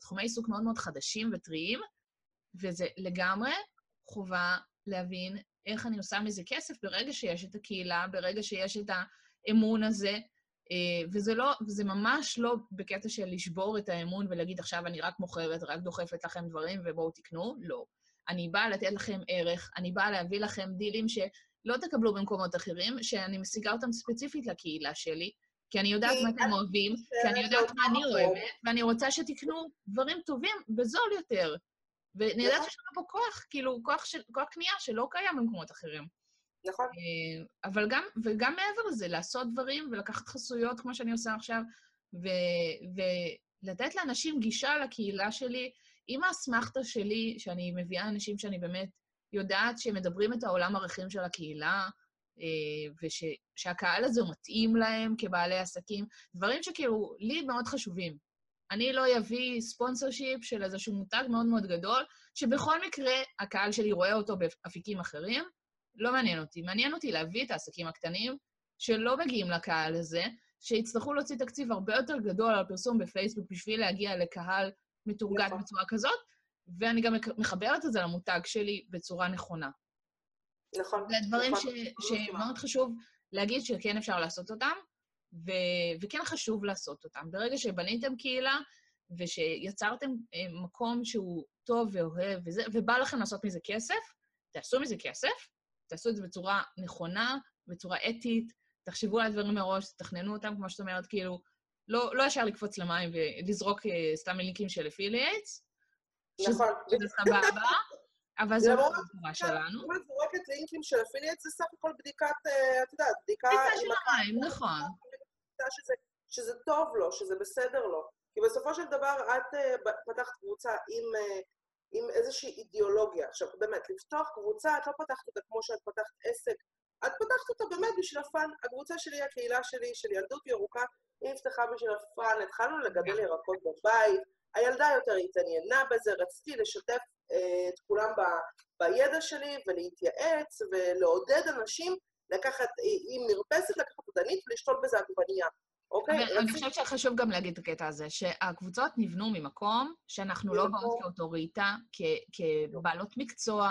תחומי עיסוק מאוד מאוד חדשים וטריים, וזה לגמרי חובה להבין איך אני עושה מזה כסף ברגע שיש את הקהילה, ברגע שיש את האמון הזה, וזה ממש לא בקטע של לשבור את האמון ולהגיד, עכשיו אני רק מוכרת, רק דוחפת לכם דברים ובואו תקנו, לא. אני באה לתת לכם ערך, אני באה להביא לכם דילים שלא תקבלו במקומות אחרים, שאני משיגה אותם ספציפית לקהילה שלי, כי אני יודעת מה אתם אוהבים, כי אני יודעת מה אני אוהבת, ואני רוצה שתקנו דברים טובים בזול יותר. ואני יודעת שיש לנו פה כוח, כאילו כוח קנייה שלא קיים במקומות אחרים. נכון. אבל גם מעבר לזה, לעשות דברים ולקחת חסויות, כמו שאני עושה עכשיו, ולתת לאנשים גישה לקהילה שלי, עם האסמכתה שלי, שאני מביאה אנשים שאני באמת יודעת שמדברים את העולם הערכים של הקהילה, ושהקהל הזה הוא מתאים להם כבעלי עסקים, דברים שכאילו לי מאוד חשובים. אני לא אביא ספונסר שיפ של איזשהו מותג מאוד מאוד גדול, שבכל מקרה הקהל שלי רואה אותו באפיקים אחרים, לא מעניין אותי. מעניין אותי להביא את העסקים הקטנים שלא מגיעים לקהל הזה, שיצטרכו להוציא תקציב הרבה יותר גדול על פרסום בפייסבוק בשביל להגיע לקהל מתורגת בצורה כזאת, ואני גם מחברת את זה למותג שלי בצורה נכונה. נכון. זה דברים שמאוד חשוב להגיד שכן אפשר לעשות אותם, וכן חשוב לעשות אותם. ברגע שבניתם קהילה, ושיצרתם מקום שהוא טוב ואוהב, ובא לכם לעשות מזה כסף, תעשו מזה כסף, תעשו את זה בצורה נכונה, בצורה אתית, תחשבו על הדברים מראש, תכננו אותם, כמו שאת אומרת, כאילו, לא ישר לקפוץ למים ולזרוק סתם לינקים של אפילייטס, שזה סבבה, אבל זו לא התמורה שלנו. אם את זורקת לינקים של אפילייטס, זה סך הכל בדיקת, את יודעת, בדיקה של המים, נכון. שזה טוב לו, שזה בסדר לו. כי בסופו של דבר, את פתחת קבוצה עם איזושהי אידיאולוגיה. עכשיו, באמת, לפתוח קבוצה, את לא פתחת אותה כמו שאת פתחת עסק, את פתחת אותה באמת בשביל הפן. הקבוצה שלי, הקהילה שלי, של ילדות ירוקה, היא נפתחה בשביל הפן, התחלנו לגדל ירקות בבית, הילדה יותר התעניינה בזה, רציתי לשתף את כולם בידע שלי ולהתייעץ ולעודד אנשים לקחת, אם נרפסת, לקחת עודנית ולשתול בזה עגבנייה. אוקיי? אני חושבת שחשוב גם להגיד את הקטע הזה, שהקבוצות נבנו ממקום שאנחנו לא באות כאוטוריטה, כבעלות מקצוע,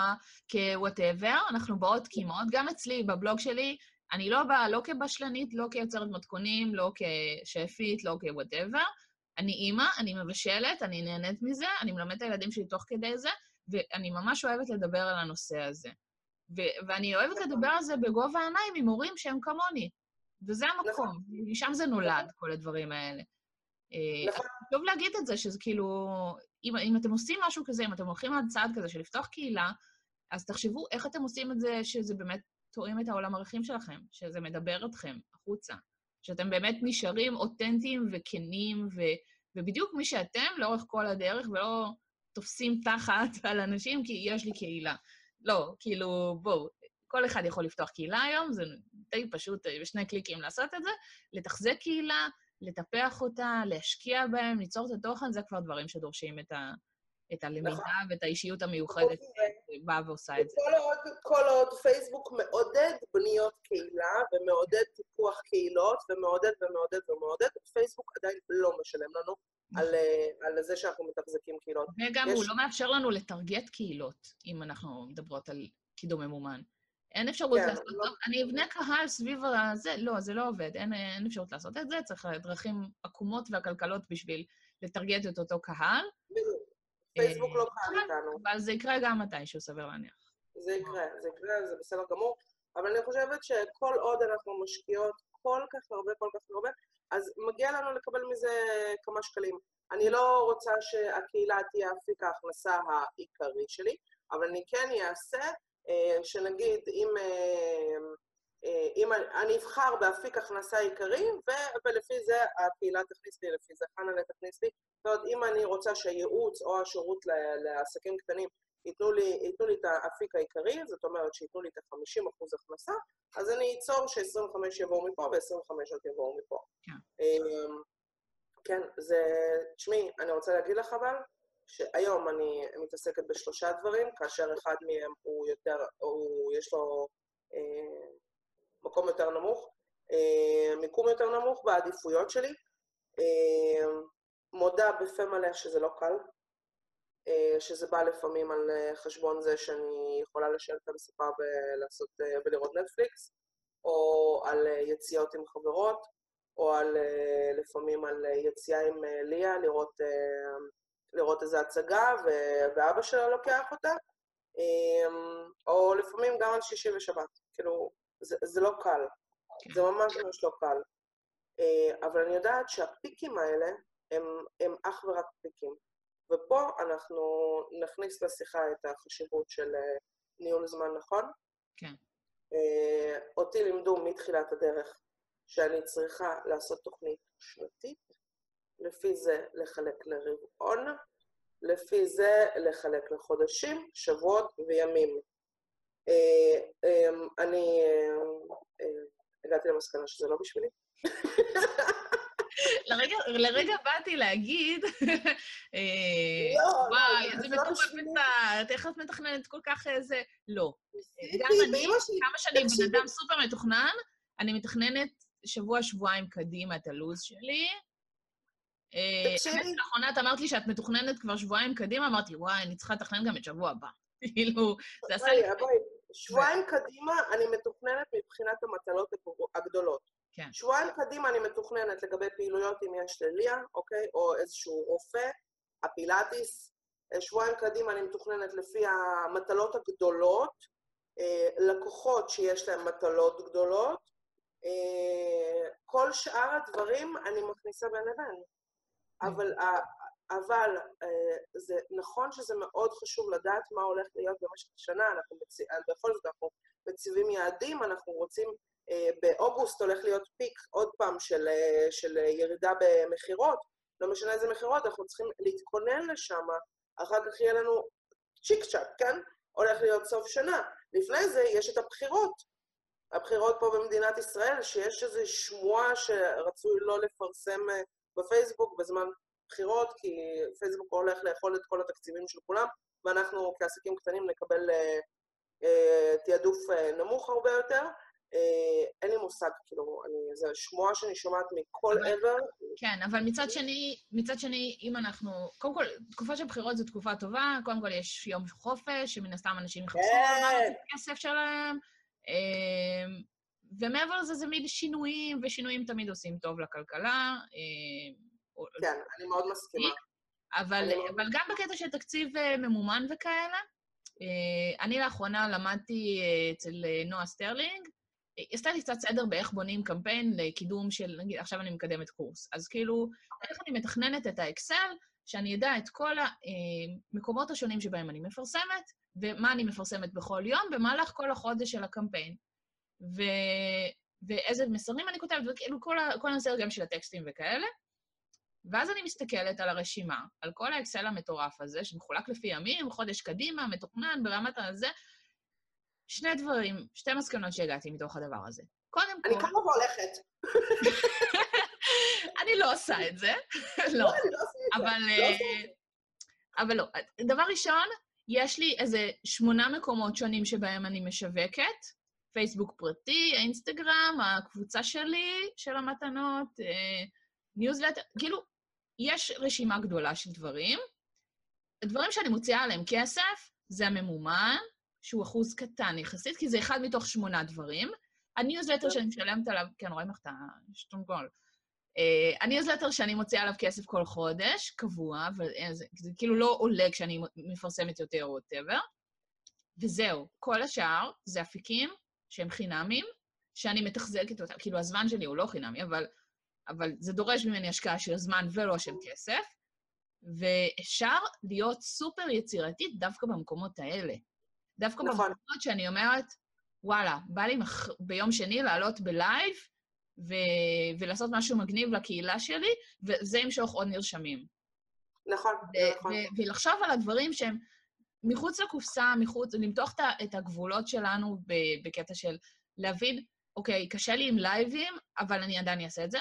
כוואטאבר, אנחנו באות כמעט, גם אצלי, בבלוג שלי, אני לא באה לא כבשלנית, לא כיוצרת מתכונים, לא כשאפית, לא כוואטאבר, אני אימא, אני מבשלת, אני נהנית מזה, אני מלמדת את הילדים שלי תוך כדי זה, ואני ממש אוהבת לדבר על הנושא הזה. ואני אוהבת לדבר על זה בגובה העיניים עם הורים שהם כמוני. וזה המקום, משם זה נולד, כל הדברים האלה. טוב להגיד את זה, שזה כאילו, אם אתם עושים משהו כזה, אם אתם הולכים על צעד כזה של לפתוח קהילה, אז תחשבו איך אתם עושים את זה, שזה באמת תואם את העולם הערכים שלכם, שזה מדבר אתכם החוצה, שאתם באמת נשארים אותנטיים וכנים, ובדיוק מי שאתם לאורך כל הדרך, ולא תופסים תחת על אנשים, כי יש לי קהילה. לא, כאילו, בואו, כל אחד יכול לפתוח קהילה היום, זה די פשוט, בשני קליקים לעשות את זה, לתחזק קהילה, לטפח אותה, להשקיע בהם, ליצור את התוכן, זה כבר דברים שדורשים את הלמידה ואת האישיות המיוחדת באה ועושה את זה. כל עוד פייסבוק מעודד בניות קהילה, ומעודד טיפוח קהילות, ומעודד, פייסבוק עדיין לא משלם לנו על זה שאנחנו מתחזקים קהילות. וגם הוא לא מאפשר לנו לטרגט קהילות, אם אנחנו מדברות על קידום ממומן. אין אפשרות לעשות את זה. אני אבנה קהל סביב הזה, לא, זה לא עובד, אין אפשרות לעשות את זה, צריך דרכים עקומות והכלכלות בשביל לטרגט את אותו קהל. פייסבוק לא קהל איתנו. אבל זה יקרה גם מתישהו, סביר להניח. זה יקרה, זה בסדר גמור, אבל אני חושבת שכל עוד אנחנו משקיעות כל כך הרבה, אז מגיע לנו לקבל מזה כמה שקלים. אני לא רוצה שהקהילה תהיה אפיק ההכנסה העיקרי שלי, אבל אני כן אעשה שנגיד, אם אני אבחר באפיק הכנסה עיקרי, ולפי זה הקהילה תכניס לי, לפי זה חנלה תכניס לי. זאת אומרת, אם אני רוצה שהייעוץ או השירות לעסקים קטנים ייתנו לי את האפיק העיקרי, זאת אומרת שייתנו לי את 50% הכנסה, אז אני אצור ש-25 יבואו מפה ו-25 עוד יבואו מפה. כן, זה... תשמעי, אני רוצה להגיד לך אבל, שהיום אני מתעסקת בשלושה דברים, כאשר אחד מהם הוא יותר, יש לו מקום יותר נמוך, מיקום יותר נמוך בעדיפויות שלי, מודה בפה מלא שזה לא קל, שזה בא לפעמים על חשבון זה שאני יכולה לשבת על הספה ולראות נטפליקס, או על יציאות עם חברות, או לפעמים על יציאה עם ליה, לראות איזו הצגה, ואבא שלה לוקח אותה, או לפעמים גם על שישי ושבת. כאילו, זה לא קל. זה ממש לא קל. אבל אני יודעת שהפיקים האלה הם אך ורק פיקים. ופה אנחנו נכניס לשיחה את החשיבות של ניהול זמן נכון. כן. אותי לימדו מתחילת הדרך שאני צריכה לעשות תוכנית שנתית, לפי זה לחלק לרבעון, לפי זה לחלק לחודשים, שבועות וימים. אני הגעתי למסקנה שזה לא בשבילי. לרגע באתי להגיד, וואי, איזה מתוכננת, איך את מתכננת כל כך איזה... לא. גם אני, כמה שאני בן אדם סופר מתוכנן, אני מתכננת שבוע-שבועיים קדימה את הלוז שלי, לאחרונה את אמרת לי שאת מתוכננת כבר שבועיים קדימה, אמרתי, וואי, אני צריכה לתכנן גם את שבוע הבא. כאילו, זה עשה לי... שבועיים קדימה אני מתוכננת מבחינת המטלות הגדולות. שבועיים קדימה אני מתוכננת לגבי פעילויות אם יש לליה, אוקיי? או איזשהו רופא, הפילאטיס. שבועיים קדימה אני מתוכננת לפי המטלות הגדולות, לקוחות שיש להם מטלות גדולות. כל שאר הדברים אני מכניסה בין לבין. אבל זה נכון שזה מאוד חשוב לדעת מה הולך להיות במשך השנה, בכל זאת אנחנו מציבים יעדים, אנחנו רוצים, באוגוסט הולך להיות פיק עוד פעם של ירידה במחירות, לא משנה איזה מחירות, אנחנו צריכים להתכונן לשם, אחר כך יהיה לנו צ'יק צ'אק, כן? הולך להיות סוף שנה. לפני זה יש את הבחירות פה במדינת ישראל, שיש איזו שמועה שרצוי לא לפרסם בפייסבוק בזמן בחירות, כי פייסבוק הולך לאכול את כל התקציבים של כולם, ואנחנו כעסקים קטנים נקבל תיעדוף נמוך הרבה יותר. אין לי מושג, כאילו, זה שמועה שאני שומעת מכל עבר. כן, אבל מצד שני, אם אנחנו, קודם כל, תקופה של בחירות זו תקופה טובה, קודם כל יש יום חופש, שמן הסתם אנשים מחפשים את הכסף שלהם, ומעבר לזה זה מיד שינויים, ושינויים תמיד עושים טוב לכלכלה. כן, אני מאוד מסכימה. אבל גם בקטע של תקציב ממומן וכאלה, אני לאחרונה למדתי אצל נועה סטרלינג, היא עשתה לי קצת סדר באיך בונים קמפיין לקידום של, נגיד, עכשיו אני מקדמת קורס. אז כאילו, איך אני מתכננת את האקסל, שאני אדע את כל המקומות השונים שבהם אני מפרסמת, ומה אני מפרסמת בכל יום, במהלך כל החודש של הקמפיין. ואיזה מסרים אני כותבת, וכאילו כל הנושא גם של הטקסטים וכאלה. ואז אני מסתכלת על הרשימה, על כל האקסל המטורף הזה, שמחולק לפי ימים, חודש קדימה, מתוכנן, ברמת הזה. שני דברים, שתי מסקנות שהגעתי מתוך הדבר הזה. קודם כל... אני כמה הולכת. אני לא עושה את זה. לא, אני לא עושה את זה. אבל לא. דבר ראשון, יש לי איזה 8 מקומות שונים שבהם אני משווקת. פייסבוק פרטי, האינסטגרם, הקבוצה שלי, של המתנות, ניוזלטר, כאילו, יש רשימה גדולה של דברים. הדברים שאני מוציאה עליהם כסף, זה הממומן, שהוא אחוז קטן יחסית, כי זה אחד מתוך 8 דברים. הניוזלטר שאני משלמת עליו, כן, רואים איך אתה שטונגול. הניוזלטר שאני מוציאה עליו כסף כל חודש, קבוע, וזה כאילו לא עולה כשאני מפרסמת יותר או whatever. וזהו, כל השאר זה אפיקים שהם חינמים, שאני מתחזקת אותם, כאילו הזמן שלי הוא לא חינמי, אבל זה דורש ממני השקעה של זמן ולא של כסף, ואפשר להיות סופר יצירתית דווקא במקומות האלה. דווקא נכון. במקומות שאני אומרת, וואלה, בא לי ביום שני לעלות בלייב, ולעשות משהו מגניב לקהילה שלי, וזה ימשוך עוד נרשמים. נכון, נכון. ולחשוב על הדברים שהם מחוץ לקופסה, למתוח את הגבולות שלנו בקטע של להבין, אוקיי, קשה לי עם לייבים, אבל אני עדיין אעשה את זה.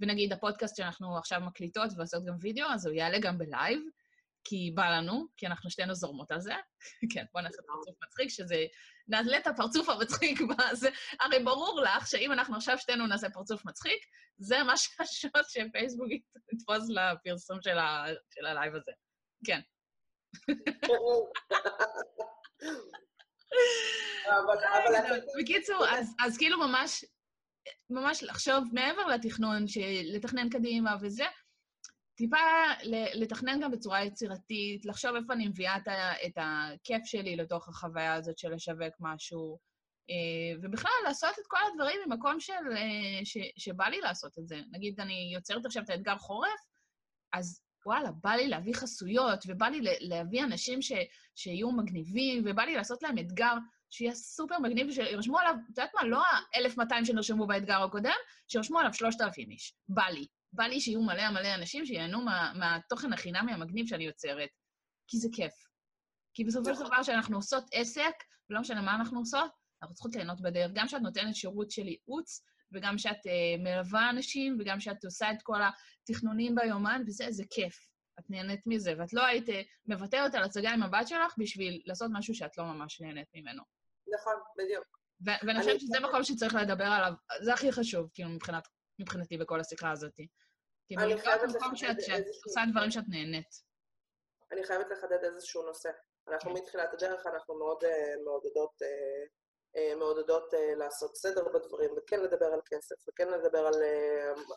ונגיד, הפודקאסט שאנחנו עכשיו מקליטות ועושות גם וידאו, אז הוא יעלה גם בלייב, כי בא לנו, כי אנחנו שתינו זורמות על זה. כן, בוא נעשה פרצוף מצחיק, שזה... נעלה את הפרצוף המצחיק בזה. הרי ברור לך שאם אנחנו עכשיו שתינו נעשה פרצוף מצחיק, זה מה שהשוט שפייסבוק יתפוס לפרסום של הלייב הזה. כן. בקיצור, אז כאילו ממש לחשוב מעבר לתכנון, לתכנן קדימה וזה, טיפה לתכנן גם בצורה יצירתית, לחשוב איפה אני מביאה את הכיף שלי לתוך החוויה הזאת של לשווק משהו, ובכלל לעשות את כל הדברים במקום שבא לי לעשות את זה. נגיד, אני יוצרת עכשיו את האתגר חורף, אז וואלה, בא לי להביא חסויות, ובא לי להביא אנשים שיהיו מגניבים, ובא לי לעשות להם אתגר שיהיה סופר מגניב, ושירשמו עליו, את יודעת מה, לא ה-1200 שנרשמו באתגר הקודם, שירשמו עליו 3,000 איש. בא לי שיהיו מלא אנשים שיענו מהתוכן החינמי המגניב שאני יוצרת, כי זה כיף. כי בסופו של דבר שאנחנו עושות עסק, ולא משנה מה אנחנו עושות, אנחנו צריכות ליהנות בדרך, גם שאת נותנת שירות של ייעוץ, וגם שאת מלווה אנשים, וגם שאת עושה את כל התכנונים ביומן, וזה איזה כיף. את נהנית מזה, ואת לא היית מבטרת על הצגה עם הבת שלך בשביל לעשות משהו שאת לא ממש נהנית ממנו. נכון, בדיוק. ואני חושבת שזה מקום שצריך לדבר עליו, זה הכי חשוב, כאילו, מבחינתי בכל השיחה הזאת. כאילו, זה מקום שאת עושה דברים שאת נהנית. אני חייבת לחדד איזשהו נושא. אנחנו מתחילת הדרך, אנחנו מאוד מעודדות... מעודדות לעשות סדר בדברים, וכן לדבר על כסף, וכן לדבר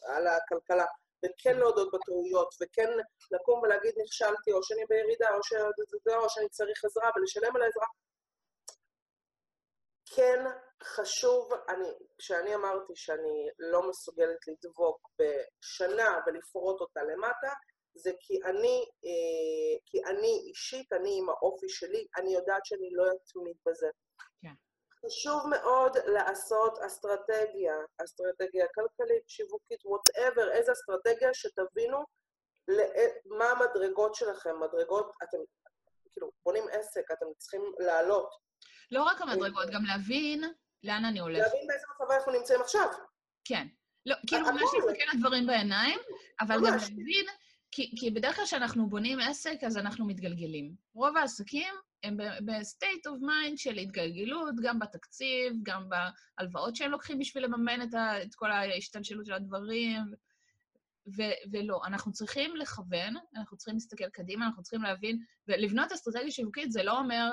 על הכלכלה, וכן להודות בטעויות, וכן לקום ולהגיד נכשלתי, או שאני בירידה, או שאני צריך עזרה, ולשלם על העזרה. כן חשוב, כשאני אמרתי שאני לא מסוגלת לדבוק בשנה ולפרוט אותה למטה, זה כי אני אישית, אני עם האופי שלי, אני יודעת שאני לא אתמיד בזה. חשוב מאוד לעשות אסטרטגיה כלכלית, שיווקית, whatever, איזו אסטרטגיה שתבינו מה המדרגות שלכם, מדרגות, אתם כאילו בונים עסק, אתם צריכים לעלות. לא רק המדרגות, גם להבין לאן אני הולך. להבין באיזה מצב אנחנו נמצאים עכשיו. כן. לא, כאילו, ממש להסתכל על הדברים בעיניים, אבל גם להבין... כי בדרך כלל שאנחנו בונים עסק, אז אנחנו מתגלגלים. רוב העסקים הם ב-state of mind של התגלגלות, גם בתקציב, גם בהלוואות שהם לוקחים בשביל לממן את כל ההשתלשלות של הדברים, ולא, אנחנו צריכים לכוון, אנחנו צריכים להסתכל קדימה, אנחנו צריכים להבין, ולבנות אסטרטגיה שיווקית זה לא אומר,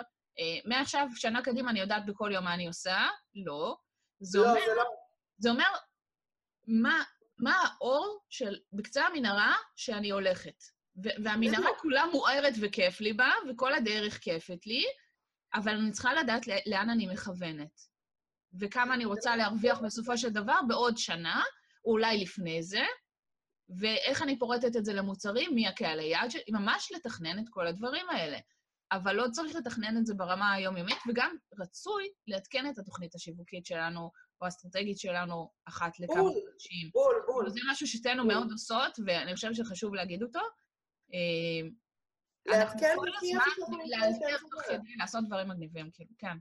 מעכשיו, שנה קדימה אני יודעת בכל יום מה אני עושה, לא. זה אומר, מה האור בקצה המנהרה שאני הולכת? והמנהרה כולה מוארת וכיף לי בה, וכל הדרך כיפת לי, אבל אני צריכה לדעת לאן אני מכוונת, וכמה אני רוצה להרוויח בסופו של דבר בעוד שנה, או אולי לפני זה, ואיך אני פורטת את זה למוצרים, מי הקהל היעד, ממש לתכנן את כל הדברים האלה. אבל לא צריך לתכנן את זה ברמה היומיומית, וגם רצוי להתקן את התוכנית השיווקית שלנו, או האסטרטגית שלנו, אחת לכמה חודשים. בול. זה משהו שתנו מאוד עושות, ואני חושבת שחשוב להגיד אותו. להתקן לעשות דברים מגניבים, כאילו, כן.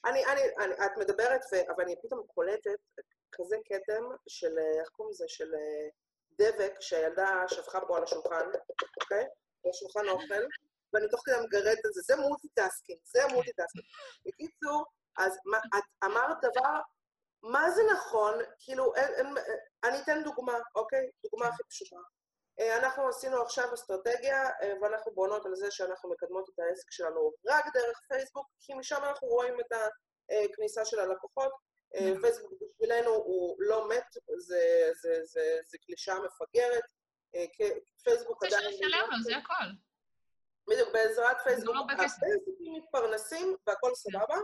את מדברת, אבל אני פתאום קולטת כזה קטם של, איך קוראים לזה, של דבק שהילדה שפכה בו על השולחן, אוקיי? על השולחן האוכל. ואני תוך כדי מגרד את זה, זה מולטיטאסקינג, זה מולטיטאסקינג. בקיצור, אז את אמרת דבר, מה זה נכון, כאילו, אני אתן דוגמה, אוקיי? דוגמה הכי פשוטה. אנחנו עשינו עכשיו אסטרטגיה, ואנחנו בונות על זה שאנחנו מקדמות את העסק שלנו רק דרך פייסבוק, כי משם אנחנו רואים את הכניסה של הלקוחות. פייסבוק בשבילנו הוא לא מת, זה קלישה מפגרת. פייסבוק עדיין... זה שלם לו, זה הכל. בדיוק, בעזרת פייסבוק, הפייסבוקים מתפרנסים, והכל סבבה,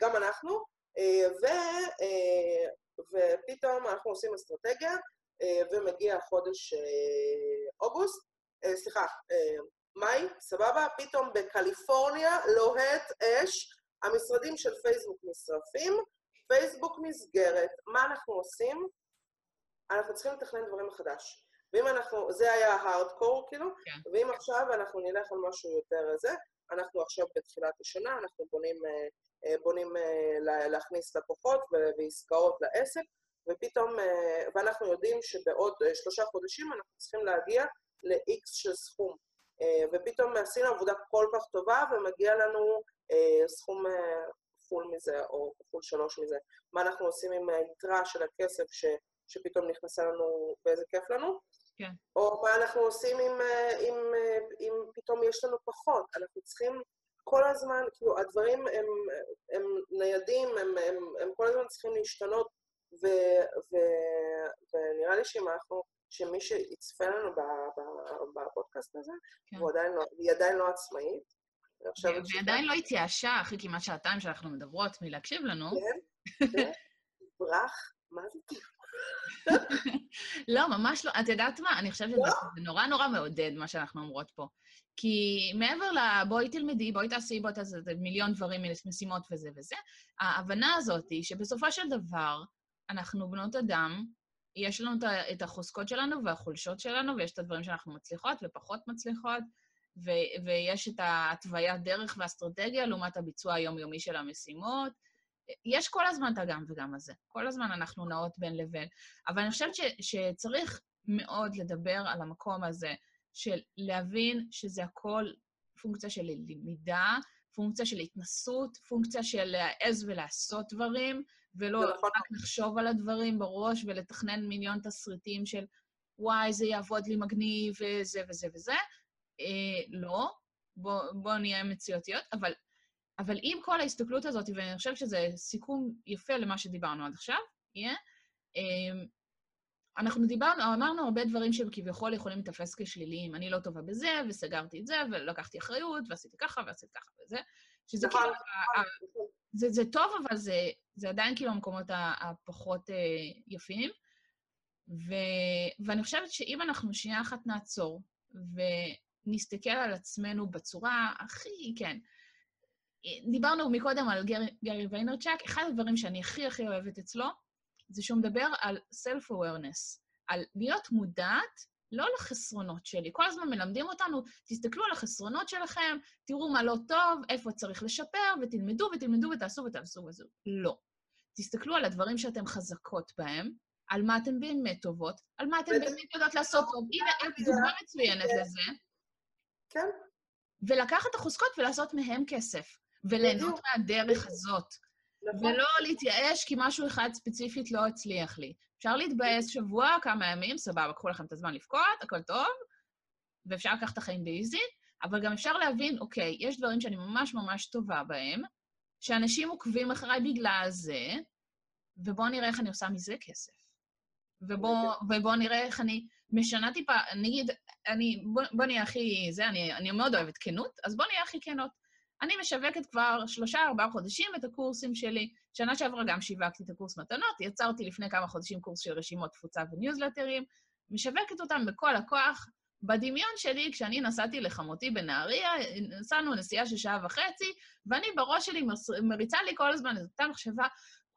גם אנחנו, ופתאום אנחנו עושים אסטרטגיה, ומגיע חודש אוגוסט, סליחה, מאי, סבבה, פתאום בקליפורניה לוהט אש, המשרדים של פייסבוק נשרפים, פייסבוק נסגרת, מה אנחנו עושים? אנחנו צריכים לתכנן דברים מחדש. ואם אנחנו, זה היה ההארדקור כאילו, ואם עכשיו אנחנו נלך על משהו יותר הזה, אנחנו עכשיו בתחילת השנה, אנחנו בונים להכניס לקוחות ועסקאות לעסק, ופתאום, ואנחנו יודעים שבעוד 3 חודשים אנחנו צריכים להגיע ל-X של סכום, ופתאום עשינו עבודה כל כך טובה, ומגיע לנו סכום כפול מזה, או כפול 3 מזה. מה אנחנו עושים עם היתרה של הכסף שפתאום נכנסה לנו באיזה כיף לנו, או מה אנחנו עושים אם פתאום יש לנו פחות. אנחנו צריכים כל הזמן, כאילו הדברים הם ניידים, הם כל הזמן צריכים להשתנות, ונראה לי שמי שיצפה לנו בפודקאסט הזה, היא עדיין לא עצמאית. היא עדיין לא התייאשה, אחרי כמעט 2 שאנחנו מדברות מלהקשיב לנו. כן, ברח, מה זה תיאור? לא, ממש לא. את יודעת מה? אני חושבת שזה נורא נורא מעודד מה שאנחנו אומרות פה. כי מעבר לבואי תלמדי, בואי תעשי, בואי תעשי מיליון דברים, משימות וזה וזה, ההבנה הזאת היא שבסופו של דבר אנחנו בנות אדם, יש לנו את החוזקות שלנו והחולשות שלנו, ויש את הדברים שאנחנו מצליחות ופחות מצליחות, ויש את התוויית דרך והאסטרטגיה לעומת הביצוע היומיומי של המשימות, יש כל הזמן את הגם וגם הזה. כל הזמן אנחנו נעות בין לבין. אבל אני חושבת שצריך מאוד לדבר על המקום הזה, של להבין שזה הכל פונקציה של למידה, פונקציה של התנסות, פונקציה של להעז ולעשות דברים, ולא רק לחשוב על הדברים בראש, ולתכנן מיליון תסריטים של, וואי, זה יעבוד לי מגניב, וזה וזה וזה. לא, בואו נהיה מציאותיות, אבל עם כל ההסתכלות הזאת, ואני חושבת שזה סיכום יפה למה שדיברנו עד עכשיו, אנחנו דיברנו, אמרנו הרבה דברים שהם כביכול יכולים לתפס כשליליים, אני לא טובה בזה, וסגרתי את זה, ולקחתי אחריות, ועשיתי ככה, ועשיתי ככה, וזה, שזה כאילו, זה טוב, אבל זה עדיין כאילו המקומות הפחות יפים, ואני חושבת שאם אנחנו שנייה אחת נעצור, ונסתכל על עצמנו בצורה הכי, כן, דיברנו מקודם על גרי ויינרצ'ק, אחד הדברים שאני הכי הכי אוהבת אצלו, זה שהוא מדבר על self-awareness, על להיות מודעת, לא לחסרונות שלי. כל הזמן מלמדים אותנו, תסתכלו על החסרונות שלכם, תראו מה לא טוב, איפה צריך לשפר, ותלמדו ותעשו. לא. תסתכלו על הדברים שאתם חזקות בהם, על מה אתן באמת טובות, על מה אתן באמת יודעות לעשות טוב. הנה, את דוגמה מצוינת לזה. כן. ולקחת החוזקות ולעשות מהם כסף, וליהנות מהדרך הזאת. ולא להתייאש כי משהו אחד ספציפית לא הצליח לי. אפשר להתבאס שבוע, כמה ימים, סבבה, קחו לכם את הזמן לבכות, הכל טוב, ואפשר לקחת את החיים באיזי, אבל גם אפשר להבין, אוקיי, יש דברים שאני ממש ממש טובה בהם, שאנשים עוקבים אחריי בגלל זה, ובואו נראה איך אני עושה מזה כסף. ובואו נראה איך אני משנה טיפה, נגיד, בואו נהיה הכי, זה, אני מאוד אוהבת כנות, אז בואו נהיה הכי כנות. אני משווקת כבר 3-4 חודשים את הקורסים שלי, שנה שעברה גם שיווקתי את הקורס מתנות, יצרתי לפני כמה חודשים קורס של רשימות תפוצה וניוזלטרים, משווקת אותם בכל הכוח. בדמיון שלי, כשאני נסעתי לחמותי בנהריה, נסענו נסיעה של 1.5 שעות, ואני בראש שלי מריצה לי כל הזמן את אותה מחשבה,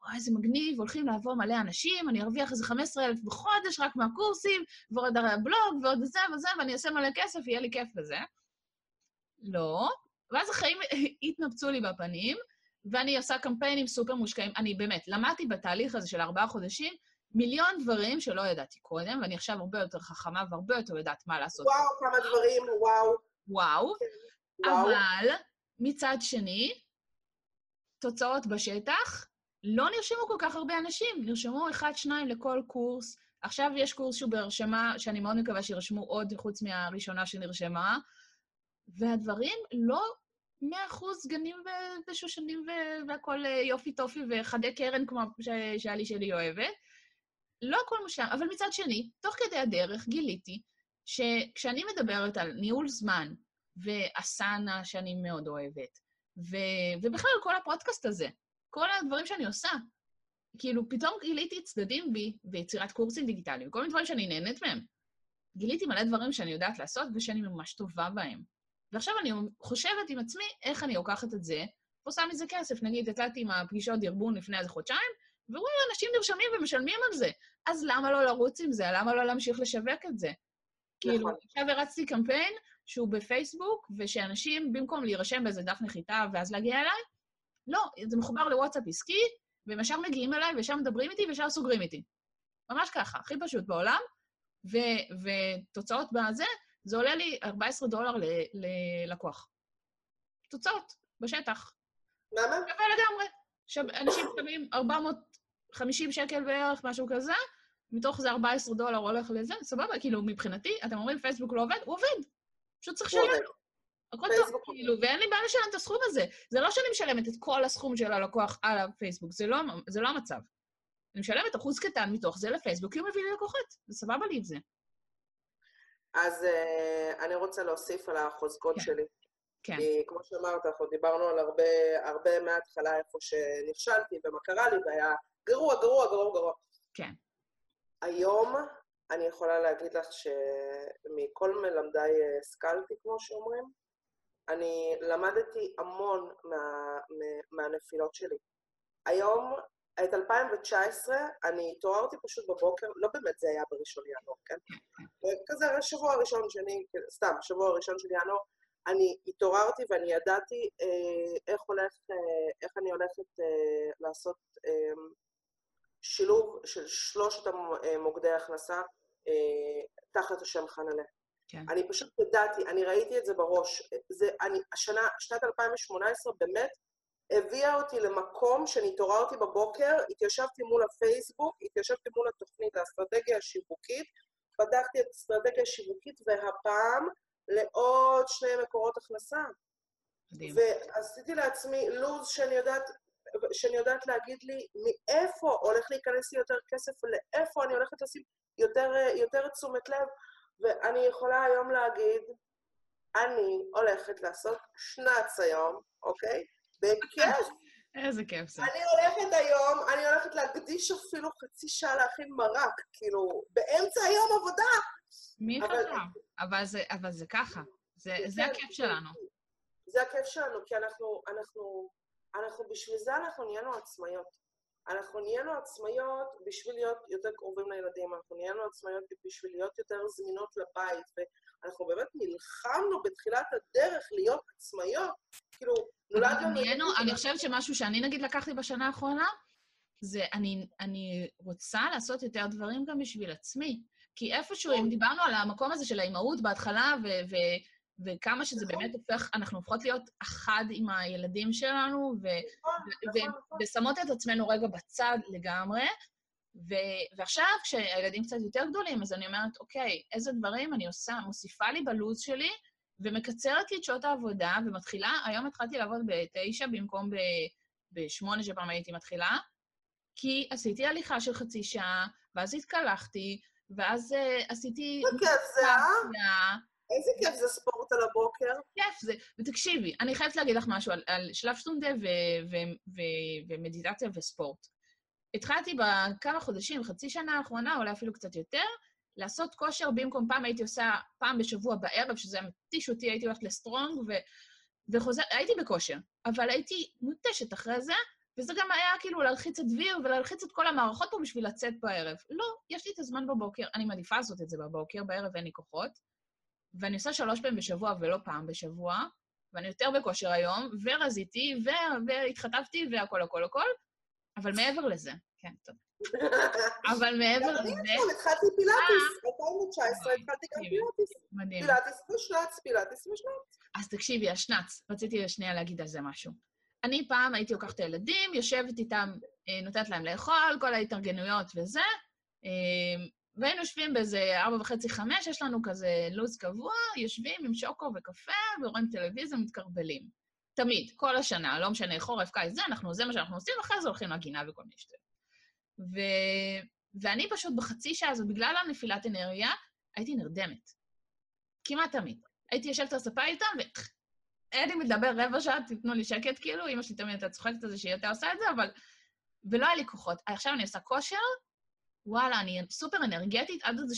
וואי, איזה מגניב, הולכים לעבור מלא אנשים, אני ארוויח איזה 15,000 בחודש רק מהקורסים, ועוד הרי הבלוג, ועוד זה וזה, ואני אעשה מלא כסף, יהיה לי כיף בזה. לא. ואז החיים התנפצו לי בפנים, ואני עושה קמפיינים סופר מושקעים. אני באמת למדתי בתהליך הזה של 4 חודשים, מיליון דברים שלא ידעתי קודם, ואני עכשיו הרבה יותר חכמה והרבה יותר יודעת מה לעשות. וואו, כמה דברים, וואו. וואו. אבל מצד שני, תוצאות בשטח, לא נרשמו כל כך הרבה אנשים, נרשמו 1-2 לכל קורס. עכשיו יש קורס שהוא ברשמה, שאני מאוד מקווה שירשמו עוד חוץ מהראשונה שנרשמה, והדברים לא 100% גנים ושושנים והכל יופי טופי וחדי קרן כמו שאלי שלי אוהבת. לא הכל מושלם, אבל מצד שני, תוך כדי הדרך גיליתי שכשאני מדברת על ניהול זמן ואסנה שאני מאוד אוהבת, ובכלל כל הפודקאסט הזה, כל הדברים שאני עושה, כאילו פתאום גיליתי צדדים בי ויצירת קורסים דיגיטליים, כל מיני דברים שאני נהנית מהם. גיליתי מלא דברים שאני יודעת לעשות ושאני ממש טובה בהם. ועכשיו אני חושבת עם עצמי איך אני לוקחת את זה, ועושה מזה כסף, נגיד, יצאתי עם הפגישות דרבון לפני איזה חודשיים, וואי, אנשים נרשמים ומשלמים על זה. אז למה לא לרוץ עם זה? למה לא להמשיך לשווק את זה? כאילו, עכשיו הרצתי קמפיין שהוא בפייסבוק, ושאנשים במקום להירשם באיזה דף נחיתה ואז להגיע אליי, לא, זה מחובר לוואטסאפ עסקי, ומשם מגיעים אליי, ושם מדברים איתי, ושם סוגרים איתי. ממש ככה, הכי פשוט בעולם, ותוצאות בזה, זה עולה לי $14 ללקוח. תוצאות, בשטח. מה? שווה לגמרי. אנשים קמים 450 שקל בערך, משהו כזה, מתוך זה $14 הולך לזה, סבבה, כאילו מבחינתי, אתם אומרים פייסבוק לא עובד, הוא עובד. פשוט צריך לשלם לו. הכל טוב, כאילו, ואין לי בעיה לשלם את הסכום הזה. זה לא שאני משלמת את כל הסכום של הלקוח על הפייסבוק, זה לא המצב. אני משלמת אחוז קטן מתוך זה לפייסבוק, כי הוא מביא לי לקוחות, זה סבבה לי את זה. אז אני רוצה להוסיף על החוזקות שלי. כן. כי כמו שאמרת, אנחנו דיברנו על הרבה מההתחלה איפה שנכשלתי ומה קרה לי, והיה גרוע. כן. היום אני יכולה להגיד לך שמכל מלמדיי השכלתי, כמו שאומרים, אני למדתי המון מהנפילות שלי. היום, את 2019, אני התעוררתי פשוט בבוקר, לא באמת זה היה בראשון ינור, כן? כזה שבוע הראשון שני, סתם, שבוע הראשון של ינור, אני התעוררתי ואני ידעתי איך אני הולכת לעשות שילוב של 3 מוקדי הכנסה תחת השם חנלה. אני פשוט ידעתי, אני ראיתי את זה בראש. שנת 2018 באמת הביאה אותי למקום שנתעוררתי בבוקר, התיישבתי מול הפייסבוק, התיישבתי מול התוכנית, האסטרטגיה השיווקית, פתחתי את האסטרטגיה השיווקית והפעם לעוד 2 מקורות הכנסה. ועשיתי לעצמי לוז שאני יודעת להגיד לי מאיפה הולך להיכנס לי יותר כסף, לאיפה אני הולכת לשים יותר תשומת לב, ואני יכולה היום להגיד, אני הולכת לעשות שנץ היום, אוקיי? בכיף. איזה כיף זה. אני הולכת להקדיש אפילו חצי שעה להכין מרק, כאילו, באמצע היום עבודה. מי חשב? אבל זה ככה. זה הכיף שלנו. זה הכיף שלנו, כי אנחנו בשביל זה אנחנו נהיינו עצמאיות. אנחנו נהיינו עצמאיות בשביל להיות יותר קרובים לילדים, אנחנו נהיינו עצמאיות בשביל להיות יותר זמינות לבית, ואנחנו באמת נלחמנו בתחילת הדרך להיות עצמאיות, כאילו, אני חושבת שמשהו שאני, נגיד, לקחתי בשנה האחרונה, זה, אני רוצה לעשות יותר דברים גם בשביל עצמי. כי איפשהו, אם דיברנו על המקום הזה של האימהות בהתחלה, וכמה שזה באמת הופך, אנחנו הופכות להיות אחד עם הילדים שלנו, ושמות את עצמנו רגע בצד לגמרי, ועכשיו, כשהילדים קצת יותר גדולים, אז אני אומרת, אוקיי, איזה דברים אני עושה, מוסיפה לי בלוז שלי, ומקצרת לי את שעות העבודה, ומתחילה, היום התחלתי לעבוד ב9 במקום ב8 שפעם הייתי מתחילה, כי עשיתי הליכה של חצי שעה, ואז התקלחתי, ואז עשיתי... איזה כיף זה, אה? איזה כיף זה ספורט על הבוקר. כיף זה, ותקשיבי, אני חייבת להגיד לך משהו על שלב שטונדה ומדיטציה וספורט. התחלתי בכמה חודשים, חצי שנה האחרונה, אולי אפילו קצת יותר, לעשות כושר במקום פעם, הייתי עושה פעם בשבוע בערב, שזה היה מתיש אותי, הייתי הולכת לסטרונג, הייתי בכושר, אבל הייתי מותשת אחרי זה, וזה גם היה כאילו להלחיץ את דביר ולהלחיץ את כל המערכות פה בשביל לצאת בערב. לא, יש לי את הזמן בבוקר, אני מעדיפה לעשות את זה בבוקר, בערב אין לי כוחות, ואני עושה 3 פעמים בשבוע ולא פעם בשבוע, ואני יותר בכושר היום, ורזיתי, והתחטפתי, והכל, אבל מעבר לזה, כן, טוב. אבל מעבר לזה... אני אתמול התחלתי פילאטיס, 2019 התחלתי גם פילאטיס. מדהים. פילאטיס ושנץ. אז תקשיבי, השנץ, רציתי לשנייה להגיד על זה משהו. אני פעם הייתי לוקחת ילדים, יושבת איתם, נותנת להם לאכול, כל ההתארגנויות וזה, והיינו יושבים באיזה 4:30-5, יש לנו כזה לוז קבוע, יושבים עם שוקו וקפה, ורואים טלוויזיה, מתקרבלים. תמיד, כל השנה, לא משנה, חורף, קיץ, זה מה שאנחנו עושים, אחרי זה הולכים לגינה וכל מיני שטויות. ואני פשוט בחצי שעה הזו, בגלל הנפילת אנרגיה, הייתי נרדמת. כמעט תמיד. הייתי יושבת על ספה איתם, אין לי מדבר 15 דקות, תתנו לי שקט, כאילו, אמא שלי תמיד הייתה צוחקת על זה שהיא הייתה עושה את זה, אבל... ולא היה לי כוחות. עכשיו אני עושה כושר, וואלה, אני סופר אנרגטית, עד זה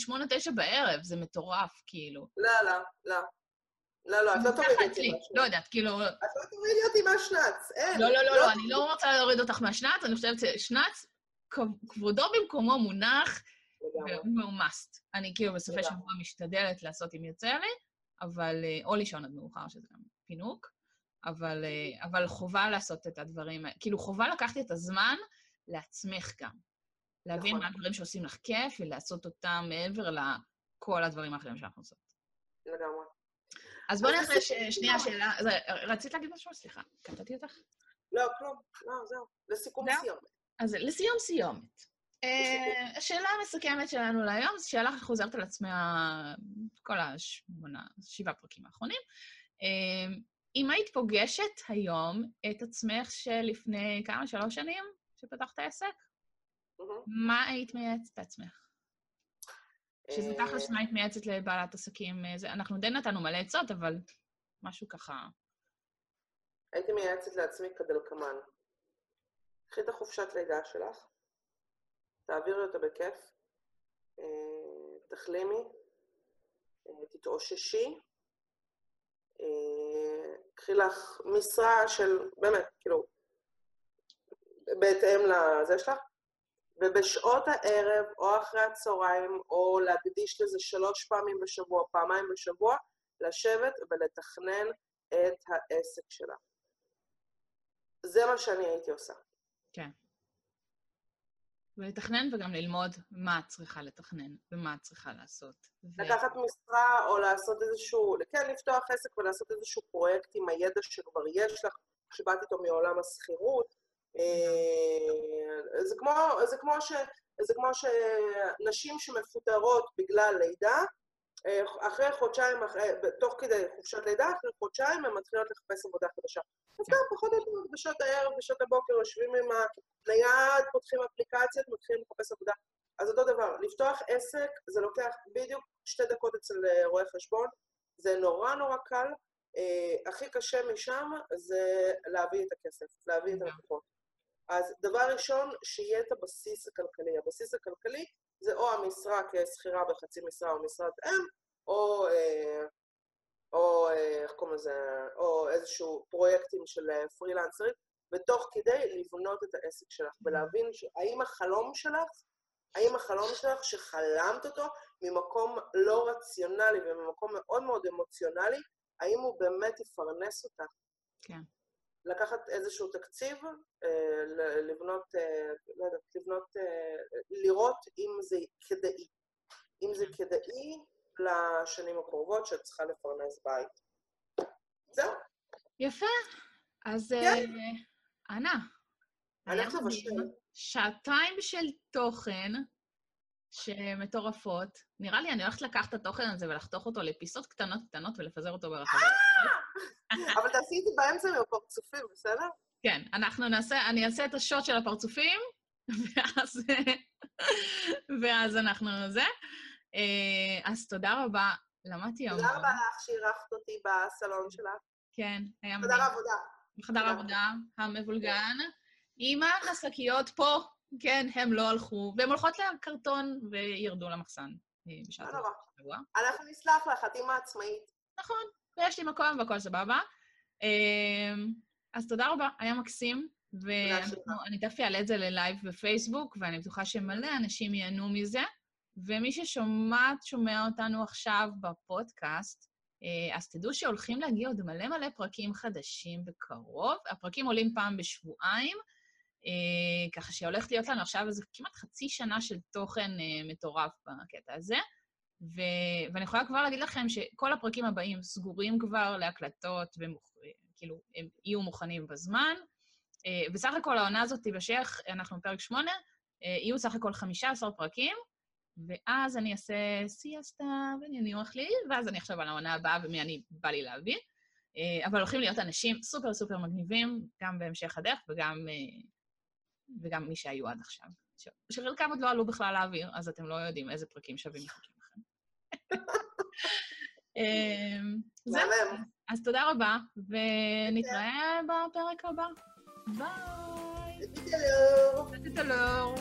8-9 בערב, זה מטורף, כאילו. לא, את לא תוריד אותי מהשנץ. לא יודעת, כאילו... את לא תוריד אותי מהשנץ, אין. לא, אני לא רוצה להוריד אותך מהשנץ, אני חושבת ששנץ, כבודו במקומו מונח, והוא מאומסט. אני כאילו בסופי שבוע משתדלת לעשות אם יוצא לי, אבל, או לישון עד מאוחר, שזה גם פינוק, אבל חובה לעשות את הדברים, כאילו חובה לקחת את הזמן לעצמך גם, להבין מה הדברים שעושים לך כיף, ולעשות אותם מעבר לכל הדברים האחרים שאנחנו עושות. לגמרי. אז בואו נעשה שנייה שאלה, רצית להגיד משהו? סליחה, קטעתי אותך? לא, כלום, לא, זהו, לסיכום סיומת. אז לסיום סיומת. השאלה המסכמת שלנו להיום, זו שאלה חוזרת על עצמה כל 7 הפרקים האחרונים, אם היית פוגשת היום את עצמך שלפני כמה, 3 שנים שפתחת עסק, מה היית מייעצת בעצמך? שזה תכלס מה היית מייעצת לבעלת עסקים, אנחנו די נתנו מלא עצות, אבל משהו ככה... הייתי מייעצת לעצמי כדלקמן. קחי את החופשת לידה שלך, תעבירי אותה בכיף, תחלימי, תתאוששי, קחי לך משרה של, באמת, כאילו, בהתאם לזה שלך, ובשעות הערב או אחרי הצהריים, או להקדיש לזה 3 פעמים בשבוע, 2 פעמים בשבוע, לשבת ולתכנן את העסק שלה. זה מה שאני הייתי עושה. כן. ולתכנן וגם ללמוד מה את צריכה לתכנן ומה את צריכה לעשות. לקחת משרה או לעשות איזשהו, כן, לפתוח עסק ולעשות איזשהו פרויקט עם הידע שכבר יש לך, שבאת איתו מעולם הסחירות. זה כמו שנשים שמפוטרות בגלל לידה, אחרי חודשיים, תוך כדי חופשת לידה, אחרי חודשיים הן מתחילות לחפש עבודה חדשה. אז גם פחות או יותר בשעות הערב, בשעות הבוקר, יושבים עם הנייד, פותחים אפליקציות, מתחילים לחפש עבודה. אז אותו דבר, לפתוח עסק, זה לוקח בדיוק 2 דקות אצל רואה חשבון, זה נורא קל, הכי קשה משם זה להביא את הכסף, להביא את הלקוחות. אז דבר ראשון, שיהיה את הבסיס הכלכלי. הבסיס הכלכלי זה או המשרה כשכירה בחצי משרה או משרת אם, או איזשהו פרויקטים של פרילנסרים, ותוך כדי לבנות את העסק שלך, ולהבין האם החלום שלך שחלמת אותו ממקום לא רציונלי וממקום מאוד מאוד אמוציונלי, האם הוא באמת יפרנס אותך. כן. לקחת איזשהו תקציב, לבנות, לראות אם זה כדאי. אם זה כדאי לשנים הקרובות שאת צריכה לפרנס בית. זהו. יפה. אז אנה, שעתיים של תוכן שמטורפות. נראה לי, אני הולכת לקחת את התוכן הזה ולחתוך אותו לפיסות קטנות ולפזר אותו ברחבה. אבל תעשי את זה באמצע מהפרצופים, בסדר? כן, אנחנו נעשה, אני אעשה את השוט של הפרצופים, ואז אנחנו נעשה. אז תודה רבה, למדתי המון. תודה רבה לך שאירחת אותי בסלון שלך. כן, היה מדהים. חדר עבודה. בחדר עבודה המבולגן. אימא, הסקיות פה, כן, הם לא הלכו, והן הולכות לקרטון וירדו למחסן. בשעת השבוע. אנחנו נסלח לך, את אימא עצמאית. נכון, ויש לי מקום והכל סבבה. אז תודה רבה, היה מקסים. ואני תכף אעלה את זה ללייב בפייסבוק, ואני בטוחה שמלא אנשים ייהנו מזה. ומי ששומע אותנו עכשיו בפודקאסט, אז תדעו שהולכים להגיע עוד מלא מלא פרקים חדשים בקרוב. הפרקים עולים פעם בשבועיים, ככה שהולכת להיות לנו עכשיו איזה כמעט חצי שנה של תוכן מטורף בקטע הזה. ואני יכולה כבר להגיד לכם שכל הפרקים הבאים סגורים כבר להקלטות, וכאילו הם יהיו מוכנים בזמן. בסך הכל העונה הזאת תימשך, אנחנו בפרק 8, יהיו סך הכל 15 פרקים, ואז אני אעשה סיאסטה ואני אורך לי, ואז אני עכשיו על העונה הבאה ומי אני בא לי להביא. אבל הולכים להיות אנשים סופר סופר מגניבים, גם בהמשך הדרך וגם מי שהיו עד עכשיו. שחלקם עוד לא עלו בכלל לאוויר, אז אתם לא יודעים איזה פרקים שווים מחכים לכם. זהו, אז תודה רבה, ונתראה בפרק הבא. ביי! תתלור!